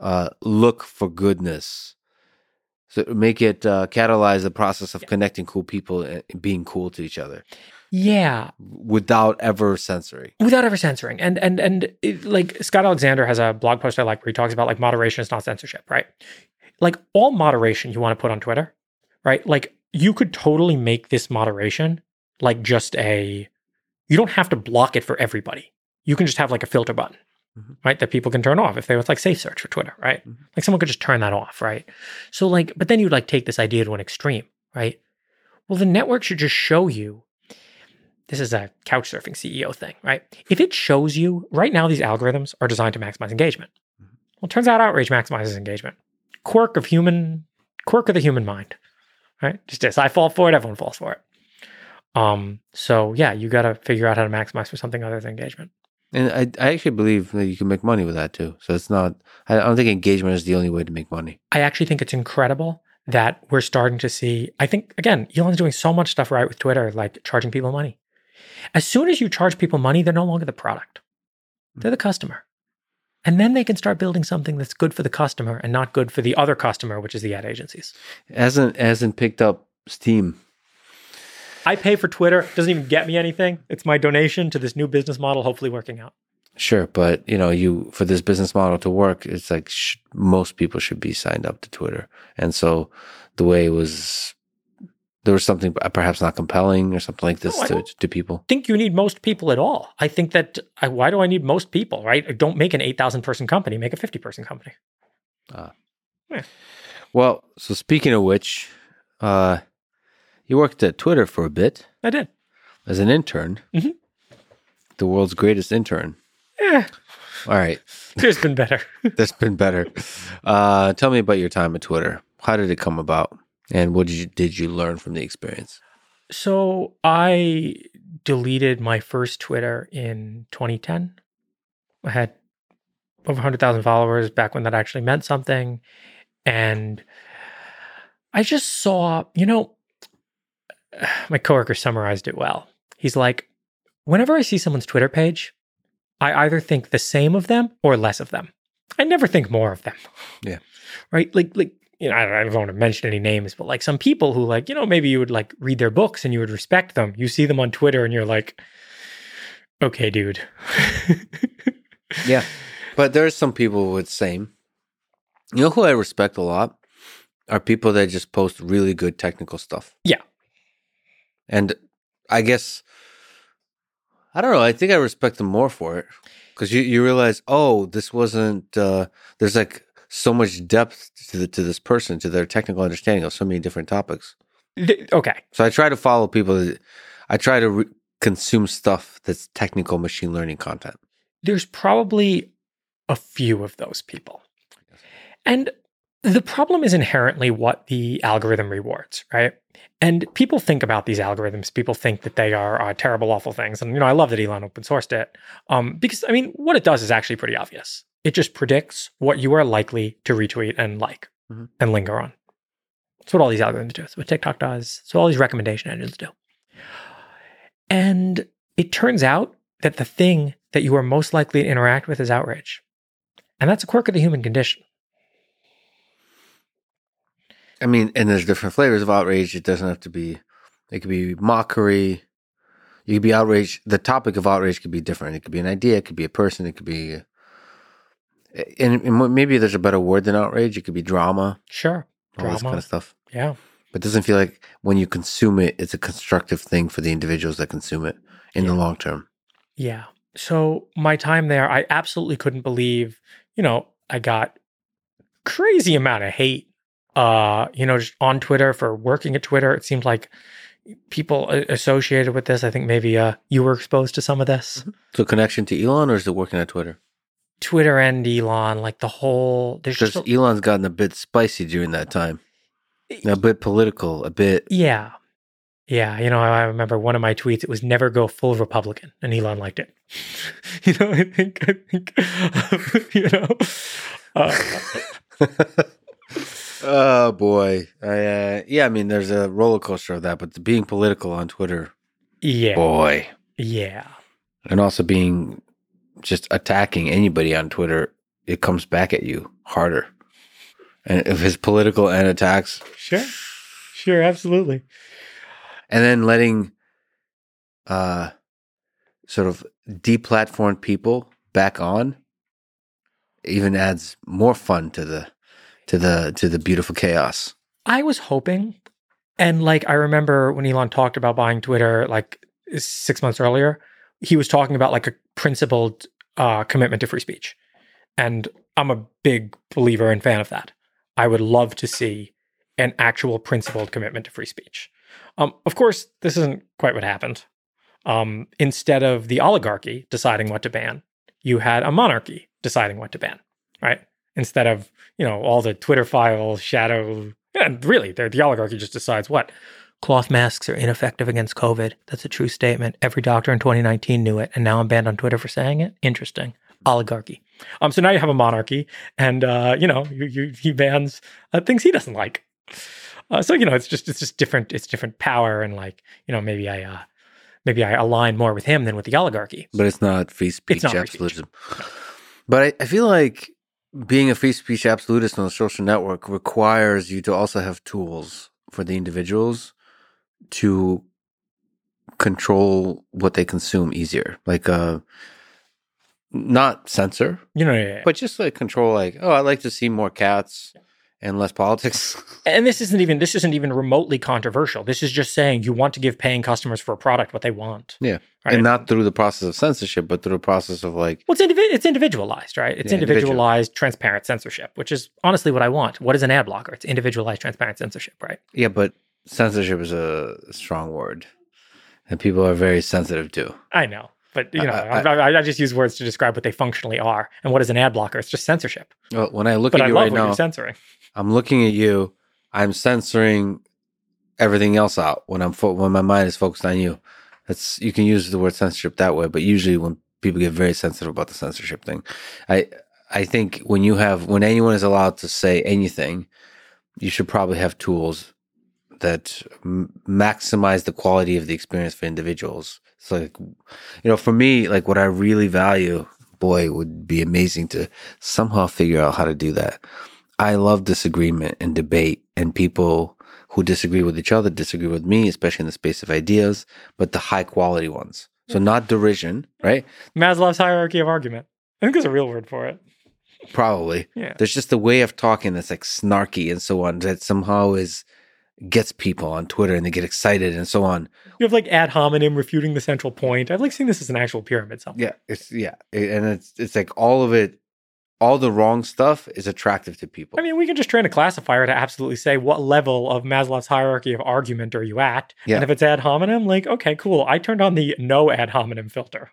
uh, look for goodness. So make it uh, catalyze the process of yeah. connecting cool people and being cool to each other. Yeah. Without ever censoring. Without ever censoring. And and and it, like Scott Alexander has a blog post I like where he talks about like moderation is not censorship, right? Like all moderation you want to put on Twitter, right? Like you could totally make this moderation like just a, you don't have to block it for everybody. You can just have like a filter button. Mm-hmm. Right, that people can turn off if they want, like safe search for Twitter, right? Mm-hmm. Like someone could just turn that off, right? So like, but then you'd like take this idea to an extreme, right? Well, the network should just show you, this is a couch surfing C E O thing, right? If it shows you, right now these algorithms are designed to maximize engagement. Mm-hmm. Well, it turns out outrage maximizes engagement. Quirk of human, quirk of the human mind, right? Just this, I fall for it, everyone falls for it. Um. So yeah, you got to figure out how to maximize for something other than engagement. And I, I actually believe that you can make money with that too. So it's not, I don't think engagement is the only way to make money. I actually think it's incredible that we're starting to see, I think, again, Elon's doing so much stuff right with Twitter, like charging people money. As soon as you charge people money, they're no longer the product. They're the customer. And then they can start building something that's good for the customer and not good for the other customer, which is the ad agencies. Hasn't, hasn't picked up steam. I pay for Twitter. It doesn't even get me anything. It's my donation to this new business model, hopefully working out. Sure, but you know, you for this business model to work, it's like sh- most people should be signed up to Twitter. And so the way it was, there was something perhaps not compelling or something like this no, to, to people. I think you need most people at all. I think that, I, why do I need most people, right? Don't make an eight thousand person company, make a fifty person company. Uh, yeah. Well, so speaking of which, uh, you worked at Twitter for a bit. I did. As an intern. Mm-hmm. The world's greatest intern. Yeah. All right. There's been better. There's been better. Uh, tell me about your time at Twitter. How did it come about? And what did you, did you learn from the experience? So I deleted my first Twitter in twenty ten. I had over one hundred thousand followers back when that actually meant something. And I just saw, you know, my coworker summarized it well. He's like, whenever I see someone's Twitter page, I either think the same of them or less of them. I never think more of them. Yeah. Right? Like, like you know, I don't, I don't want to mention any names, but like some people who like, you know, maybe you would like read their books and you would respect them. You see them on Twitter and you're like, okay, dude. Yeah. But there's some people with same. You know who I respect a lot? Are people that just post really good technical stuff. Yeah. And I guess, I don't know, I think I respect them more for it. Because you, you realize, oh, this wasn't, uh, there's like so much depth to the, to this person, to their technical understanding of so many different topics. Okay. So I try to follow people, that, I try to re- consume stuff that's technical machine learning content. There's probably a few of those people. And the problem is inherently what the algorithm rewards, right? And people think about these algorithms. People think that they are uh, terrible, awful things. And, you know, I love that Elon open sourced it um, because, I mean, what it does is actually pretty obvious. It just predicts what you are likely to retweet and like mm-hmm. and linger on. That's what all these algorithms do. That's what TikTok does. That's what all these recommendation engines do. And it turns out that the thing that you are most likely to interact with is outrage. And that's a quirk of the human condition. I mean, and there's different flavors of outrage. It doesn't have to be, it could be mockery. You could be outraged. The topic of outrage could be different. It could be an idea. It could be a person. It could be, and, and maybe there's a better word than outrage. It could be drama. Sure. Drama. All this kind of stuff. Yeah. But it doesn't feel like when you consume it, it's a constructive thing for the individuals that consume it in yeah. the long term. Yeah. So my time there, I absolutely couldn't believe, you know, I got crazy amount of hate, uh, you know, just on Twitter for working at Twitter. It seemed like people associated with this, I think maybe uh, you were exposed to some of this. Mm-hmm. So connection to Elon, or is it working at Twitter? Twitter and Elon, like the whole... There's just a, Elon's gotten a bit spicy during that time. A bit political, a bit... Yeah. Yeah, you know, I remember one of my tweets, it was never go full Republican, and Elon liked it. you know, I think, I think, you know. Uh, oh, boy. I, uh, yeah, I mean, there's a roller coaster of that, but being political on Twitter, yeah, boy. Yeah. And also being just attacking anybody on Twitter, it comes back at you harder. And if it's political and attacks. Sure, sure, absolutely. And then letting uh, sort of deplatformed people back on even adds more fun to the to the to the beautiful chaos. I was hoping, and like I remember when Elon talked about buying Twitter like six months earlier, he was talking about like a principled uh, commitment to free speech, and I'm a big believer and fan of that. I would love to see an actual principled commitment to free speech. Um, of course, this isn't quite what happened. Um, instead of the oligarchy deciding what to ban, you had a monarchy deciding what to ban, right? Instead of, you know, all the Twitter files, shadow, and really, the oligarchy just decides what. Cloth masks are ineffective against COVID. That's a true statement. Every doctor in twenty nineteen knew it, and now I'm banned on Twitter for saying it? Interesting. Oligarchy. Um, so now you have a monarchy, and, uh, you know, you, you, he bans uh, things he doesn't like. Uh, so, you know, it's just, it's just different, it's different power. And like, you know, maybe I, uh, maybe I align more with him than with the oligarchy. But it's not free speech not absolutism. Free speech. But I, I feel like being a free speech absolutist on a social network requires you to also have tools for the individuals to control what they consume easier. Like, uh, not censor, you know, yeah, yeah. but just like control, like, oh, I'd like to see more cats. Yeah. And less politics. And this isn't even this isn't even remotely controversial. This is just saying you want to give paying customers for a product what they want. Yeah, right? And not through the process of censorship, but through the process of like... Well, it's, indivi- it's individualized, right? It's yeah, individualized, individual. transparent censorship, which is honestly what I want. What is an ad blocker? It's individualized, transparent censorship, right? Yeah, but censorship is a strong word that people are very sensitive to. I know. But, you know, I, I, I, I just use words to describe what they functionally are. And what is an ad blocker? It's just censorship. Well, when I look but at I you right now, censoring. I'm looking at you. I'm censoring everything else out when I'm fo- when my mind is focused on you. That's you can use the word censorship that way. But usually, when people get very sensitive about the censorship thing, I I think when you have when anyone is allowed to say anything, you should probably have tools that m- maximize the quality of the experience for individuals. It's like, you know, for me, like what I really value, boy, it would be amazing to somehow figure out how to do that. I love disagreement and debate, and people who disagree with each other disagree with me, especially in the space of ideas, but the high quality ones. So not derision, right? Maslow's hierarchy of argument. I think there's a real word for it. Probably. Yeah. There's just a way of talking that's like snarky and so on that somehow is... gets people on Twitter and they get excited and so on. You have like ad hominem refuting the central point. I've like seen this as an actual pyramid somewhere. Yeah, it's yeah, it, and it's it's like all of it, all the wrong stuff is attractive to people. I mean, we can just train a classifier to absolutely say what level of Maslow's hierarchy of argument are you at, yeah. and if it's ad hominem, like okay, cool. I turned on the no ad hominem filter.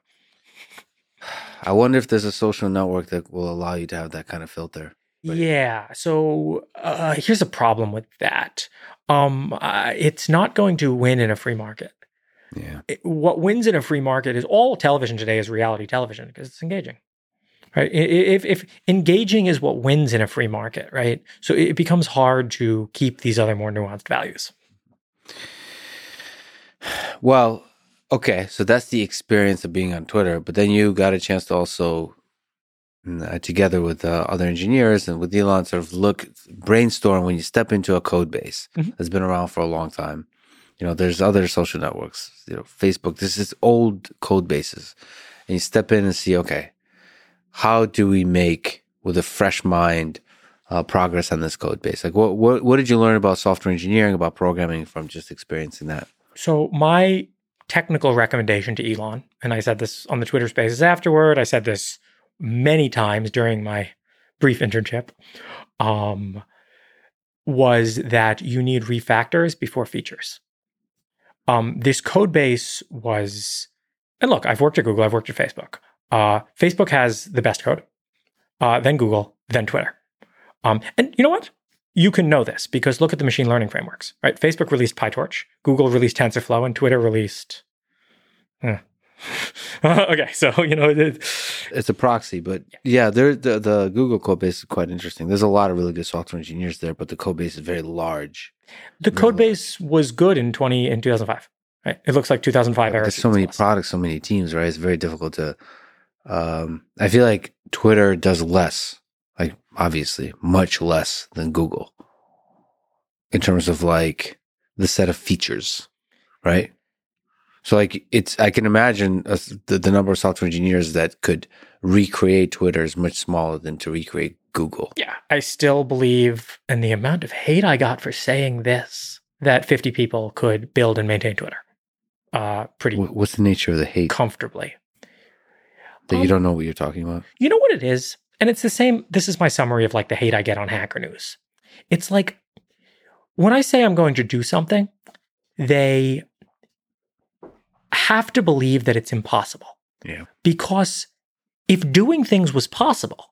I wonder if there's a social network that will allow you to have that kind of filter. But yeah, so uh, here's a problem with that. Um, uh, it's not going to win in a free market. Yeah. It, what wins in a free market is all television today is reality television because it's engaging, right? If, if engaging is what wins in a free market, right? So it becomes hard to keep these other more nuanced values. Well, Okay, so that's the experience of being on Twitter, but then you got a chance to also, uh, together with uh, other engineers and with Elon, sort of look, brainstorm when you step into a code base mm-hmm. that's been around for a long time. You know, there's other social networks, you know, Facebook, this is old code bases. And you step in and see, okay, how do we make, with a fresh mind, uh, progress on this code base? Like, what, what what did you learn about software engineering, about programming from just experiencing that? So my technical recommendation to Elon, and I said this on the Twitter spaces afterward, I said this many times during my brief internship, um, was that you need refactors before features. Um, this code base was, and look, I've worked at Google, I've worked at Facebook. Uh, Facebook has the best code, uh, then Google, then Twitter. Um, and you know what? You can know this because look at the machine learning frameworks, right? Facebook released PyTorch, Google released TensorFlow, and Twitter released... Eh. Okay, so, you know... It, it's a proxy, but yeah, yeah the, the Google code base is quite interesting. There's a lot of really good software engineers there, but the code base is very large. The very code large. base was good in twenty in two thousand five, right? It looks like two thousand five. Yeah, there's so many plus. products, so many teams, right? It's very difficult to... Um, I feel like Twitter does less. Like, obviously, much less than Google in terms of, like, the set of features, right? So, like, it's I can imagine a, the, the number of software engineers that could recreate Twitter is much smaller than to recreate Google. Yeah, I still believe, and the amount of hate I got for saying this, that fifty people could build and maintain Twitter. Uh, pretty. What's the nature of the hate? Comfortably. That um, you don't know what you're talking about? You know what it is? And it's the same, this is my summary of like the hate I get on Hacker News. It's like, when I say I'm going to do something, they have to believe that it's impossible. Yeah. Because if doing things was possible,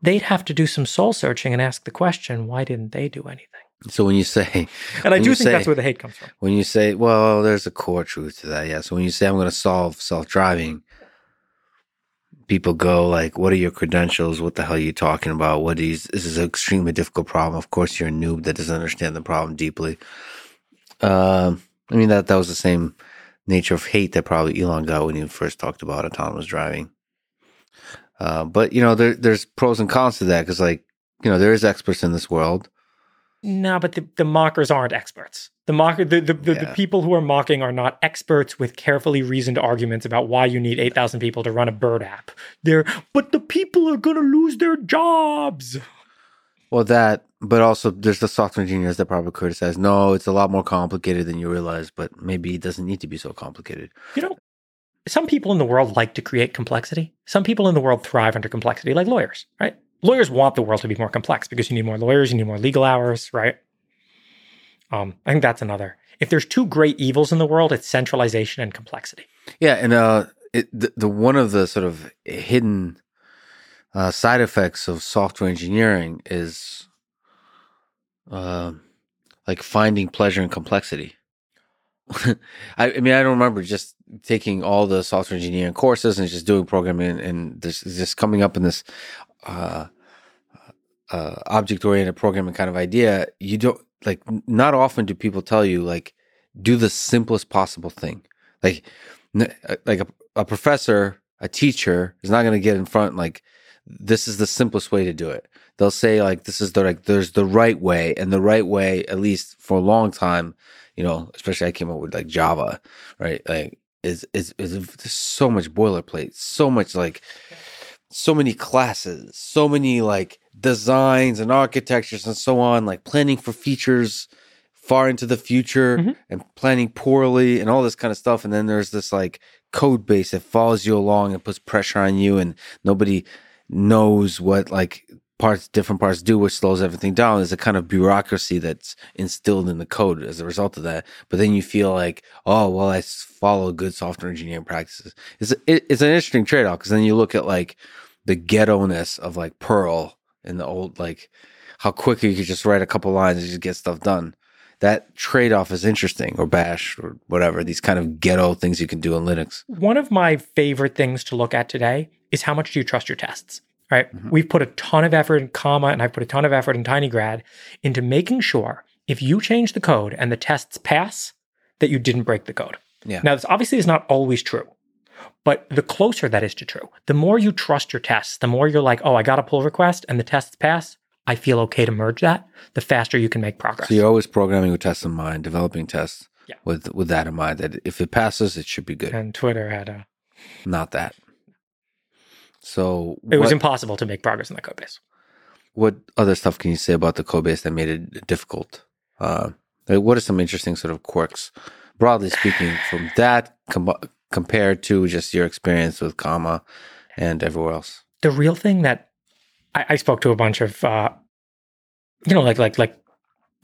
they'd have to do some soul searching and ask the question, why didn't they do anything? So when you say... And I do think say, that's where the hate comes from. When you say, well, there's a core truth to that, yeah. So when you say I'm going to solve self-driving... People go like, what are your credentials? What the hell are you talking about? What is this is an extremely difficult problem. Of course, you're a noob that doesn't understand the problem deeply. Uh, I mean, that that was the same nature of hate that probably Elon got when he first talked about autonomous driving. Uh, but, you know, there, there's pros and cons to that because, like, you know, there is experts in this world. No, but the, the mockers aren't experts. The mocker, the the, the, yeah. the people who are mocking are not experts with carefully reasoned arguments about why you need eight thousand people to run a bird app. They're, but the people are going to lose their jobs. Well, that, but also there's the software engineers that probably criticize, no, it's a lot more complicated than you realize, but maybe it doesn't need to be so complicated. You know, some people in the world like to create complexity. Some people in the world thrive under complexity, like lawyers, right? Lawyers want the world to be more complex because you need more lawyers, you need more legal hours, right? Um, I think that's another. If there's two great evils in the world, it's centralization and complexity. Yeah, and uh, it, the, the one of the sort of hidden uh, side effects of software engineering is uh, like finding pleasure in complexity. I, I mean, I don't remember just taking all the software engineering courses and just doing programming and, and this, just coming up in this uh, uh, object-oriented programming kind of idea. You don't. Like, not often do people tell you, like, do the simplest possible thing. Like, n- like a, a professor, a teacher is not going to get in front, like, this is the simplest way to do it. They'll say, like, this is the, like, there's the right way, and the right way, at least for a long time, you know, especially I came up with, like, Java, right? Like, is, is, is there's so much boilerplate, so much, like, so many classes, so many, like, designs and architectures and so on, like planning for features far into the future mm-hmm. and planning poorly and all this kind of stuff. And then there's this like code base that follows you along and puts pressure on you, and nobody knows what like parts, different parts do, which slows everything down. There's a kind of bureaucracy that's instilled in the code as a result of that. But then you feel like, oh, well, I follow good software engineering practices. It's, it, it's an interesting trade-off because then you look at like the ghetto-ness of like Perl in the old, like, how quickly you could just write a couple lines and just get stuff done. That trade-off is interesting, or Bash, or whatever, these kind of ghetto things you can do in Linux. One of my favorite things to look at today is how much do you trust your tests, right? Mm-hmm. We've put a ton of effort in Comma, and I've put a ton of effort in tinygrad into making sure if you change the code and the tests pass, that you didn't break the code. Yeah. Now, this obviously is not always true, but the closer that is to true, the more you trust your tests, the more you're like, oh, I got a pull request and the tests pass, I feel okay to merge that, the faster you can make progress. So you're always programming with tests in mind, developing tests yeah. with, with that in mind, that if it passes, it should be good. And Twitter had a... Not that. So It what, was impossible to make progress in the code base. What other stuff can you say about the code base that made it difficult? Uh, like what are some interesting sort of quirks, broadly speaking, from that com- compared to just your experience with Comma and everywhere else? The real thing that I, I spoke to a bunch of, uh, you know, like like like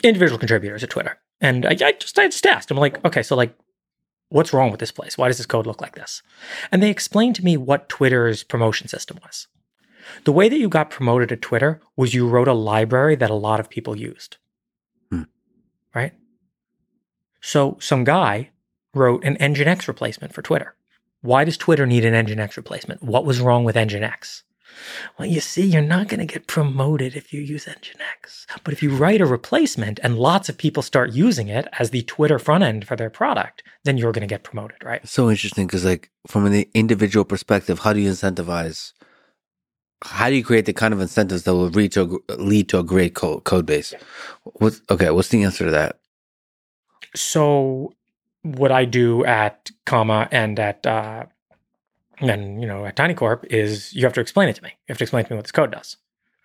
individual contributors at Twitter, and I, I just I just asked, I'm like, okay, so like, what's wrong with this place? Why does this code look like this? And they explained to me what Twitter's promotion system was. The way that you got promoted at Twitter was you wrote a library that a lot of people used, hmm. right? So some guy wrote an Nginx replacement for Twitter. Why does Twitter need an Nginx replacement? What was wrong with Nginx? Well, you see, you're not going to get promoted if you use Nginx. But if you write a replacement and lots of people start using it as the Twitter front end for their product, then you're going to get promoted, right? So interesting, because like from an individual perspective, how do you incentivize? How do you create the kind of incentives that will lead to a, lead to a great code, code base? Yeah. What's, okay, what's the answer to that? So what I do at Comma and at... Uh, And, you know, at Tiny Corp is you have to explain it to me. You have to explain to me what this code does,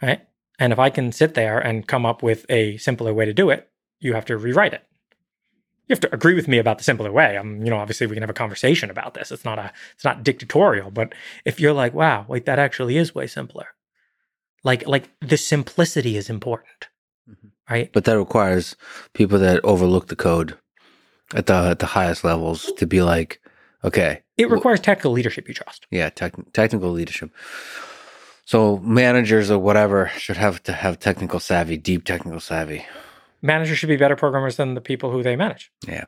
right? And if I can sit there and come up with a simpler way to do it, you have to rewrite it. You have to agree with me about the simpler way. I'm, you know, obviously we can have a conversation about this. It's not a, it's not dictatorial, but if you're like, wow, wait, that actually is way simpler. Like, like the simplicity is important, mm-hmm. right? But that requires people that overlook the code at the, at the highest levels to be like, okay. It requires technical leadership you trust. Yeah, tech, technical leadership. So managers or whatever should have to have technical savvy, deep technical savvy. Managers should be better programmers than the people who they manage. Yeah.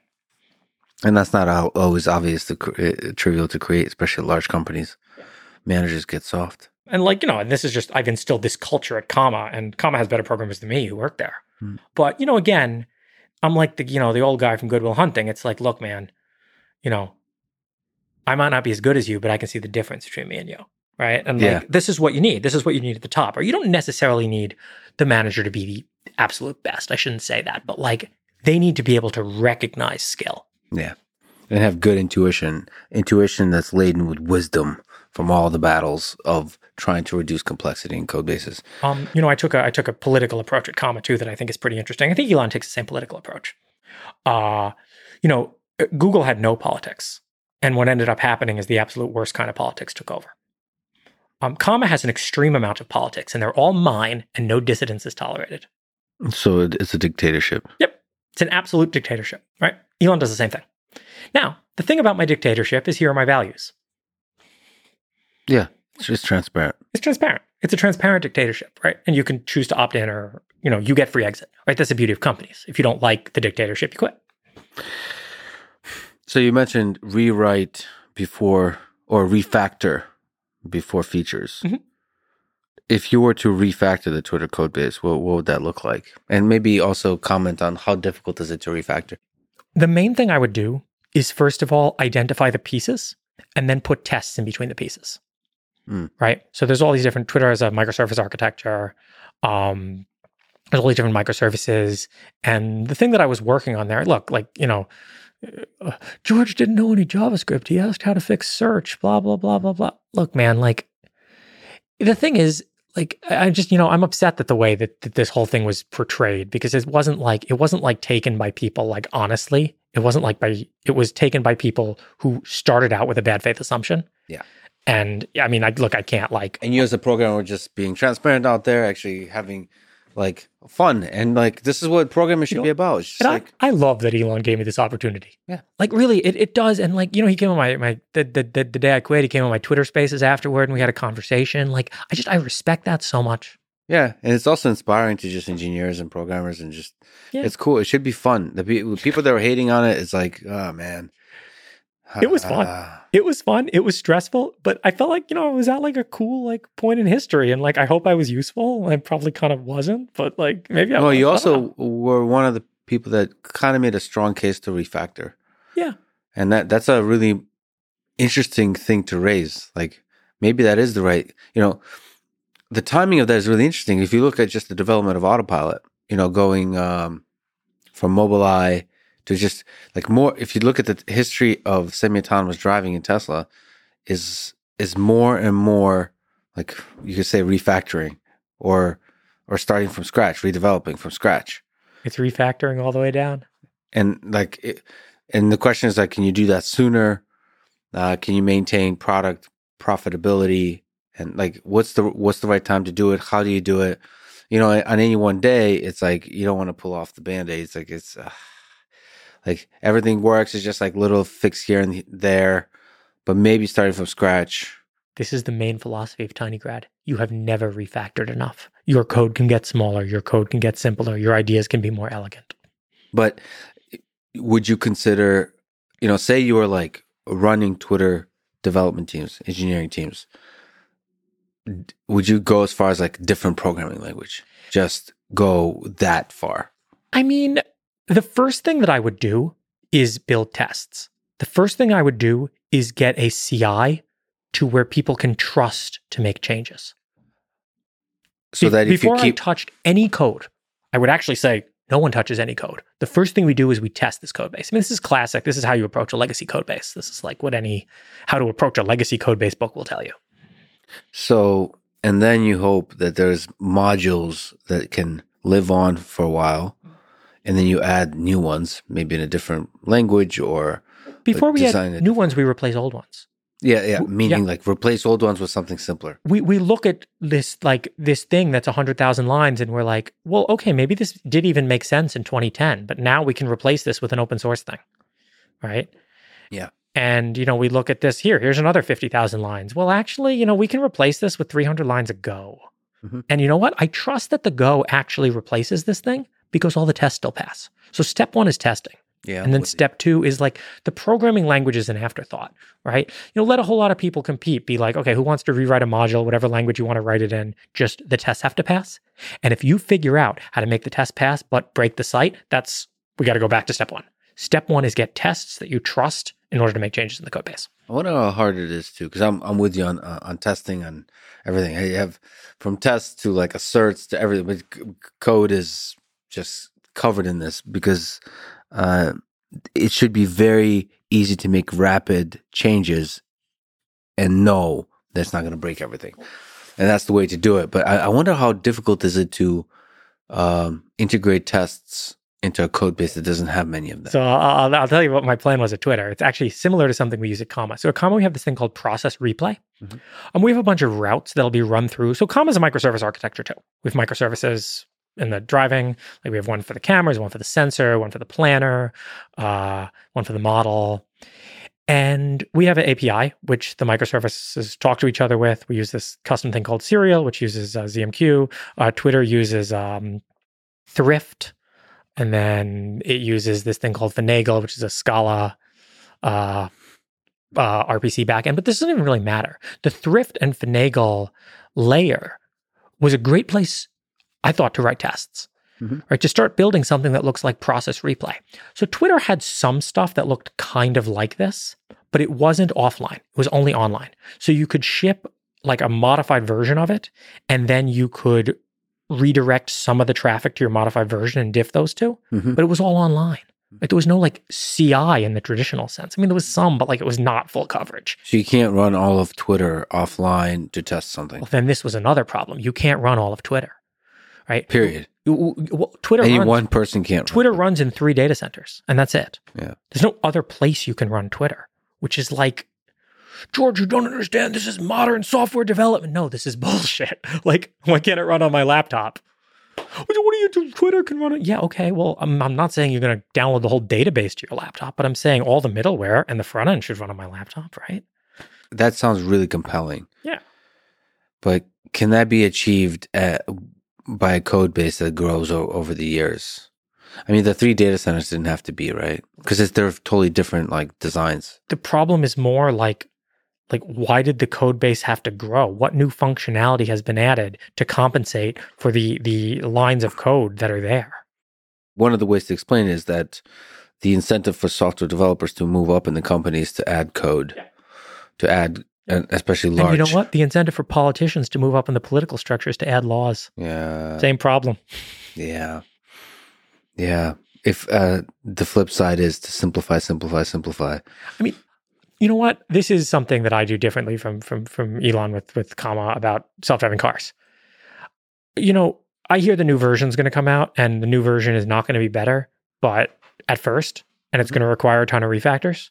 And that's not always obvious, to, uh, trivial to create, especially large companies. Yeah. Managers get soft. And like, you know, and this is just, I've instilled this culture at Comma, and Comma has better programmers than me who work there. Hmm. But, you know, again, I'm like the, you know, the old guy from Good Will Hunting. It's like, look, man, you know, I might not be as good as you, but I can see the difference between me and you, right? And yeah. like, this is what you need. This is what you need at the top. Or you don't necessarily need the manager to be the absolute best. I shouldn't say that, but like they need to be able to recognize skill. Yeah. And have good intuition, intuition that's laden with wisdom from all the battles of trying to reduce complexity in code bases. Um, you know, I took a I took a political approach at Comma too that I think is pretty interesting. I think Elon takes the same political approach. Uh, you know, Google had no politics. And what ended up happening is the absolute worst kind of politics took over. Um, Comma has an extreme amount of politics, and they're all mine, and no dissidence is tolerated. So it's a dictatorship. Yep. It's an absolute dictatorship, right? Elon does the same thing. Now, the thing about my dictatorship is here are my values. Yeah, it's just transparent. It's transparent. It's a transparent dictatorship, right? And you can choose to opt in or, you know, you get free exit, right? That's the beauty of companies. If you don't like the dictatorship, you quit. So you mentioned rewrite before or refactor before features. Mm-hmm. If you were to refactor the Twitter code base, what, what would that look like? And maybe also comment on how difficult is it to refactor? The main thing I would do is, first of all, identify the pieces and then put tests in between the pieces, mm. right? So there's all these different, Twitter has a microservice architecture, um, there's all these different microservices. And the thing that I was working on there, look, like, you know, Uh, George didn't know any JavaScript. He asked how to fix search, blah, blah, blah, blah, blah. Look, man, like, the thing is, like, I just, you know, I'm upset that the way that, that this whole thing was portrayed, because it wasn't like, it wasn't like taken by people, like, honestly, it wasn't like by, it was taken by people who started out with a bad faith assumption. Yeah. And I mean, I look, I can't like. And you as a programmer just being transparent out there, actually having like fun, and like this is what programming should you know, be about. It's just like, I, I love that Elon gave me this opportunity. Yeah, like really, it it does. And like, you know, he came on my my the the, the day I quit, he came on my Twitter Spaces afterward, and we had a conversation. Like, I just I respect that so much. Yeah, and it's also inspiring to just engineers and programmers, and just yeah. it's cool. It should be fun. The people that were hating on it, it's like, oh man, it was fun. Uh, it was fun. It was stressful, but I felt like, you know, I was at like a cool like point in history, and like I hope I was useful. I probably kind of wasn't, but like maybe I. Well, you also were one of the people that kind of made a strong case to refactor. Yeah, And that that's a really interesting thing to raise. Like, maybe that is the right, you know, the timing of that is really interesting. If you look at just the development of Autopilot, you know, going um, from Mobileye to just like more, if you look at the history of semi-autonomous driving in Tesla, is is more and more like you could say refactoring or or starting from scratch, redeveloping from scratch. It's refactoring all the way down. And like, it, and the question is like, can you do that sooner? Uh, can you maintain product profitability? And like, what's the what's the right time to do it? How do you do it? You know, on any one day, it's like you don't want to pull off the Band-Aid. It's like it's uh, like everything works. It's just like little fix here and there, but maybe starting from scratch. This is the main philosophy of TinyGrad. You have never refactored enough. Your code can get smaller. Your code can get simpler. Your ideas can be more elegant. But would you consider, you know, say you were like running Twitter development teams, engineering teams, would you go as far as like different programming language? Just go that far? I mean, the first thing that I would do is build tests. The first thing I would do is get a C I to where people can trust to make changes. So Be- that if before you keep... I touched any code, I would actually say, no one touches any code. The first thing we do is we test this code base. I mean, this is classic. This is how you approach a legacy code base. This is like what any, how to approach a legacy code base book will tell you. So, and then you hope that there's modules that can live on for a while, and then you add new ones, maybe in a different language or before like we add new different... ones, we replace old ones. Yeah, yeah, meaning yeah. like replace old ones with something simpler. We we look at this like this thing that's one hundred thousand lines and we're like, well, okay, maybe this did even make sense in twenty ten, but now we can replace this with an open source thing, right? Yeah. And, you know, we look at this here, here's another fifty thousand lines. Well, actually, you know, we can replace this with three hundred lines of Go. Mm-hmm. And you know what? I trust that the Go actually replaces this thing because all the tests still pass. So step one is testing. Yeah, and then step two is like the programming language is an afterthought, right? You know, let a whole lot of people compete, be like, okay, who wants to rewrite a module, whatever language you want to write it in, just the tests have to pass. And if you figure out how to make the test pass, but break the site, that's, we got to go back to step one. Step one is get tests that you trust in order to make changes in the code base. I wonder how hard it is too, because I'm I'm with you on uh, on testing and everything. I have from tests to like asserts to everything, but code is just covered in this because Uh, it should be very easy to make rapid changes and know that's not going to break everything. And that's the way to do it. But I, I wonder how difficult is it to um, integrate tests into a code base that doesn't have many of them. So I'll, I'll tell you what my plan was at Twitter. It's actually similar to something we use at Comma. So at Comma, we have this thing called process replay. Mm-hmm. Um, we have a bunch of routes that'll be run through. So Comma is a microservice architecture too. We have microservices in the driving, like we have one for the cameras, one for the sensor, one for the planner, uh, one for the model. And we have an A P I, which the microservices talk to each other with. We use this custom thing called Serial, which uses uh, Z M Q. Uh, Twitter uses um, Thrift. And then it uses this thing called Finagle, which is a Scala uh, uh, R P C backend. But this doesn't even really matter. The Thrift and Finagle layer was a great place, I thought, to write tests, mm-hmm. right? To start building something that looks like process replay. So Twitter had some stuff that looked kind of like this, but it wasn't offline. It was only online. So you could ship like a modified version of it, and then you could redirect some of the traffic to your modified version and diff those two, mm-hmm. but it was all online. Like there was no like C I in the traditional sense. I mean, there was some, but like it was not full coverage. So you can't run all of Twitter offline to test something. Well, then this was another problem. You can't run all of Twitter. Right. Period. Twitter Any runs, one person can't. Twitter run. runs in three data centers, and that's it. Yeah. There's no other place you can run Twitter, which is like, George, you don't understand. This is modern software development. No, this is bullshit. Like, why can't it run on my laptop? What do you do? Twitter can run it. Yeah. Okay. Well, I'm, I'm not saying you're going to download the whole database to your laptop, but I'm saying all the middleware and the front end should run on my laptop, right? That sounds really compelling. Yeah. But can that be achieved at by a code base that grows o- over the years? I mean, the three data centers didn't have to be, right? Because they're totally different, like, designs. The problem is more like, like, why did the code base have to grow? What new functionality has been added to compensate for the, the lines of code that are there? One of the ways to explain it is that the incentive for software developers to move up in the companies to add code, yeah. to add, yeah. especially large. And you know what? The incentive for politicians to move up in the political structures to add laws. Yeah. Same problem. Yeah. Yeah. If uh, the flip side is to simplify, simplify, simplify. I mean, you know what? This is something that I do differently from from from Elon with with comma about self-driving cars. You know, I hear the new version is going to come out, and the new version is not going to be better, but at first, and it's going to require a ton of refactors.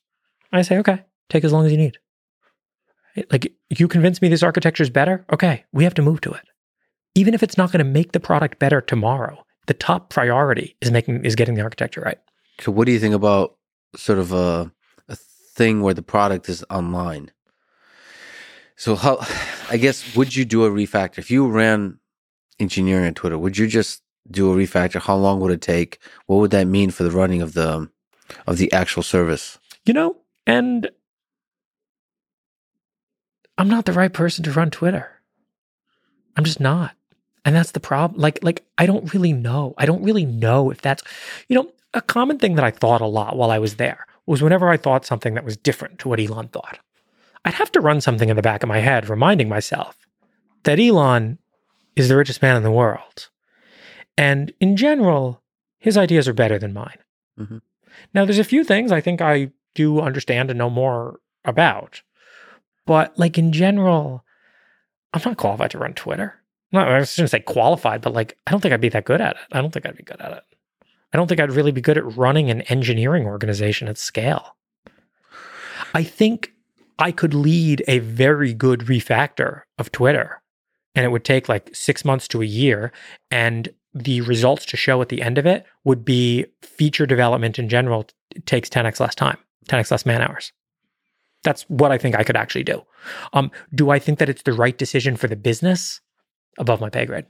I say, okay, take as long as you need. Like, you convince me this architecture is better. Okay, we have to move to it, even if it's not going to make the product better tomorrow. The top priority is making is getting the architecture right. So, what do you think about sort of a a thing where the product is online? So, how I guess would you do a refactor if you ran engineering on Twitter? Would you just do a refactor? How long would it take? What would that mean for the running of the of the actual service? You know, and I'm not the right person to run Twitter. I'm just not. And that's the problem. Like, like I don't really know. I don't really know if that's, you know, a common thing that I thought a lot while I was there was whenever I thought something that was different to what Elon thought, I'd have to run something in the back of my head, reminding myself that Elon is the richest man in the world. And in general, his ideas are better than mine. Mm-hmm. Now, there's a few things I think I do understand and know more about, but like in general, I'm not qualified to run Twitter. No, I shouldn't say qualified, but like, I don't think I'd be that good at it. I don't think I'd be good at it. I don't think I'd really be good at running an engineering organization at scale. I think I could lead a very good refactor of Twitter, and it would take like six months to a year, and the results to show at the end of it would be feature development in general takes ten x less time, ten x less man hours. That's what I think I could actually do. Um, do I think that it's the right decision for the business? Above my pay grade.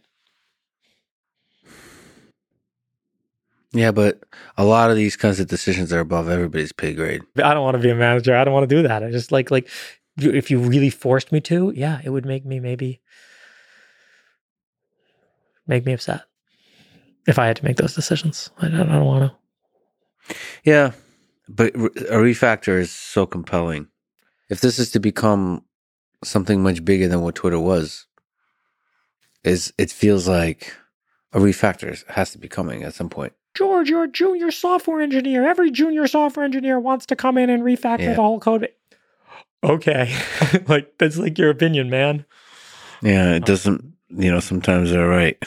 Yeah, but a lot of these kinds of decisions are above everybody's pay grade. I don't want to be a manager. I don't want to do that. I just like, like, if you really forced me to, yeah, it would make me maybe, make me upset if I had to make those decisions. I don't, I don't want to. Yeah, but a refactor is so compelling. If this is to become something much bigger than what Twitter was, is it feels like a refactor has to be coming at some point. George, you're a junior software engineer. Every junior software engineer wants to come in and refactor yeah. the whole code. Okay. Like, that's like your opinion, man. Yeah, it doesn't, you know, sometimes they're right.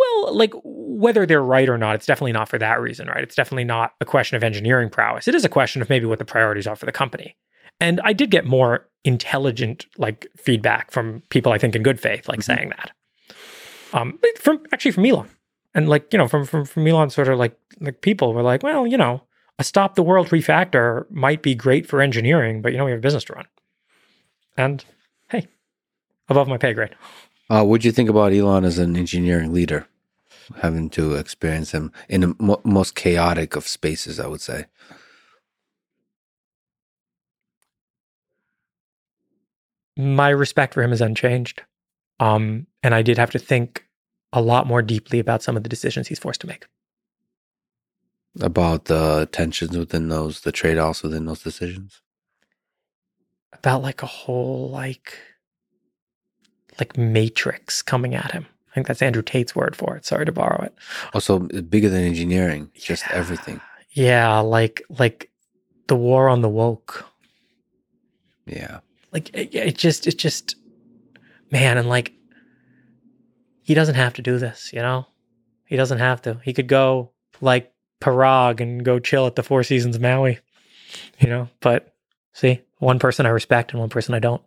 Well, like, whether they're right or not, it's definitely not for that reason, right? It's definitely not a question of engineering prowess. It is a question of maybe what the priorities are for the company. And I did get more intelligent, like, feedback from people, I think, in good faith, like, mm-hmm. saying that. Um, from actually from Elon, and like you know, from from from Elon, sort of like like people were like, well, you know, a stop the world refactor might be great for engineering, but you know, we have a business to run. And hey, above my pay grade. Uh, what do you think about Elon as an engineering leader? Having to experience him in the mo- most chaotic of spaces, I would say. My respect for him is unchanged. Um, and I did have to think a lot more deeply about some of the decisions he's forced to make. About the tensions within those, the trade-offs within those decisions? About like a whole like, like matrix coming at him. I think that's Andrew Tate's word for it. Sorry to borrow it. Also, bigger than engineering, just yeah. everything. Yeah, like like the war on the woke. Yeah. Like, it, it just, it just, man, and like, he doesn't have to do this, you know? He doesn't have to. He could go, like, Parag and go chill at the Four Seasons Maui, you know? But, see, one person I respect and one person I don't.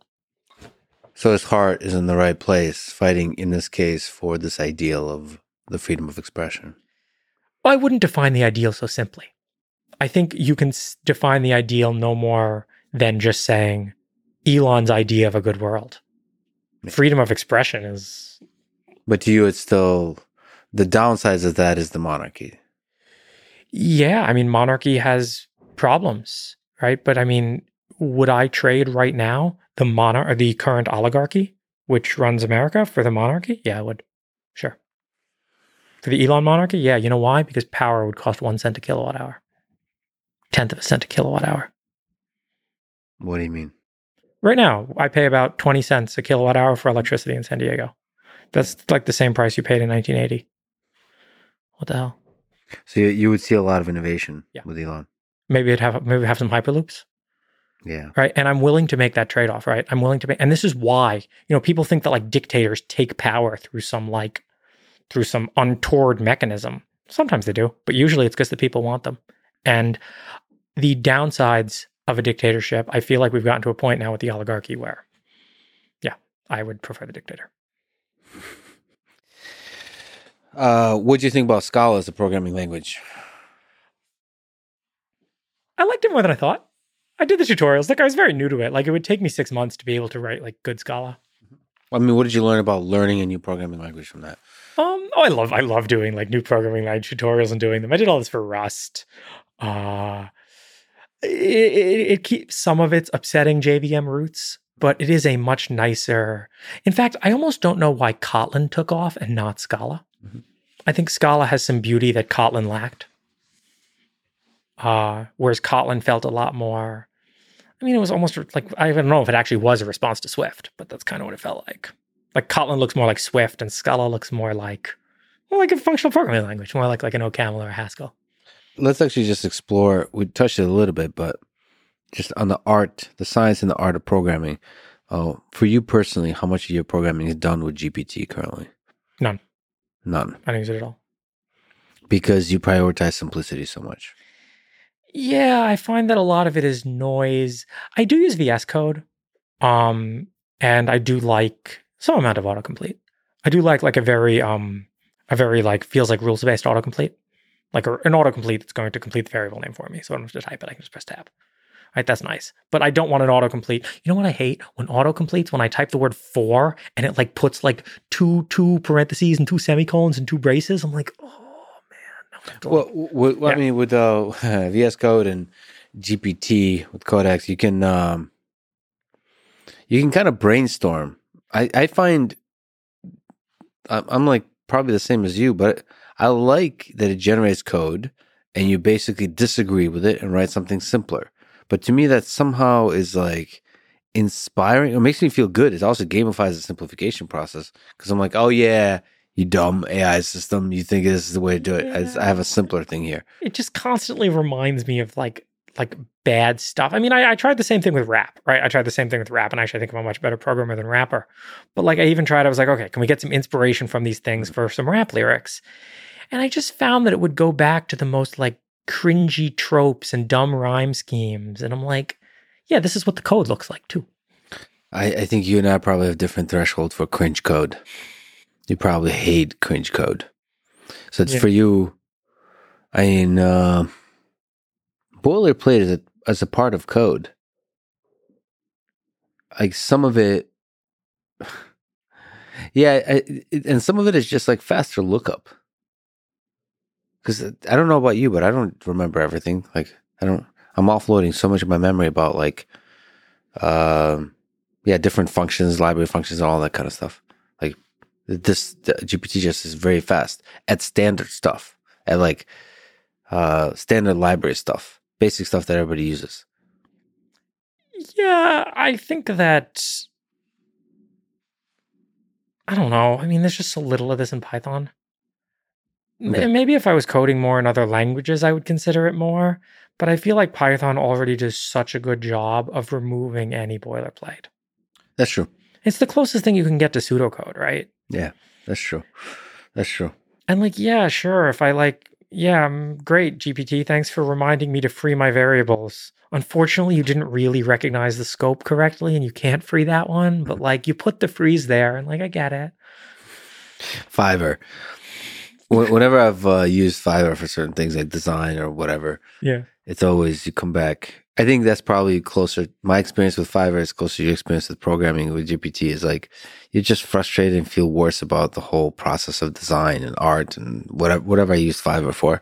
So his heart is in the right place, fighting, in this case, for this ideal of the freedom of expression. I wouldn't define the ideal so simply. I think you can define the ideal no more than just saying, Elon's idea of a good world. Freedom of expression is... But to you, it's still... The downsides of that is the monarchy. Yeah, I mean, monarchy has problems, right? But I mean, would I trade right now the monar- the current oligarchy, which runs America, for the monarchy? Yeah, I would. Sure. For the Elon monarchy? Yeah, you know why? Because power would cost one cent a kilowatt hour. tenth of a cent a kilowatt hour. What do you mean? Right now, I pay about twenty cents a kilowatt hour for electricity in San Diego. That's like the same price you paid in nineteen eighty. What the hell? So you, you would see a lot of innovation yeah. with Elon. Maybe it'd have maybe have some hyperloops. Yeah. Right. And I'm willing to make that trade-off, right? I'm willing to make, and this is why, you know, people think that like dictators take power through some like, through some untoward mechanism. Sometimes they do, but usually it's because the people want them. And the downsides of a dictatorship, I feel like we've gotten to a point now with the oligarchy where, yeah, I would prefer the dictator. Uh, what do you think about Scala as a programming language? I liked it more than I thought. I did the tutorials. Like I was very new to it. Like it would take me six months to be able to write like good Scala. I mean, what did you learn about learning a new programming language from that? Um, oh, I love I love doing like new programming language tutorials and doing them. I did all this for Rust. Uh, it, it, it keeps some of its upsetting J V M roots, but it is a much nicer. In fact, I almost don't know why Kotlin took off and not Scala. Mm-hmm. I think Scala has some beauty that Kotlin lacked. Uh, whereas Kotlin felt a lot more, I mean, it was almost like, I don't know if it actually was a response to Swift, but that's kind of what it felt like. Like Kotlin looks more like Swift and Scala looks more like, well, like a functional programming language, more like, like an OCaml or a Haskell. Let's actually just explore, we touched it a little bit, but just on the art, the science and the art of programming. Uh, for you personally, how much of your programming is done with G P T currently? None. None. I don't use it at all. Because you prioritize simplicity so much. Yeah, I find that a lot of it is noise. I do use V S Code, um, and I do like some amount of autocomplete. I do like like a very, um, a very like feels like rules based autocomplete, like a, an autocomplete that's going to complete the variable name for me, so I don't have to type it. I can just press tab. Right, that's nice. But I don't want an autocomplete. You know what I hate when autocompletes? When I type the word "for" and it like puts like two two parentheses and two semicolons and two braces. I'm like, oh. Well, well yeah. I mean, with uh, V S Code and G P T with Codex, you can um, you can kind of brainstorm. I, I find I'm like probably the same as you, but I like that it generates code and you basically disagree with it and write something simpler. But to me, that somehow is like inspiring. It makes me feel good. It also gamifies the simplification process because I'm like, oh yeah. You dumb A I system, you think this is the way to do it. Yeah. I, I have a simpler thing here. It just constantly reminds me of like like bad stuff. I mean, I, I tried the same thing with rap, right? I tried the same thing with rap, and actually I think I'm a much better programmer than rapper. But like I even tried, I was like, okay, can we get some inspiration from these things for some rap lyrics? And I just found that it would go back to the most like cringy tropes and dumb rhyme schemes. And I'm like, yeah, this is what the code looks like too. I, I think you and I probably have different threshold for cringe code. You probably hate cringe code. So it's yeah. for you, I mean, uh, boilerplate as a, as a part of code. Like some of it, yeah, I, it, and some of it is just like faster lookup. Because I don't know about you, but I don't remember everything. Like I don't, I'm offloading so much of my memory about like, uh, yeah, different functions, library functions, and all that kind of stuff. This G P T just is very fast at standard stuff, at like uh, standard library stuff, basic stuff that everybody uses. Yeah, I think that, I don't know. I mean, there's just so little of this in Python. Okay. Maybe if I was coding more in other languages, I would consider it more. But I feel like Python already does such a good job of removing any boilerplate. That's true. It's the closest thing you can get to pseudocode, right? Yeah, that's true. That's true. And like, yeah, sure. If I like, yeah, great, G P T. Thanks for reminding me to free my variables. Unfortunately, you didn't really recognize the scope correctly and you can't free that one. But like, you put the freeze there and like, I get it. Fiverr. Whenever I've uh, used Fiverr for certain things like design or whatever, yeah, it's always you come back. I think that's probably closer. My experience with Fiverr is closer to your experience with programming with G P T. Is like you're just frustrated and feel worse about the whole process of design and art and whatever whatever I used Fiverr for.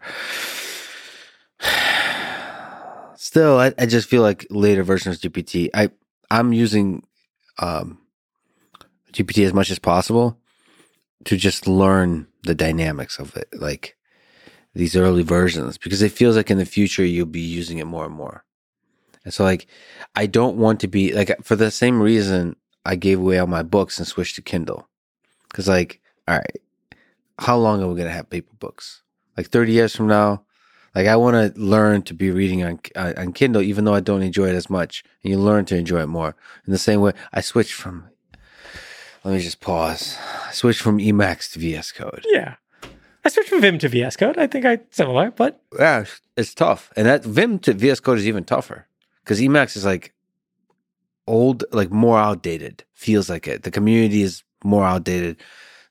Still, I, I just feel like later versions of G P T. I I'm using um, G P T as much as possible to just learn the dynamics of it. Like these early versions, because it feels like in the future you'll be using it more and more. And so, like, I don't want to be, like, for the same reason I gave away all my books and switched to Kindle. Because, like, all right, how long are we going to have paper books? Like, thirty years from now? Like, I want to learn to be reading on uh, on Kindle, even though I don't enjoy it as much. And you learn to enjoy it more. In the same way, I switched from, let me just pause. I switched from Emacs to V S Code. Yeah. I switched from Vim to V S Code. I think I similar, but... Yeah, it's tough. And that Vim to V S Code is even tougher. Because Emacs is, like, old, like, more outdated. Feels like it. The community is more outdated.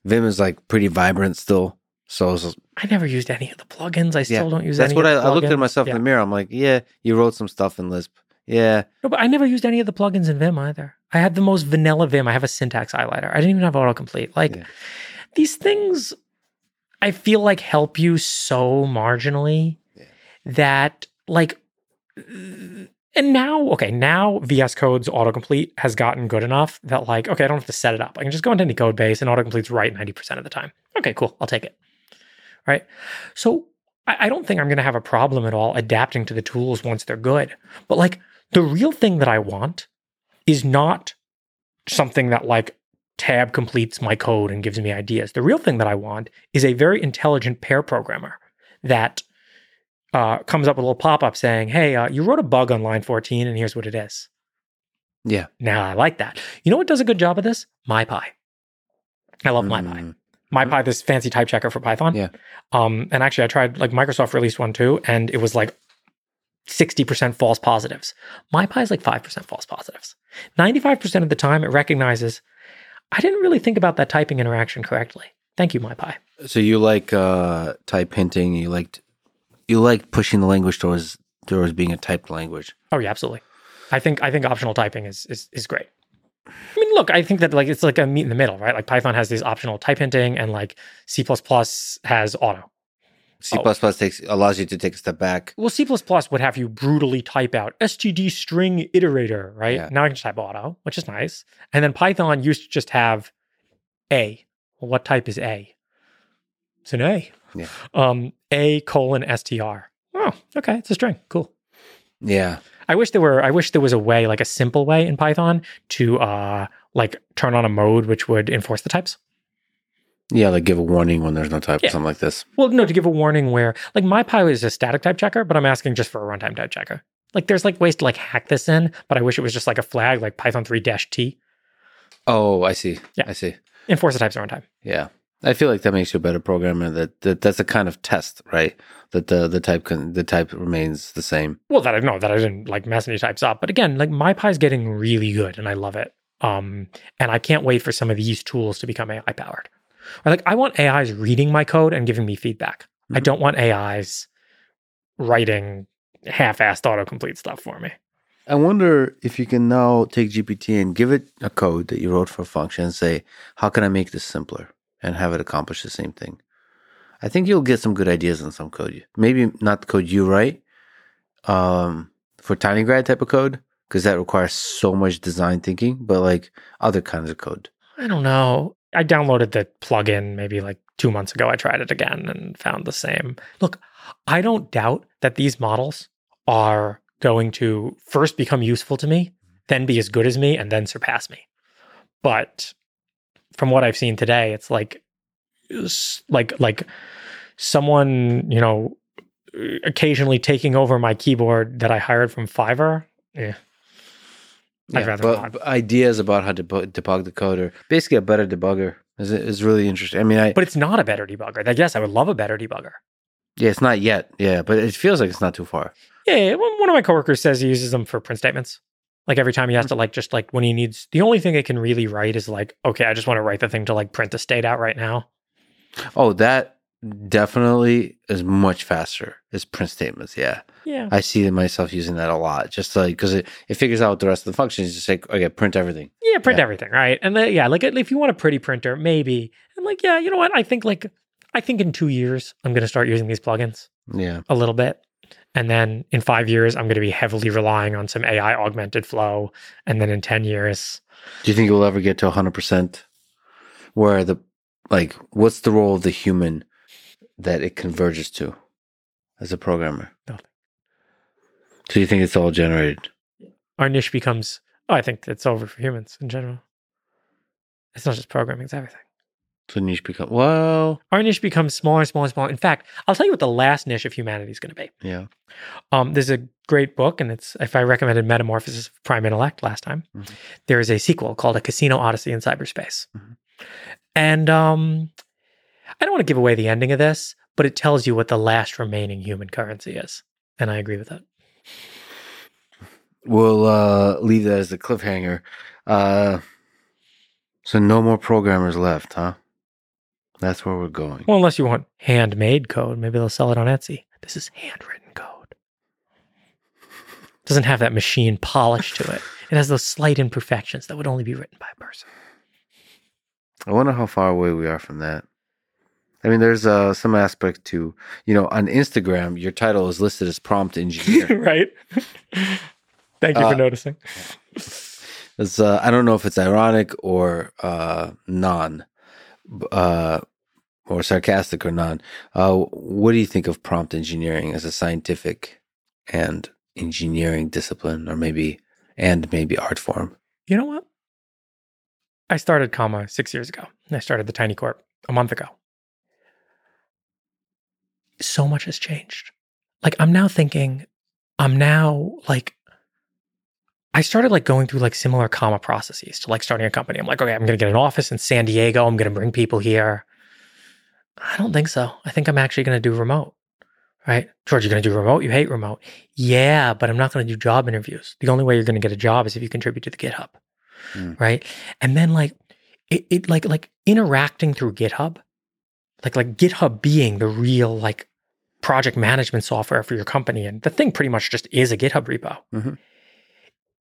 Vim is, like, pretty vibrant still. So it's, I never used any of the plugins. I still yeah, don't use that's any what of the I, plugins. I looked at myself yeah. in the mirror. I'm like, yeah, you wrote some stuff in Lisp. Yeah. No, but I never used any of the plugins in Vim either. I had the most vanilla Vim. I have a syntax highlighter. I didn't even have autocomplete. Like, yeah. these things, I feel like, help you so marginally yeah. that, like, and now, okay, now V S Code's autocomplete has gotten good enough that, like, okay, I don't have to set it up. I can just go into any code base and autocomplete's right ninety percent of the time. Okay, cool. I'll take it. Right? So I, I don't think I'm going to have a problem at all adapting to the tools once they're good. But, like, the real thing that I want is not something that, like, tab completes my code and gives me ideas. The real thing that I want is a very intelligent pair programmer that uh, comes up with a little pop-up saying, hey, uh, you wrote a bug on line fourteen and here's what it is. Yeah. Now, I like that. You know what does a good job of this? MyPy. I love mm. MyPy. MyPy, this fancy type checker for Python. Yeah. Um, and actually, I tried, like, Microsoft released one too, and it was like sixty percent false positives. MyPy is like five percent false positives. ninety-five percent of the time, it recognizes, I didn't really think about that typing interaction correctly. Thank you, MyPy. So you like uh, type hinting, you liked, you like pushing the language towards towards being a typed language. Oh, yeah, absolutely. I think I think optional typing is is, is great. I mean, look, I think that, like, it's like a meet in the middle, right? Like, Python has these optional type hinting, and, like, C plus plus has auto. C plus plus oh. takes allows you to take a step back. Well, C plus plus would have you brutally type out std string iterator, right? Yeah. Now I can just type auto, which is nice. And then Python used to just have A. Well, what type is A? It's an A. Yeah. Um, A colon str. Oh, okay. It's a string. Cool. Yeah. I wish there were. I wish there was a way, like a simple way in Python to uh, like turn on a mode which would enforce the types. Yeah, like give a warning when there's no type, yeah. something like this. Well, no, to give a warning where, like, MyPy is a static type checker, but I'm asking just for a runtime type checker. Like, there's, like, ways to, like, hack this in, but I wish it was just like a flag, like Python three dash T. Oh, I see. Yeah, I see. Enforce the types at runtime. Yeah, I feel like that makes you a better programmer. That, that that's a kind of test, right? That the the type can, the type remains the same. Well, that I know that I didn't, like, mess any types up, but again, like, MyPy is getting really good, and I love it. Um, and I can't wait for some of these tools to become A I powered. Or, like, I want A Is reading my code and giving me feedback. Mm-hmm. I don't want A Is writing half-assed autocomplete stuff for me. I wonder if you can now take G P T and give it a code that you wrote for a function and say, how can I make this simpler? And have it accomplish the same thing. I think you'll get some good ideas on some code. Maybe not the code you write um, for tinygrad type of code, because that requires so much design thinking, but, like, other kinds of code. I don't know. I downloaded the plugin maybe like two months ago. I tried it again and found the same. Look, I don't doubt that these models are going to first become useful to me, then be as good as me, and then surpass me. But from what I've seen today, it's like, like, like someone, you know, occasionally taking over my keyboard that I hired from Fiverr. Yeah. I'd yeah, rather but, but ideas about how to debug, debug the code, or basically a better debugger is, is really interesting. I mean, I, but it's not a better debugger. I guess I would love a better debugger. Yeah, it's not yet. Yeah, but it feels like it's not too far. Yeah, one of my coworkers says he uses them for print statements. Like, every time he has to, like, just, like, when he needs, the only thing it can really write is, like, okay, I just want to write the thing to, like, print the state out right now. Oh, that definitely is much faster. Is print statements, yeah. Yeah. I see myself using that a lot, just, like, because it, it figures out the rest of the functions. Just like, okay, print everything. Yeah, print yeah. everything, right? And then, yeah, like, if you want a pretty printer, maybe. And, like, yeah, you know what? I think, like, I think in two years, I'm going to start using these plugins. Yeah. A little bit. And then in five years, I'm going to be heavily relying on some A I augmented flow. And then in ten years. Do you think you'll ever get to one hundred percent where the, like, what's the role of the human that it converges to? as a programmer? Nothing. So you think it's all generated? Our niche becomes, oh, I think it's over for humans in general. It's not just programming, it's everything. So niche becomes, well... Our niche becomes smaller and smaller and smaller. In fact, I'll tell you what the last niche of humanity is going to be. Yeah. Um, there's a great book, and it's, if I recommended Metamorphosis of Prime Intellect last time, mm-hmm. there is a sequel called A Casino Odyssey in Cyberspace. Mm-hmm. And um, I don't want to give away the ending of this, but it tells you what the last remaining human currency is. And I agree with that. We'll uh, leave that as the cliffhanger. Uh, so no more programmers left, huh? That's where we're going. Well, unless you want handmade code. Maybe they'll sell it on Etsy. This is handwritten code. It doesn't have that machine polish to it. It has those slight imperfections that would only be written by a person. I wonder how far away we are from that. I mean, there's uh, some aspect to, you know, on Instagram, your title is listed as prompt engineer. Right. Thank you uh, for noticing. It's, uh, I don't know if it's ironic or uh, non, uh, or sarcastic or non. Uh, what do you think of prompt engineering as a scientific and engineering discipline, or maybe, and maybe art form? You know what? I started comma six years ago, and I started the Tiny Corp a month ago. So much has changed. Like, I'm now thinking, I'm now like, I started like going through like similar comma processes to like starting a company. I'm like, okay, I'm going to get an office in San Diego. I'm going to bring people here. I don't think so. I think I'm actually going to do remote, right? George, you're going to do remote? You hate remote. Yeah, but I'm not going to do job interviews. The only way you're going to get a job is if you contribute to the GitHub, mm. right? And then like, it, it like, like interacting through GitHub, like, like GitHub being the real like project management software for your company. And the thing pretty much just is a GitHub repo. Mm-hmm.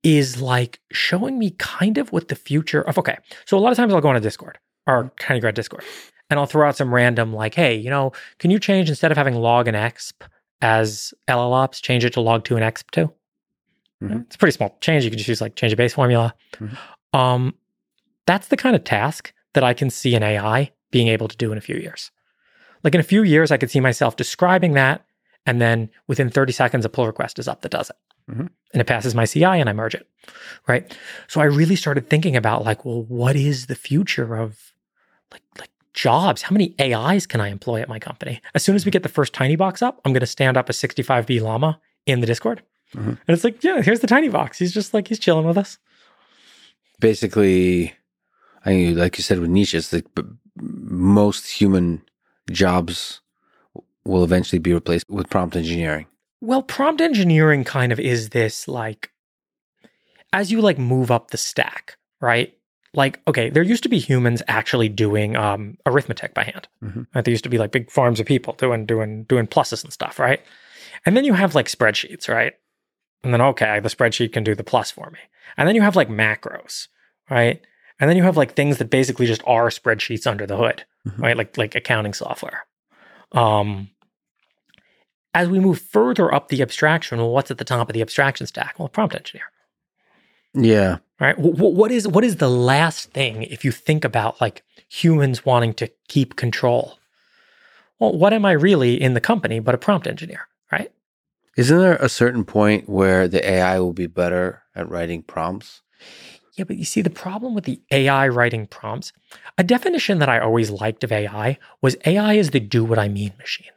Is like showing me kind of what the future of, okay. So a lot of times I'll go on a Discord, our tinygrad Discord, and I'll throw out some random like, hey, you know, can you change, instead of having log and exp as LLOps, change it to log two and exp two? Mm-hmm. It's a pretty small change. You can just use like change a base formula. Mm-hmm. Um, that's the kind of task that I can see an A I being able to do in a few years. Like in a few years, I could see myself describing that, and then within thirty seconds, a pull request is up that does it. Mm-hmm. And it passes my C I and I merge it, right? So I really started thinking about like, well, what is the future of like like jobs? How many A Is can I employ at my company? As soon as we get the first Tiny Box up, I'm going to stand up a sixty-five B Llama in the Discord. Mm-hmm. And it's like, yeah, here's the Tiny Box. He's just like, he's chilling with us. Basically, I mean, like you said with niches, like, most human jobs will eventually be replaced with prompt engineering. Well, prompt engineering kind of is this like, as you like move up the stack, right? Like, okay, there used to be humans actually doing um, arithmetic by hand. Mm-hmm. Right? There used to be like big farms of people doing doing doing pluses and stuff, right? And then you have like spreadsheets, right? And then, okay, the spreadsheet can do the plus for me. And then you have like macros, right? And then you have like things that basically just are spreadsheets under the hood, mm-hmm. right? Like like accounting software. Um, As we move further up the abstraction, well, what's at the top of the abstraction stack? Well, prompt engineer. Yeah. Right? W- what is what is the last thing if you think about like humans wanting to keep control? Well, what am I really in the company but a prompt engineer, right? Isn't there a certain point where the A I will be better at writing prompts? Yeah, but you see, the problem with the A I writing prompts, a definition that I always liked of A I was A I is the do what I mean machine.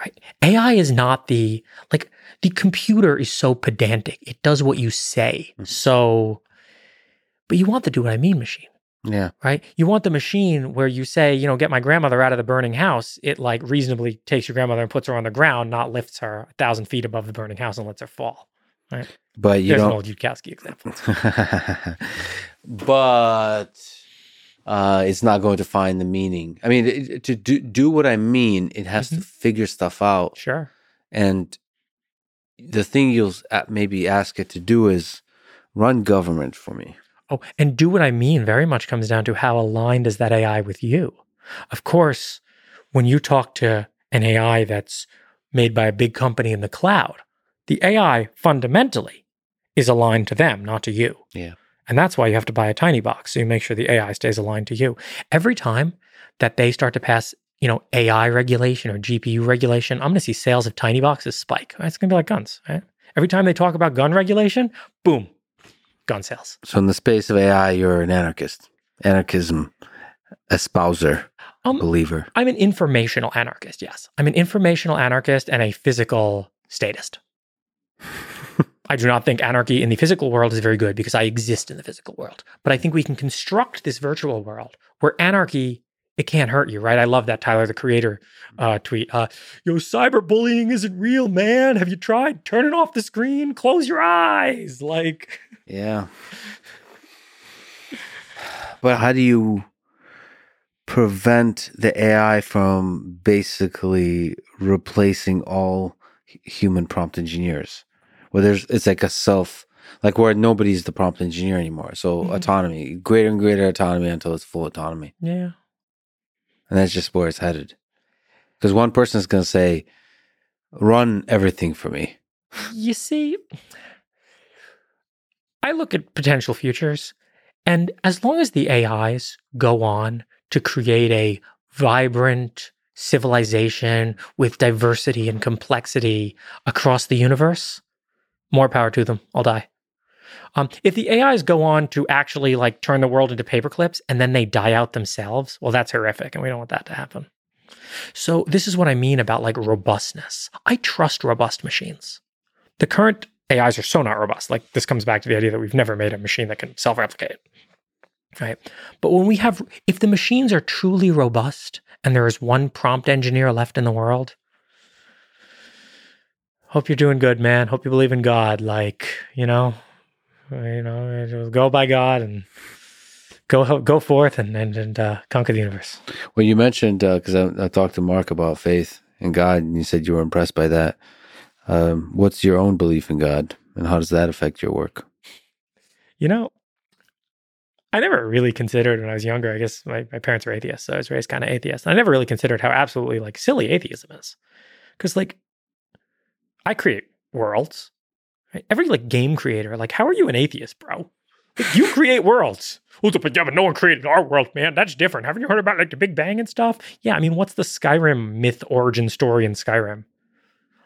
Right? A I is not the, like, the computer is so pedantic. It does what you say. Mm-hmm. So, but you want the do what I mean machine. Yeah. Right? You want the machine where you say, you know, get my grandmother out of the burning house. It, like, reasonably takes your grandmother and puts her on the ground, not lifts her a thousand feet above the burning house and lets her fall. Right? But you There's don't... an old Yudkowsky example. But... Uh, it's not going to find the meaning. I mean, it, to do do what I mean, it has mm-hmm. to figure stuff out. Sure. And the thing you'll maybe ask it to do is run government for me. Oh, and do what I mean very much comes down to how aligned is that A I with you. Of course, when you talk to an A I that's made by a big company in the cloud, the A I fundamentally is aligned to them, not to you. Yeah. And that's why you have to buy a tiny box, so you make sure the A I stays aligned to you. Every time that they start to pass you know, A I regulation or G P U regulation, I'm going to see sales of tiny boxes spike. It's going to be like guns, right? Every time they talk about gun regulation, boom, gun sales. So in the space of A I, you're an anarchist, anarchism espouser, um, believer. I'm an informational anarchist, yes. I'm an informational anarchist and a physical statist. I do not think anarchy in the physical world is very good because I exist in the physical world. But I think we can construct this virtual world where anarchy, it can't hurt you, right? I love that Tyler, the Creator uh, tweet. Uh, Yo, cyberbullying isn't real, man. Have you tried turning off the screen? Close your eyes. Like, yeah. But how do you prevent the A I from basically replacing all human prompt engineers? Where there's, it's like a self, like where nobody's the prompt engineer anymore. So mm-hmm. autonomy, greater and greater autonomy until it's full autonomy. Yeah. And that's just where it's headed. Because one person is going to say, run everything for me. You see, I look at potential futures, and as long as the A Is go on to create a vibrant civilization with diversity and complexity across the universe, more power to them. I'll die. Um, if the A Is go on to actually like turn the world into paperclips and then they die out themselves, well, that's horrific, and we don't want that to happen. So this is what I mean about like robustness. I trust robust machines. The current A Is are so not robust. Like this comes back to the idea that we've never made a machine that can self-replicate, right? But when we have, if the machines are truly robust and there is one prompt engineer left in the world, hope you're doing good, man. Hope you believe in God. Like, you know, You know, go by God and go go forth and and, and uh, conquer the universe. Well, you mentioned because uh, I, I talked to Mark about faith and God, and you said you were impressed by that. Um, what's your own belief in God, and how does that affect your work? You know, I never really considered when I was younger. I guess my, my parents were atheists, so I was raised kind of atheist. And I never really considered how absolutely like silly atheism is, because like I create worlds. Every like game creator, like, how are you an atheist, bro? Like, you create worlds. Yeah, but no one created our world, man. That's different. Haven't you heard about like the Big Bang and stuff? Yeah, I mean, what's the Skyrim myth origin story in Skyrim?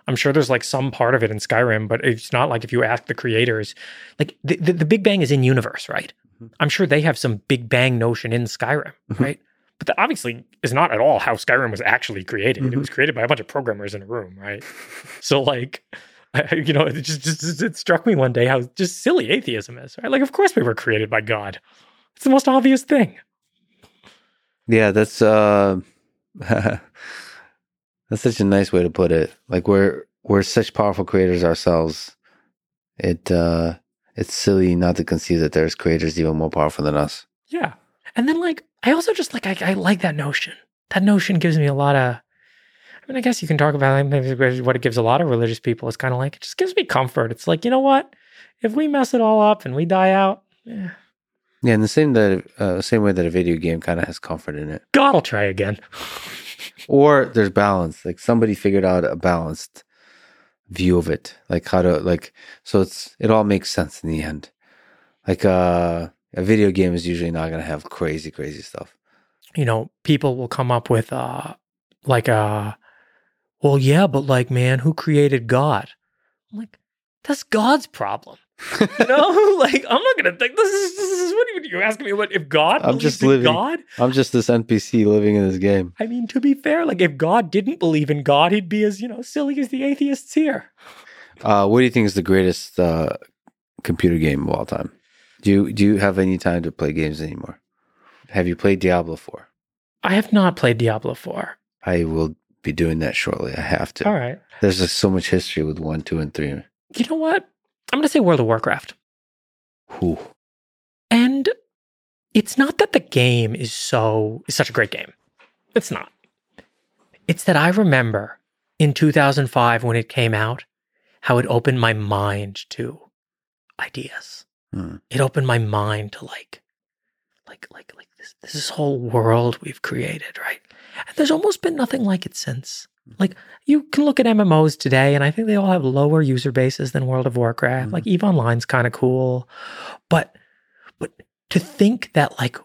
I'm sure there's like some part of it in Skyrim, but it's not like if you ask the creators, like the, the, the Big Bang is in universe, right? Mm-hmm. I'm sure they have some Big Bang notion in Skyrim, right? But that obviously is not at all how Skyrim was actually created. Mm-hmm. It was created by a bunch of programmers in a room, right? So like... I, you know, it just, just it struck me one day how just silly atheism is, right? Like, of course we were created by God. It's the most obvious thing. Yeah, that's uh, that's such a nice way to put it. Like, we're we're such powerful creators ourselves. It uh, it's silly not to conceive that there's creators even more powerful than us. Yeah, and then like I also just like I, I like that notion. That notion gives me a lot of. I mean, I guess you can talk about like, what it gives a lot of religious people. It's kind of like, it just gives me comfort. It's like, you know what? If we mess it all up and we die out, yeah. Yeah, in the same, that, uh, same way that a video game kind of has comfort in it. God, I'll try again. Or there's balance. Like somebody figured out a balanced view of it. Like how to, like, so it's it all makes sense in the end. Like uh, a video game is usually not going to have crazy, crazy stuff. You know, people will come up with uh, like a, well, yeah, but like, man, who created God? I'm like, that's God's problem. You know, like, I'm not going to think, this is, this is, what are you asking me what, if God I'm believes just living, in God? I'm just this N P C living in this game. I mean, to be fair, like, if God didn't believe in God, he'd be as, you know, silly as the atheists here. Uh, what do you think is the greatest uh, computer game of all time? Do you, do you have any time to play games anymore? Have you played Diablo four? I have not played Diablo four. I will be doing that shortly. I have to. All right. There's just so much history with one, two, and three. You know what? I'm going to say World of Warcraft. Whew. And it's not that the game is so, is such a great game. It's not. It's that I remember in two thousand five when it came out, how it opened my mind to ideas. Hmm. It opened my mind to like, like, like, like this, this whole world we've created, right? And there's almost been nothing like it since. Like, you can look at M M Os today, and I think they all have lower user bases than World of Warcraft. Mm-hmm. Like, EVE Online's kind of cool. But but to think that, like,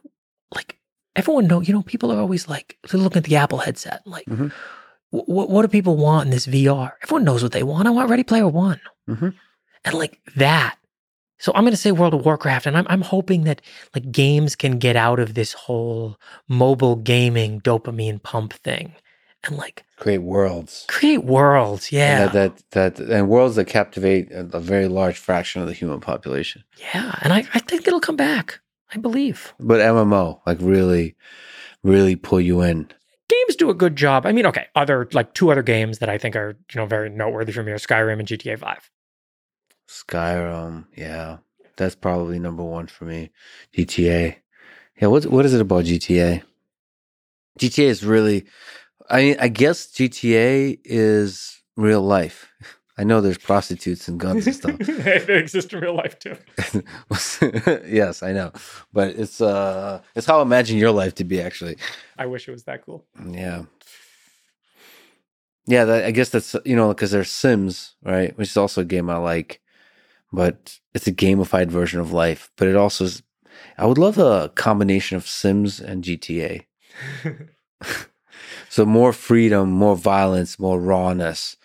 like everyone knows, you know, people are always like, they're looking at the Apple headset, like, mm-hmm. w- what do people want in this V R? Everyone knows what they want. I want Ready Player One. Mm-hmm. And like that. So I'm going to say World of Warcraft, and I'm I'm hoping that like games can get out of this whole mobile gaming dopamine pump thing, and like create worlds, create worlds, yeah, that that, that and worlds that captivate a, a very large fraction of the human population. Yeah, and I, I think it'll come back. I believe. But M M O, like really, really pull you in. Games do a good job. I mean, okay, other like two other games that I think are, you know, very noteworthy from here: Skyrim and G T A five. Skyrim, yeah, that's probably number one for me. G T A, yeah. What what is it about G T A? G T A is really, I I guess G T A is real life. I know there's prostitutes and guns and stuff. They exist in real life too. Yes, I know, but it's uh, it's how I imagine your life to be actually. I wish it was that cool. Yeah. Yeah, that, I guess that's, you know, because there's Sims, right? Which is also a game I like, but it's a gamified version of life. But it also is, I would love a combination of Sims and G T A. So more freedom, more violence, more rawness,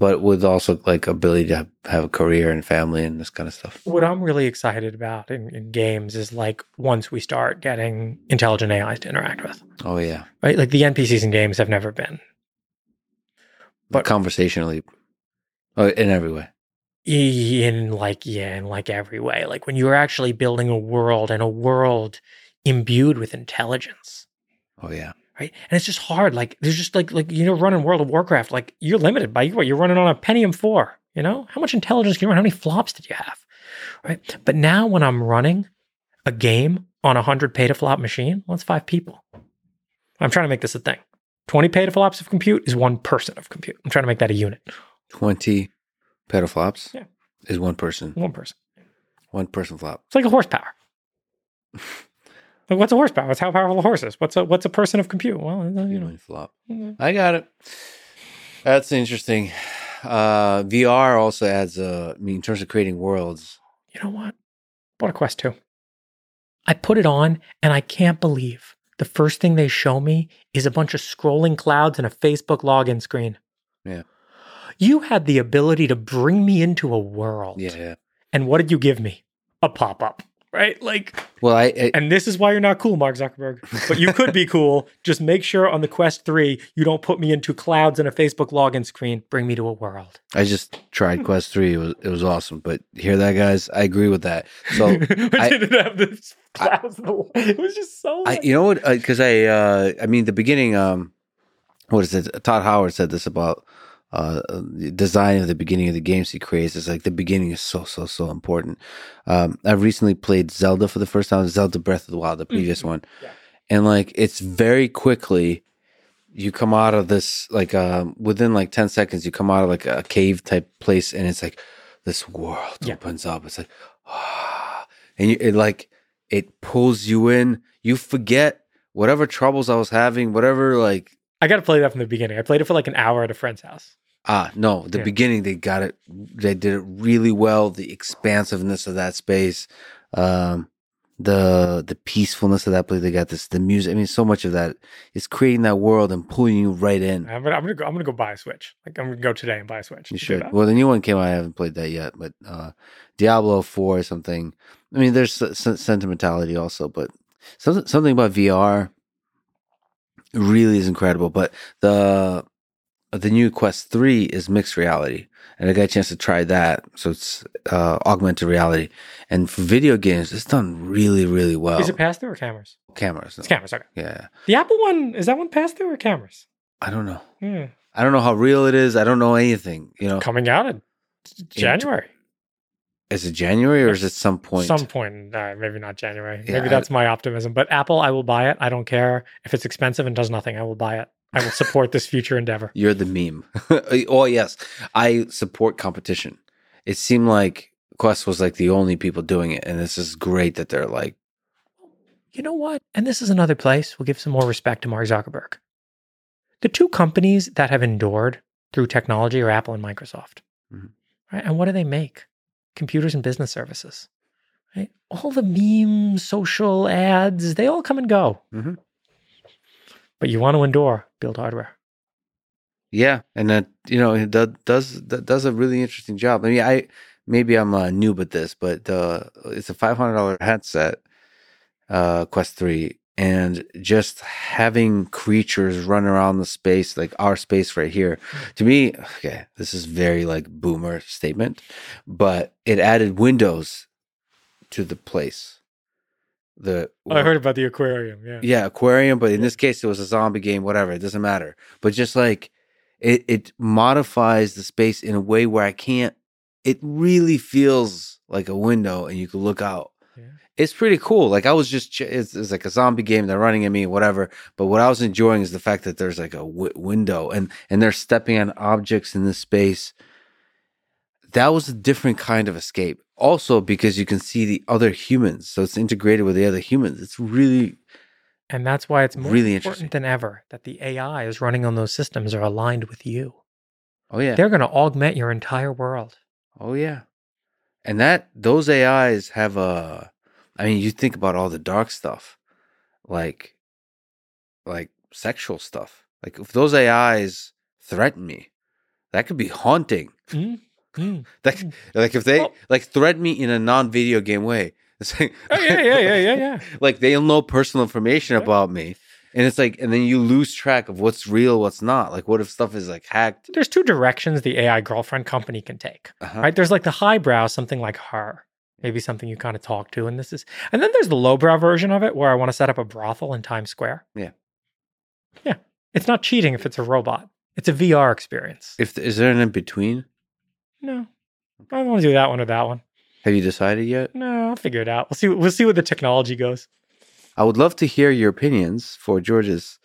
but with also like ability to have, have a career and family and this kind of stuff. What I'm really excited about in, in games is like once we start getting intelligent A Is to interact with. Oh, yeah. Right? Like the N P Cs in games have never been. But conversationally, oh, in every way, in like yeah, in like every way, like when you are actually building a world and a world imbued with intelligence. Oh yeah, right. And it's just hard. Like there's just like like you know, running World of Warcraft, like you're limited by what you're running on a Pentium four. You know how much intelligence can you run? How many flops did you have? Right. But now when I'm running a game on a hundred petaflop machine, well, it's five people. I'm trying to make this a thing. twenty petaflops of compute is one person of compute. I'm trying to make that a unit. twenty petaflops yeah. is one person. One person. One person flop. It's like a horsepower. Like what's a horsepower? It's how powerful a horse is. What's a, what's a person of compute? Well, you know. Flop. Yeah. I got it. That's interesting. Uh, V R also adds, uh, I mean, in terms of creating worlds. You know what? Bought a Quest two. I put it on and I can't believe the first thing they show me is a bunch of scrolling clouds and a Facebook login screen. Yeah. You had the ability to bring me into a world. Yeah. And what did you give me? A pop-up, right? Like, well, I, I and this is why you're not cool, Mark Zuckerberg, but you could be cool. Just make sure on the Quest three, you don't put me into clouds and a Facebook login screen. Bring me to a world. I just tried Quest three. It was, it was awesome. But hear that, guys? I agree with that. So I didn't have this. I, it was just so I, you know what, because I uh I mean the beginning um what is it Todd Howard said this about uh the design of the beginning of the games he creates. It's like the beginning is so so so important. um I recently played Zelda for the first time, Zelda Breath of the Wild, the previous mm-hmm. one yeah. And like it's very quickly you come out of this like um within like ten seconds you come out of like a cave type place and it's like this world yeah. opens up. It's like ah, and you, it like it pulls you in. You forget whatever troubles I was having, whatever like... I got to play that from the beginning. I played it for like an hour at a friend's house. Ah, no. The yeah. beginning, they got it. They did it really well. The expansiveness of that space, um, the the peacefulness of that place. They got this, the music. I mean, so much of that is creating that world and pulling you right in. I'm going I'm gonna to go buy a Switch. Like I'm going to go today and buy a Switch. You should. Well, the new one came out. I haven't played that yet, but uh, Diablo four or something... I mean, there's sentimentality also, but something about V R really is incredible. But the the new Quest three is mixed reality, and I got a chance to try that. So it's uh, augmented reality, and for video games, it's done really, really well. Is it pass through or cameras? Cameras. No. It's cameras. Okay. Yeah. The Apple one, is that one pass through or cameras? I don't know. Hmm. I don't know how real it is. I don't know anything. You know, it's coming out in January. In- Is it January or is it some point? Some point. Uh, maybe not January. Yeah, maybe that's I, my optimism. But Apple, I will buy it. I don't care. If it's expensive and does nothing, I will buy it. I will support this future endeavor. You're the meme. Oh, yes. I support competition. It seemed like Quest was like the only people doing it. And this is great that they're like... You know what? And this is another place. We'll give some more respect to Mark Zuckerberg. The two companies that have endured through technology are Apple and Microsoft. Mm-hmm. Right? And what do they make? Computers and business services, right? All the memes, social ads, they all come and go. Mm-hmm. But you want to endure build hardware. Yeah, and that you know that does that does a really interesting job. I mean, I maybe I'm a noob at this, but uh, it's a five hundred dollars headset, uh, Quest three, and just having creatures run around the space, like our space right here. To me, okay, this is very like boomer statement, but it added windows to the place. The oh, I heard about the aquarium. Yeah, yeah, aquarium. But in this case, it was a zombie game. Whatever, it doesn't matter. But just like. It it modifies the space in a way where I can't, it really feels like a window and you can look out. Yeah. It's pretty cool. Like I was just, ch- it's, it's like a zombie game. They're running at me, whatever. But what I was enjoying is the fact that there's like a w- window and, and they're stepping on objects in this space. That was a different kind of escape. Also because you can see the other humans. So it's integrated with the other humans. It's really... And that's why it's more really important than ever that the A I is running on those systems are aligned with you. Oh, yeah. They're going to augment your entire world. Oh, yeah. And that those A Is have a... I mean, you think about all the dark stuff, like, like sexual stuff. Like, if those A Is threaten me, that could be haunting. Mm, mm, that, mm. Like, if they oh. like threaten me in a non-video game way, it's like, oh, yeah, yeah, yeah, yeah, yeah. Like they'll know personal information yeah. about me. And it's like, and then you lose track of what's real, what's not. Like, what if stuff is like hacked? There's two directions the A I girlfriend company can take, uh-huh. right? There's like the highbrow, something like her, maybe something you kind of talk to. And this is, and then there's the lowbrow version of it where I want to set up a brothel in Times Square. Yeah. Yeah. It's not cheating if it's a robot, it's a V R experience. If is there an in between? No. I don't want to do that one or that one. Have you decided yet? No, I'll figure it out. We'll see. We'll see where the technology goes. I would love to hear your opinions for George's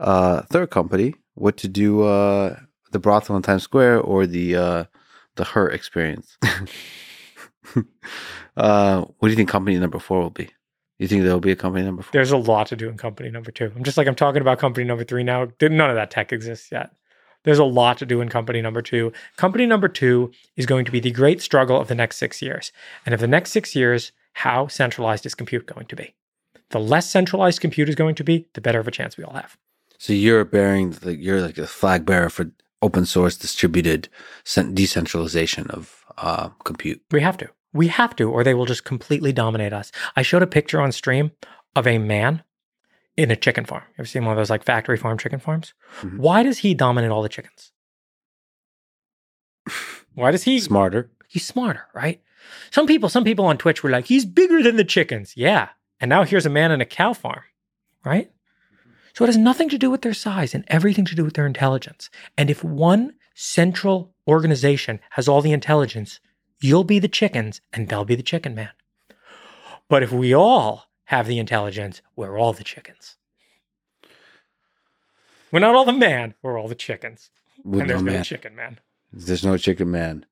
uh, third company. What to do? Uh, the brothel in Times Square or the uh, the her experience? uh, what do you think company number four will be? You think there will be a company number four? There's a lot to do in company number two. I'm just like I'm talking about company number three now. None of that tech exists yet. There's a lot to do in company number two. Company number two is going to be the great struggle of the next six years. And of the next six years, how centralized is compute going to be? The less centralized compute is going to be, the better of a chance we all have. So you're bearing, the, you're like a flag bearer for open source distributed decentralization of uh, compute. We have to. We have to, or they will just completely dominate us. I showed a picture on stream of a man in a chicken farm. You ever seen one of those like factory farm chicken farms? Mm-hmm. Why does he dominate all the chickens? Why does he? Smarter. He's smarter, right? Some people, some people on Twitch were like, he's bigger than the chickens. Yeah. And now here's a man in a cow farm, right? So it has nothing to do with their size and everything to do with their intelligence. And if one central organization has all the intelligence, you'll be the chickens and they'll be the chicken man. But if we all have the intelligence, we're all the chickens. We're not all the man, we're all the chickens. We're and there's no, no man. Chicken man. There's no chicken man.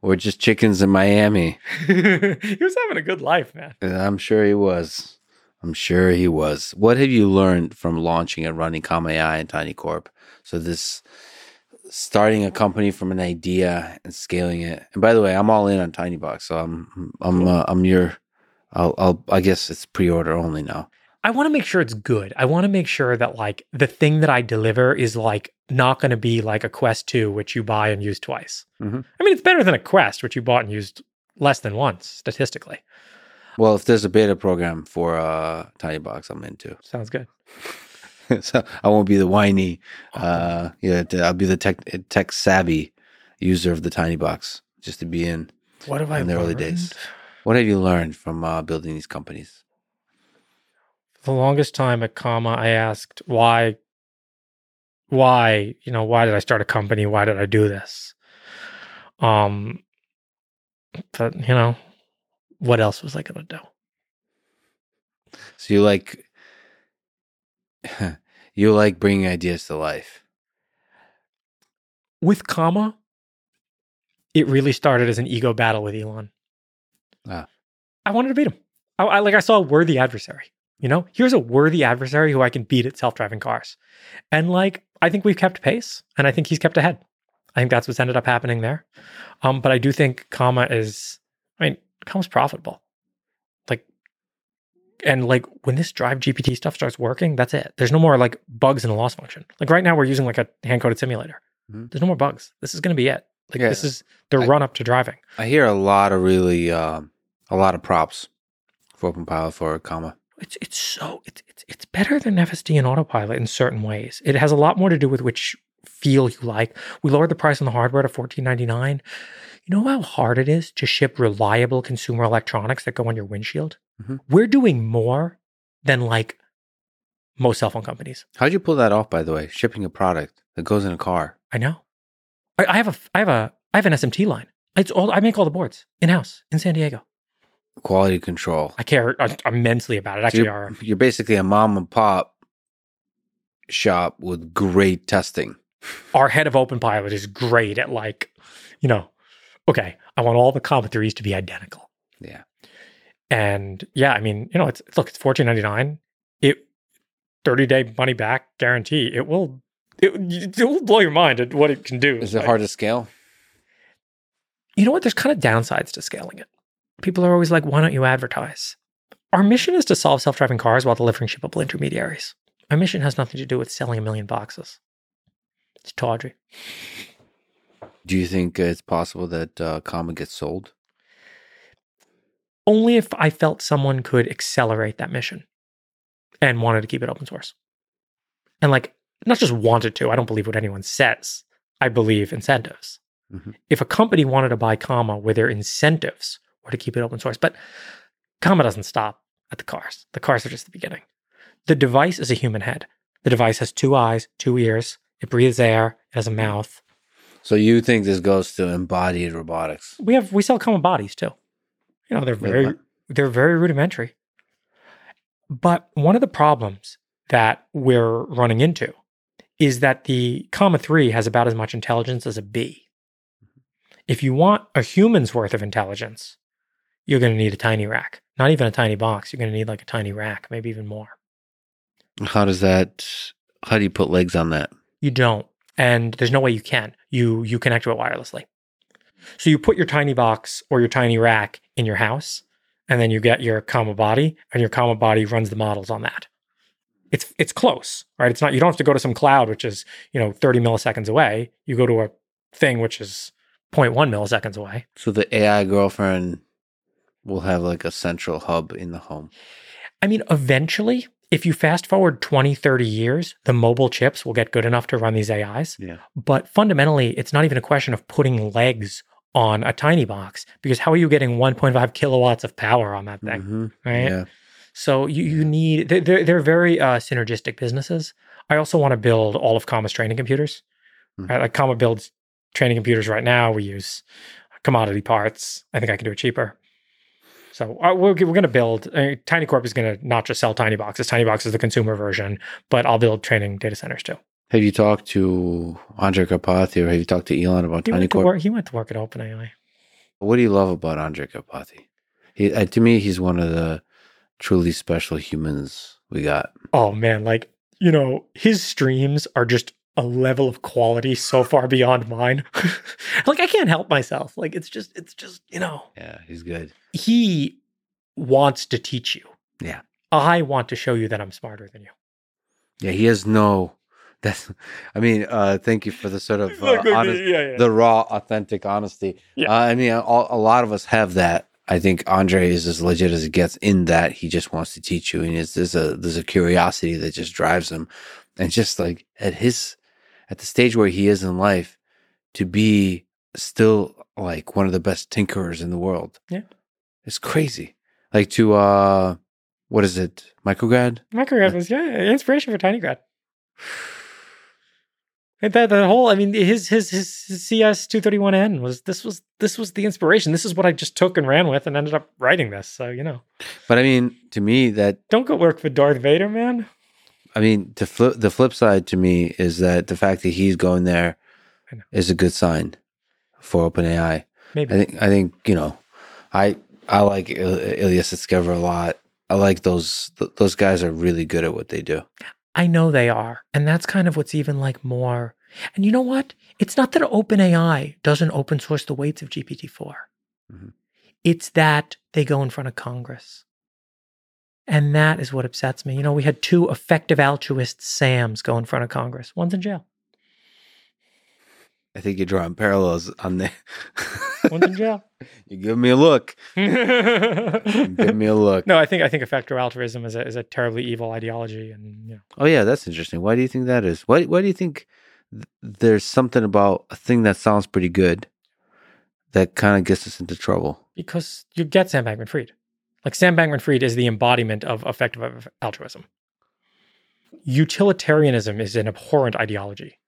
We're just chickens in Miami. He was having a good life, man. I'm sure he was. I'm sure he was. What have you learned from launching and running comma-ai and Tiny Corp? So this, starting a company from an idea and scaling it. And by the way, I'm all in on Tiny Box, so I'm, I'm, uh, I'm your... I'll, I'll, I guess it's pre-order only now. I want to make sure it's good. I want to make sure that like the thing that I deliver is like not going to be like a Quest two, which you buy and use twice. Mm-hmm. I mean, it's better than a Quest, which you bought and used less than once statistically. Well, if there's a beta program for uh, Tiny Box, I'm into. Sounds good. So I won't be the whiny. Uh, yeah, I'll be the tech tech savvy user of the Tiny Box just to be in. What have in I in the learned? Early days? What have you learned from uh, building these companies? For the longest time at comma, I asked why, why, you know, why did I start a company? Why did I do this? Um, but you know, what else was I going to do? So you like, you like bringing ideas to life. With comma, it really started as an ego battle with Elon. Ah. I wanted to beat him. I, I like I saw a worthy adversary. You know, here's a worthy adversary who I can beat at self-driving cars. And like, I think we've kept pace, and I think he's kept ahead. I think that's what's ended up happening there. Um, but I do think comma is, I mean, comma's profitable. Like, And like when this drive G P T stuff starts working, that's it. There's no more like bugs in the loss function. Like right now we're using like a hand-coded simulator. Mm-hmm. There's no more bugs. This is going to be it. Like yeah. this is the I, run up to driving. I hear a lot of really, um, a lot of props for OpenPilot for comma. It's it's so, it's, it's, it's better than F S D and Autopilot in certain ways. It has a lot more to do with which feel you like. We lowered the price on the hardware to fourteen ninety-nine. You know how hard it is to ship reliable consumer electronics that go on your windshield? Mm-hmm. We're doing more than like most cell phone companies. How'd you pull that off, by the way? Shipping a product that goes in a car. I know. I, I have a, I have a, I have an S M T line. It's all, I make all the boards in-house in San Diego. Quality control. I care immensely about it. Actually, so you're, you're basically a mom and pop shop with great testing. Our head of OpenPilot is great at like, you know, okay, I want all the commentaries to be identical. Yeah. And yeah, I mean, you know, it's look, it's fourteen ninety-nine. It thirty day money back guarantee. It will it, it will blow your mind at what it can do. Is it like, hard to scale? You know what? There's kind of downsides to scaling it. People are always like, why don't you advertise? Our mission is to solve self-driving cars while delivering shippable intermediaries. Our mission has nothing to do with selling a million boxes. It's tawdry. Do you think it's possible that uh, comma gets sold? Only if I felt someone could accelerate that mission and wanted to keep it open source. And like, not just wanted to, I don't believe what anyone says. I believe incentives. Mm-hmm. If a company wanted to buy comma where their incentives were to keep it open source, but comma doesn't stop at the cars. The cars are just the beginning. The device is a human head. The device has two eyes, two ears. It breathes air. It has a mouth. So you think this goes to embodied robotics? We have, we sell comma bodies too. You know, they're very, they're very rudimentary. But one of the problems that we're running into is that the comma three has about as much intelligence as a bee. If you want a human's worth of intelligence, you're going to need a tiny rack. Not even a tiny box. You're going to need like a tiny rack, maybe even more. How does that, how do you put legs on that? You don't. And there's no way you can. You, you connect to it wirelessly. So you put your tiny box or your tiny rack in your house, and then you get your comma body, and your comma body runs the models on that. It's it's close, right? It's not, you don't have to go to some cloud, which is, you know, thirty milliseconds away. You go to a thing which is zero point one milliseconds away. So the A I girlfriend will have like a central hub in the home. I mean, eventually, if you fast forward twenty, thirty years, the mobile chips will get good enough to run these A Is. Yeah. But fundamentally, it's not even a question of putting legs on a tiny box, because how are you getting one point five kilowatts of power on that thing, mm-hmm. right? Yeah. So you, you need, they're, they're very uh, synergistic businesses. I also want to build all of comma's training computers. Mm-hmm. Right? Like comma builds training computers right now. We use commodity parts. I think I can do it cheaper. So uh, we're, we're going to build, I mean, Tiny Corp is going to not just sell tiny boxes. Tiny box is the consumer version, but I'll build training data centers too. Have you talked to Andre Karpathy or have you talked to Elon about he Tiny Corp? Work, he went to work at OpenAI. What do you love about Andre Karpathy? He, uh, to me, he's one of the truly special humans we got. Oh, man. Like, you know, his streams are just a level of quality so far beyond mine. Like, I can't help myself. Like, it's just, it's just, you know. Yeah, he's good. He wants to teach you. Yeah. I want to show you that I'm smarter than you. Yeah, he has no... That's, I mean, uh, thank you for the sort of uh, honest, yeah, yeah. the raw, authentic honesty. Yeah. Uh, I mean, a, a lot of us have that. I think Andre is as legit as it gets in that he just wants to teach you, and it's, there's a there's a curiosity that just drives him, and just like at his at the stage where he is in life, to be still like one of the best tinkerers in the world. Yeah, it's crazy. Like to uh, what is it? Micrograd. Micrograd was yeah inspiration for Tinygrad. That the whole, I mean, his his his, his C S two thirty-one N was this was this was the inspiration. This is what I just took and ran with and ended up writing this. So you know. But I mean, to me, that don't go work for Darth Vader, man. I mean, the flip the flip side to me is that the fact that he's going there is a good sign for OpenAI. Maybe I think I think you know, I I like Ilya Sutskever a lot. I like those th- those guys are really good at what they do. I know they are. And that's kind of what's even like more. And you know what? It's not that OpenAI doesn't open source the weights of G P T four. Mm-hmm. It's that they go in front of Congress. And that is what upsets me. You know, we had two effective altruist Sams go in front of Congress. One's in jail. I think you're drawing parallels on the... One's in jail. You give me a look. Give me a look. No, I think I think effective altruism is a is a terribly evil ideology. And you know. Oh yeah, that's interesting. Why do you think that is? Why Why do you think th- there's something about a thing that sounds pretty good that kind of gets us into trouble? Because you get Sam Bankman-Fried. Like Sam Bankman-Fried is the embodiment of effective altruism. Utilitarianism is an abhorrent ideology.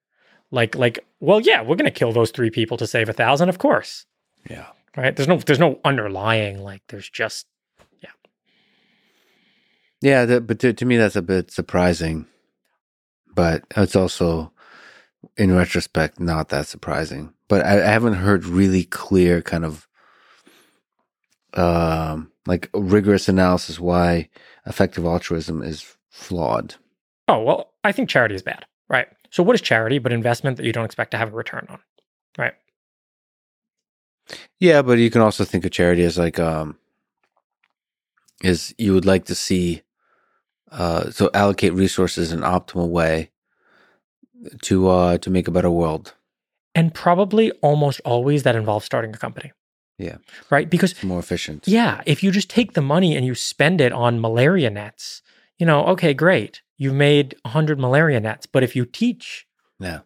Like, like, well, yeah, we're going to kill those three people to save a thousand, of course. Yeah. Right? There's no, there's no underlying, like, there's just, yeah. Yeah, that, but to, to me, that's a bit surprising. But it's also, in retrospect, not that surprising. But I, I haven't heard really clear kind of, um, like, rigorous analysis why effective altruism is flawed. Oh, well, I think charity is bad, right? So what is charity but investment that you don't expect to have a return on, right? Yeah, but you can also think of charity as like, um, is you would like to see, uh, so allocate resources in an optimal way to uh, to make a better world. And probably almost always that involves starting a company. Yeah. Right? Because it's more efficient. Yeah. If you just take the money and you spend it on malaria nets, you know, okay, great. You've made one hundred malaria nets, but if you teach... Yeah,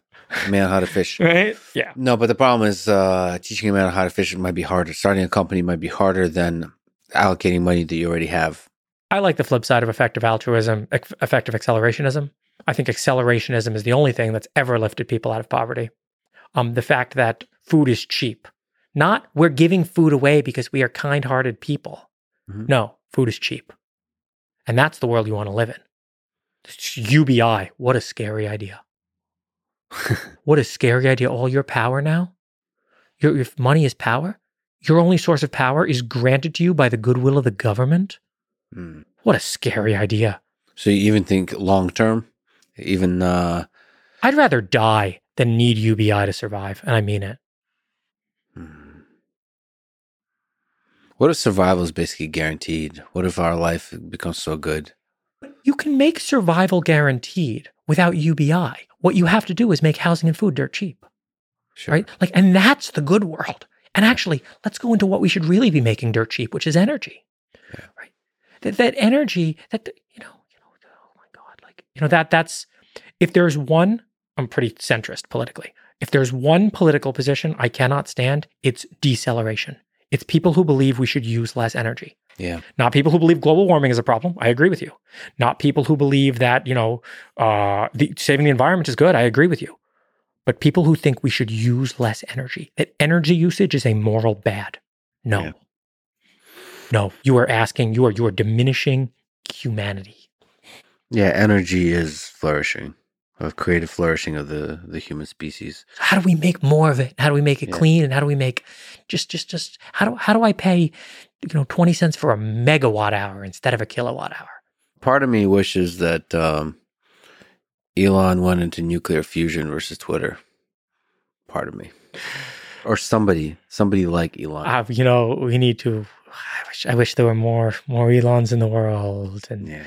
a man how to fish. Right? Yeah. No, but the problem is uh, teaching a man how to fish might be harder. Starting a company might be harder than allocating money that you already have. I like the flip side of effective altruism, effective accelerationism. I think accelerationism is the only thing that's ever lifted people out of poverty. Um, the fact that food is cheap. Not we're giving food away because we are kind-hearted people. Mm-hmm. No, food is cheap. And that's the world you want to live in. U B I, what a scary idea. What a scary idea. All your power now? Your, your money is power? Your only source of power is granted to you by the goodwill of the government? Mm. What a scary idea. So you even think long-term? Even, uh... I'd rather die than need U B I to survive, and I mean it. Mm. What if survival is basically guaranteed? What if our life becomes so good? You can make survival guaranteed without U B I. What you have to do is make housing and food dirt cheap, sure. Right? Like, and that's the good world. And actually, let's go into what we should really be making dirt cheap, which is energy, yeah. Right? That that energy, that you know, you know, oh my God, like you know that that's if there's one, I'm pretty centrist politically. If there's one political position I cannot stand, it's deceleration. It's people who believe we should use less energy. Yeah. Not people who believe global warming is a problem. I agree with you. Not people who believe that, you know, uh, the, saving the environment is good. I agree with you. But people who think we should use less energy, that energy usage is a moral bad. No. Yeah. No. You are asking, you are, you are diminishing humanity. Yeah. Energy is flourishing, of creative flourishing of the, the human species. How do we make more of it? How do we make it yeah. clean? And how do we make just, just, just, how do, how do I pay, you know, twenty cents for a megawatt hour instead of a kilowatt hour? Part of me wishes that um, Elon went into nuclear fusion versus Twitter. Part of me. Or somebody, somebody like Elon. Uh, you know, we need to, I wish, I wish there were more, more Elons in the world. And yeah.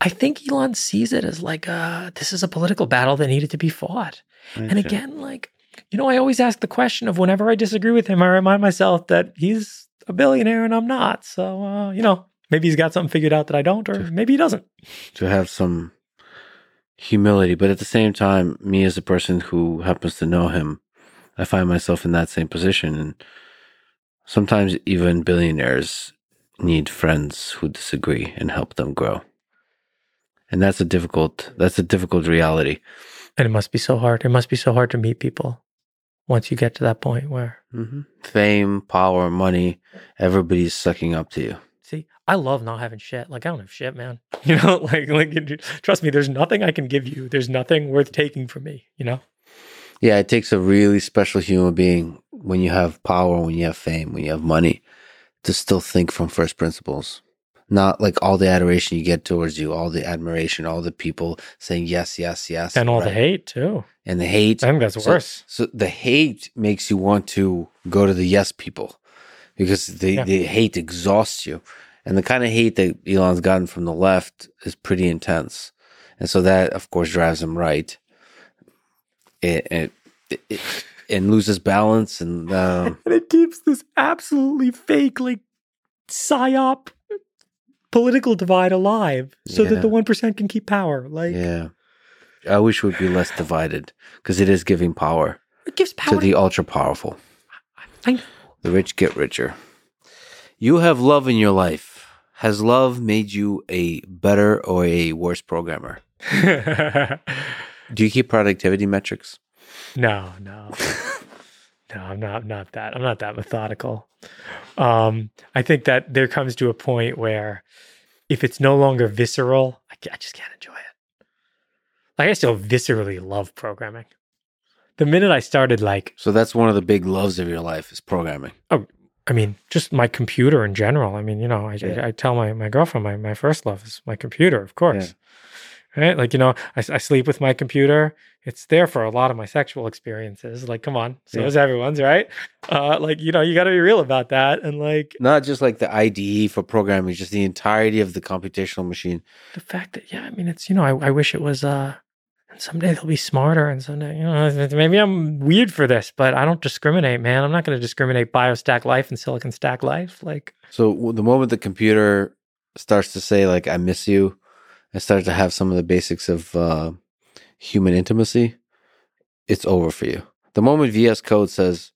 I think Elon sees it as like, uh, this is a political battle that needed to be fought. That's and again, true. Like, you know, I always ask the question of whenever I disagree with him, I remind myself that he's a billionaire and I'm not. So, uh, you know, maybe he's got something figured out that I don't, or to, maybe he doesn't. To have some humility. But at the same time, me as a person who happens to know him, I find myself in that same position. And sometimes even billionaires need friends who disagree and help them grow. And that's a difficult, that's a difficult reality. And it must be so hard. It must be so hard to meet people once you get to that point where... Mm-hmm. Fame, power, money, everybody's sucking up to you. See, I love not having shit. Like, I don't have shit, man. You know, like, like trust me, there's nothing I can give you. There's nothing worth taking from me, you know? Yeah, it takes a really special human being when you have power, when you have fame, when you have money, to still think from first principles. Not like all the adoration you get towards you, all the admiration, all the people saying yes, yes, yes. And all right. The hate too. And the hate. I think that's so, worse. So the hate makes you want to go to the yes people because they, yeah. they hate exhausts you. And the kind of hate that Elon's gotten from the left is pretty intense. And so that, of course, drives him right. It, it, it, it and loses balance. And, um, and it keeps this absolutely fake, like, psyop political divide alive so yeah. that the one percent can keep power. Like, yeah. I wish we'd be less divided because it is giving power. It gives power to the ultra powerful. I know. The rich get richer. You have love in your life. Has love made you a better or a worse programmer? Do you keep productivity metrics? No, no. No, I'm not not that. I'm not that methodical. Um, I think that there comes to a point where if it's no longer visceral, I, I just can't enjoy it. Like, I still viscerally love programming. The minute I started, like... So that's one of the big loves of your life is programming. Oh, I mean, just my computer in general. I mean, you know, I, yeah. I, I tell my, my girlfriend my, my first love is my computer, of course. Yeah. Right? Like, you know, I, I sleep with my computer. It's there for a lot of my sexual experiences. Like, come on. So yeah. is everyone's, right? Uh, like, you know, you got to be real about that. And like... Not just like the I D E for programming, just the entirety of the computational machine. The fact that, yeah, I mean, it's, you know, I, I wish it was... Uh, And someday they'll be smarter, and someday, you know, maybe I'm weird for this, but I don't discriminate, man. I'm not going to discriminate BioStack Life and Silicon Stack Life. Like, so the moment the computer starts to say, like, I miss you, and starts to have some of the basics of uh, human intimacy, it's over for you. The moment V S Code says,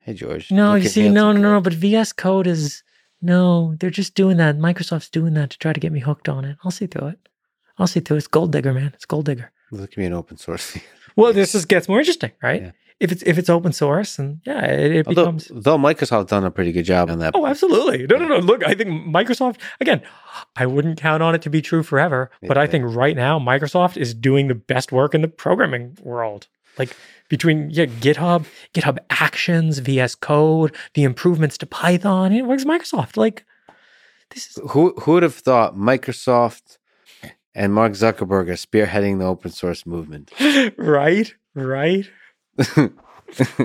hey, George. No, you see, no, no, no, no, but V S Code is, no, they're just doing that. Microsoft's doing that to try to get me hooked on it. I'll see through it. I'll see through it. It's gold digger, man. It's gold digger. It can be an open source. Well, this just gets more interesting, right? Yeah. If it's if it's open source, and yeah, it, it although, becomes. Though Microsoft's done a pretty good job on that. Oh, absolutely! No, no, no. Look, I think Microsoft. Again, I wouldn't count on it to be true forever, yeah, but I yeah. think right now Microsoft is doing the best work in the programming world. Like between yeah, GitHub, GitHub Actions, V S Code, the improvements to Python. It works Microsoft. Like this is who who would have thought Microsoft. And Mark Zuckerberg is spearheading the open source movement. Right, right.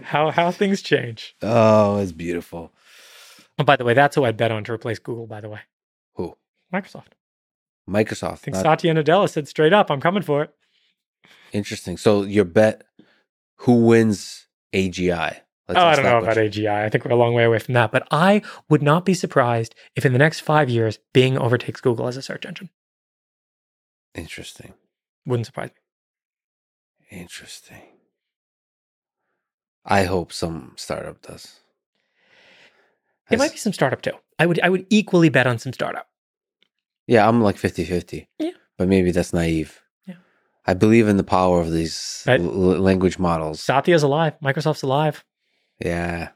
how how things change. Oh, it's beautiful. Oh, by the way, that's who I'd bet on to replace Google, by the way. Who? Microsoft. Microsoft. I think not... Satya Nadella said straight up, I'm coming for it. Interesting. So your bet, who wins A G I? Let's oh, I don't know about A G I. I think we're a long way away from that. But I would not be surprised if in the next five years, Bing overtakes Google as a search engine. Interesting. Wouldn't surprise me. Interesting. I hope some startup does. It might be some startup too. I would I would equally bet on some startup. Yeah, I'm like fifty-fifty. Yeah. But maybe that's naive. Yeah. I believe in the power of these right. l- language models. Satya's alive. Microsoft's alive. Yeah.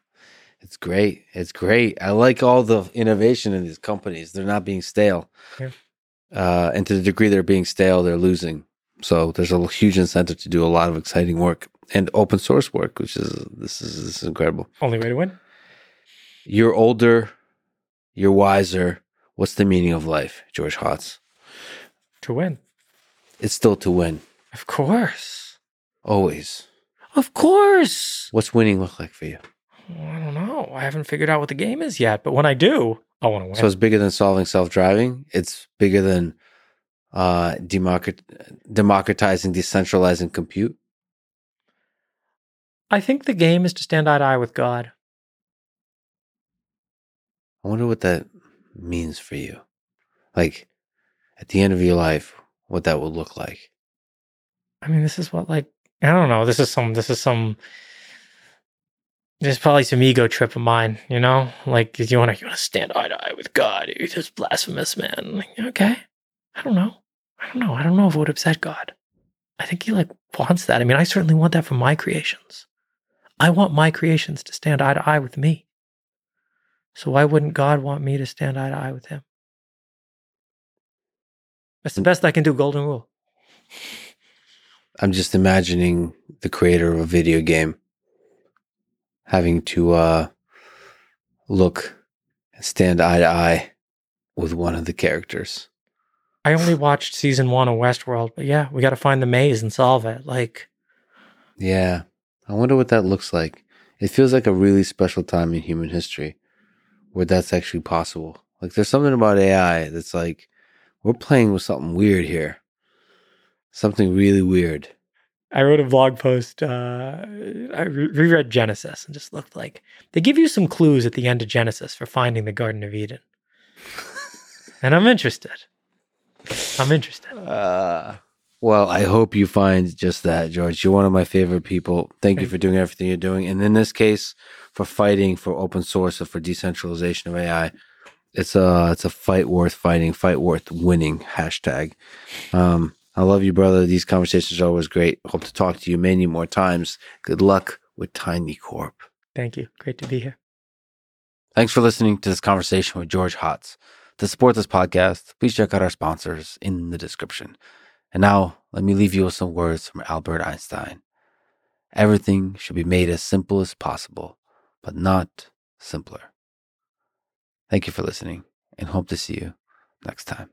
It's great. It's great. I like all the innovation in these companies. They're not being stale. Yeah. Uh, and to the degree they're being stale, they're losing. So there's a huge incentive to do a lot of exciting work and open source work, which is this is this is incredible. Only way to win. You're older, you're wiser. What's the meaning of life, George Hotz? To win. It's still to win. Of course. Always. Of course. What's winning look like for you? I don't know. I haven't figured out what the game is yet, but when I do, I want to win. So it's bigger than solving self-driving. It's bigger than uh, democrat- democratizing, decentralizing compute. I think the game is to stand eye to eye with God. I wonder what that means for you. Like, at the end of your life, what that would look like. I mean, this is what, like, I don't know. This is some, this is some... There's probably some ego trip of mine, you know? Like, you want to you want to stand eye to eye with God. You're just blasphemous, man. Like, okay. I don't know. I don't know. I don't know if it would upset God. I think he, like, wants that. I mean, I certainly want that for my creations. I want my creations to stand eye to eye with me. So why wouldn't God want me to stand eye to eye with him? That's the best I can do, golden rule. I'm just imagining the creator of a video game having to uh, look and stand eye to eye with one of the characters. I only watched season one of Westworld, but yeah, we got to find the maze and solve it. Like, yeah, I wonder what that looks like. It feels like a really special time in human history where that's actually possible Like, there's something about A I that's like, we're playing with something weird here. Something really weird. I wrote a blog post. Uh, I re- reread Genesis and just looked like, they give you some clues at the end of Genesis for finding the Garden of Eden. And I'm interested. I'm interested. Uh, well, I hope you find just that, George. You're one of my favorite people. Thank, Thank you for doing everything you're doing. And in this case, for fighting for open source or for decentralization of A I. It's a, it's a fight worth fighting, fight worth winning hashtag. Um, I love you, brother. These conversations are always great. Hope to talk to you many more times. Good luck with Tiny Corp. Thank you. Great to be here. Thanks for listening to this conversation with George Hotz. To support this podcast, please check out our sponsors in the description. And now, let me leave you with some words from Albert Einstein. Everything should be made as simple as possible, but not simpler. Thank you for listening, and hope to see you next time.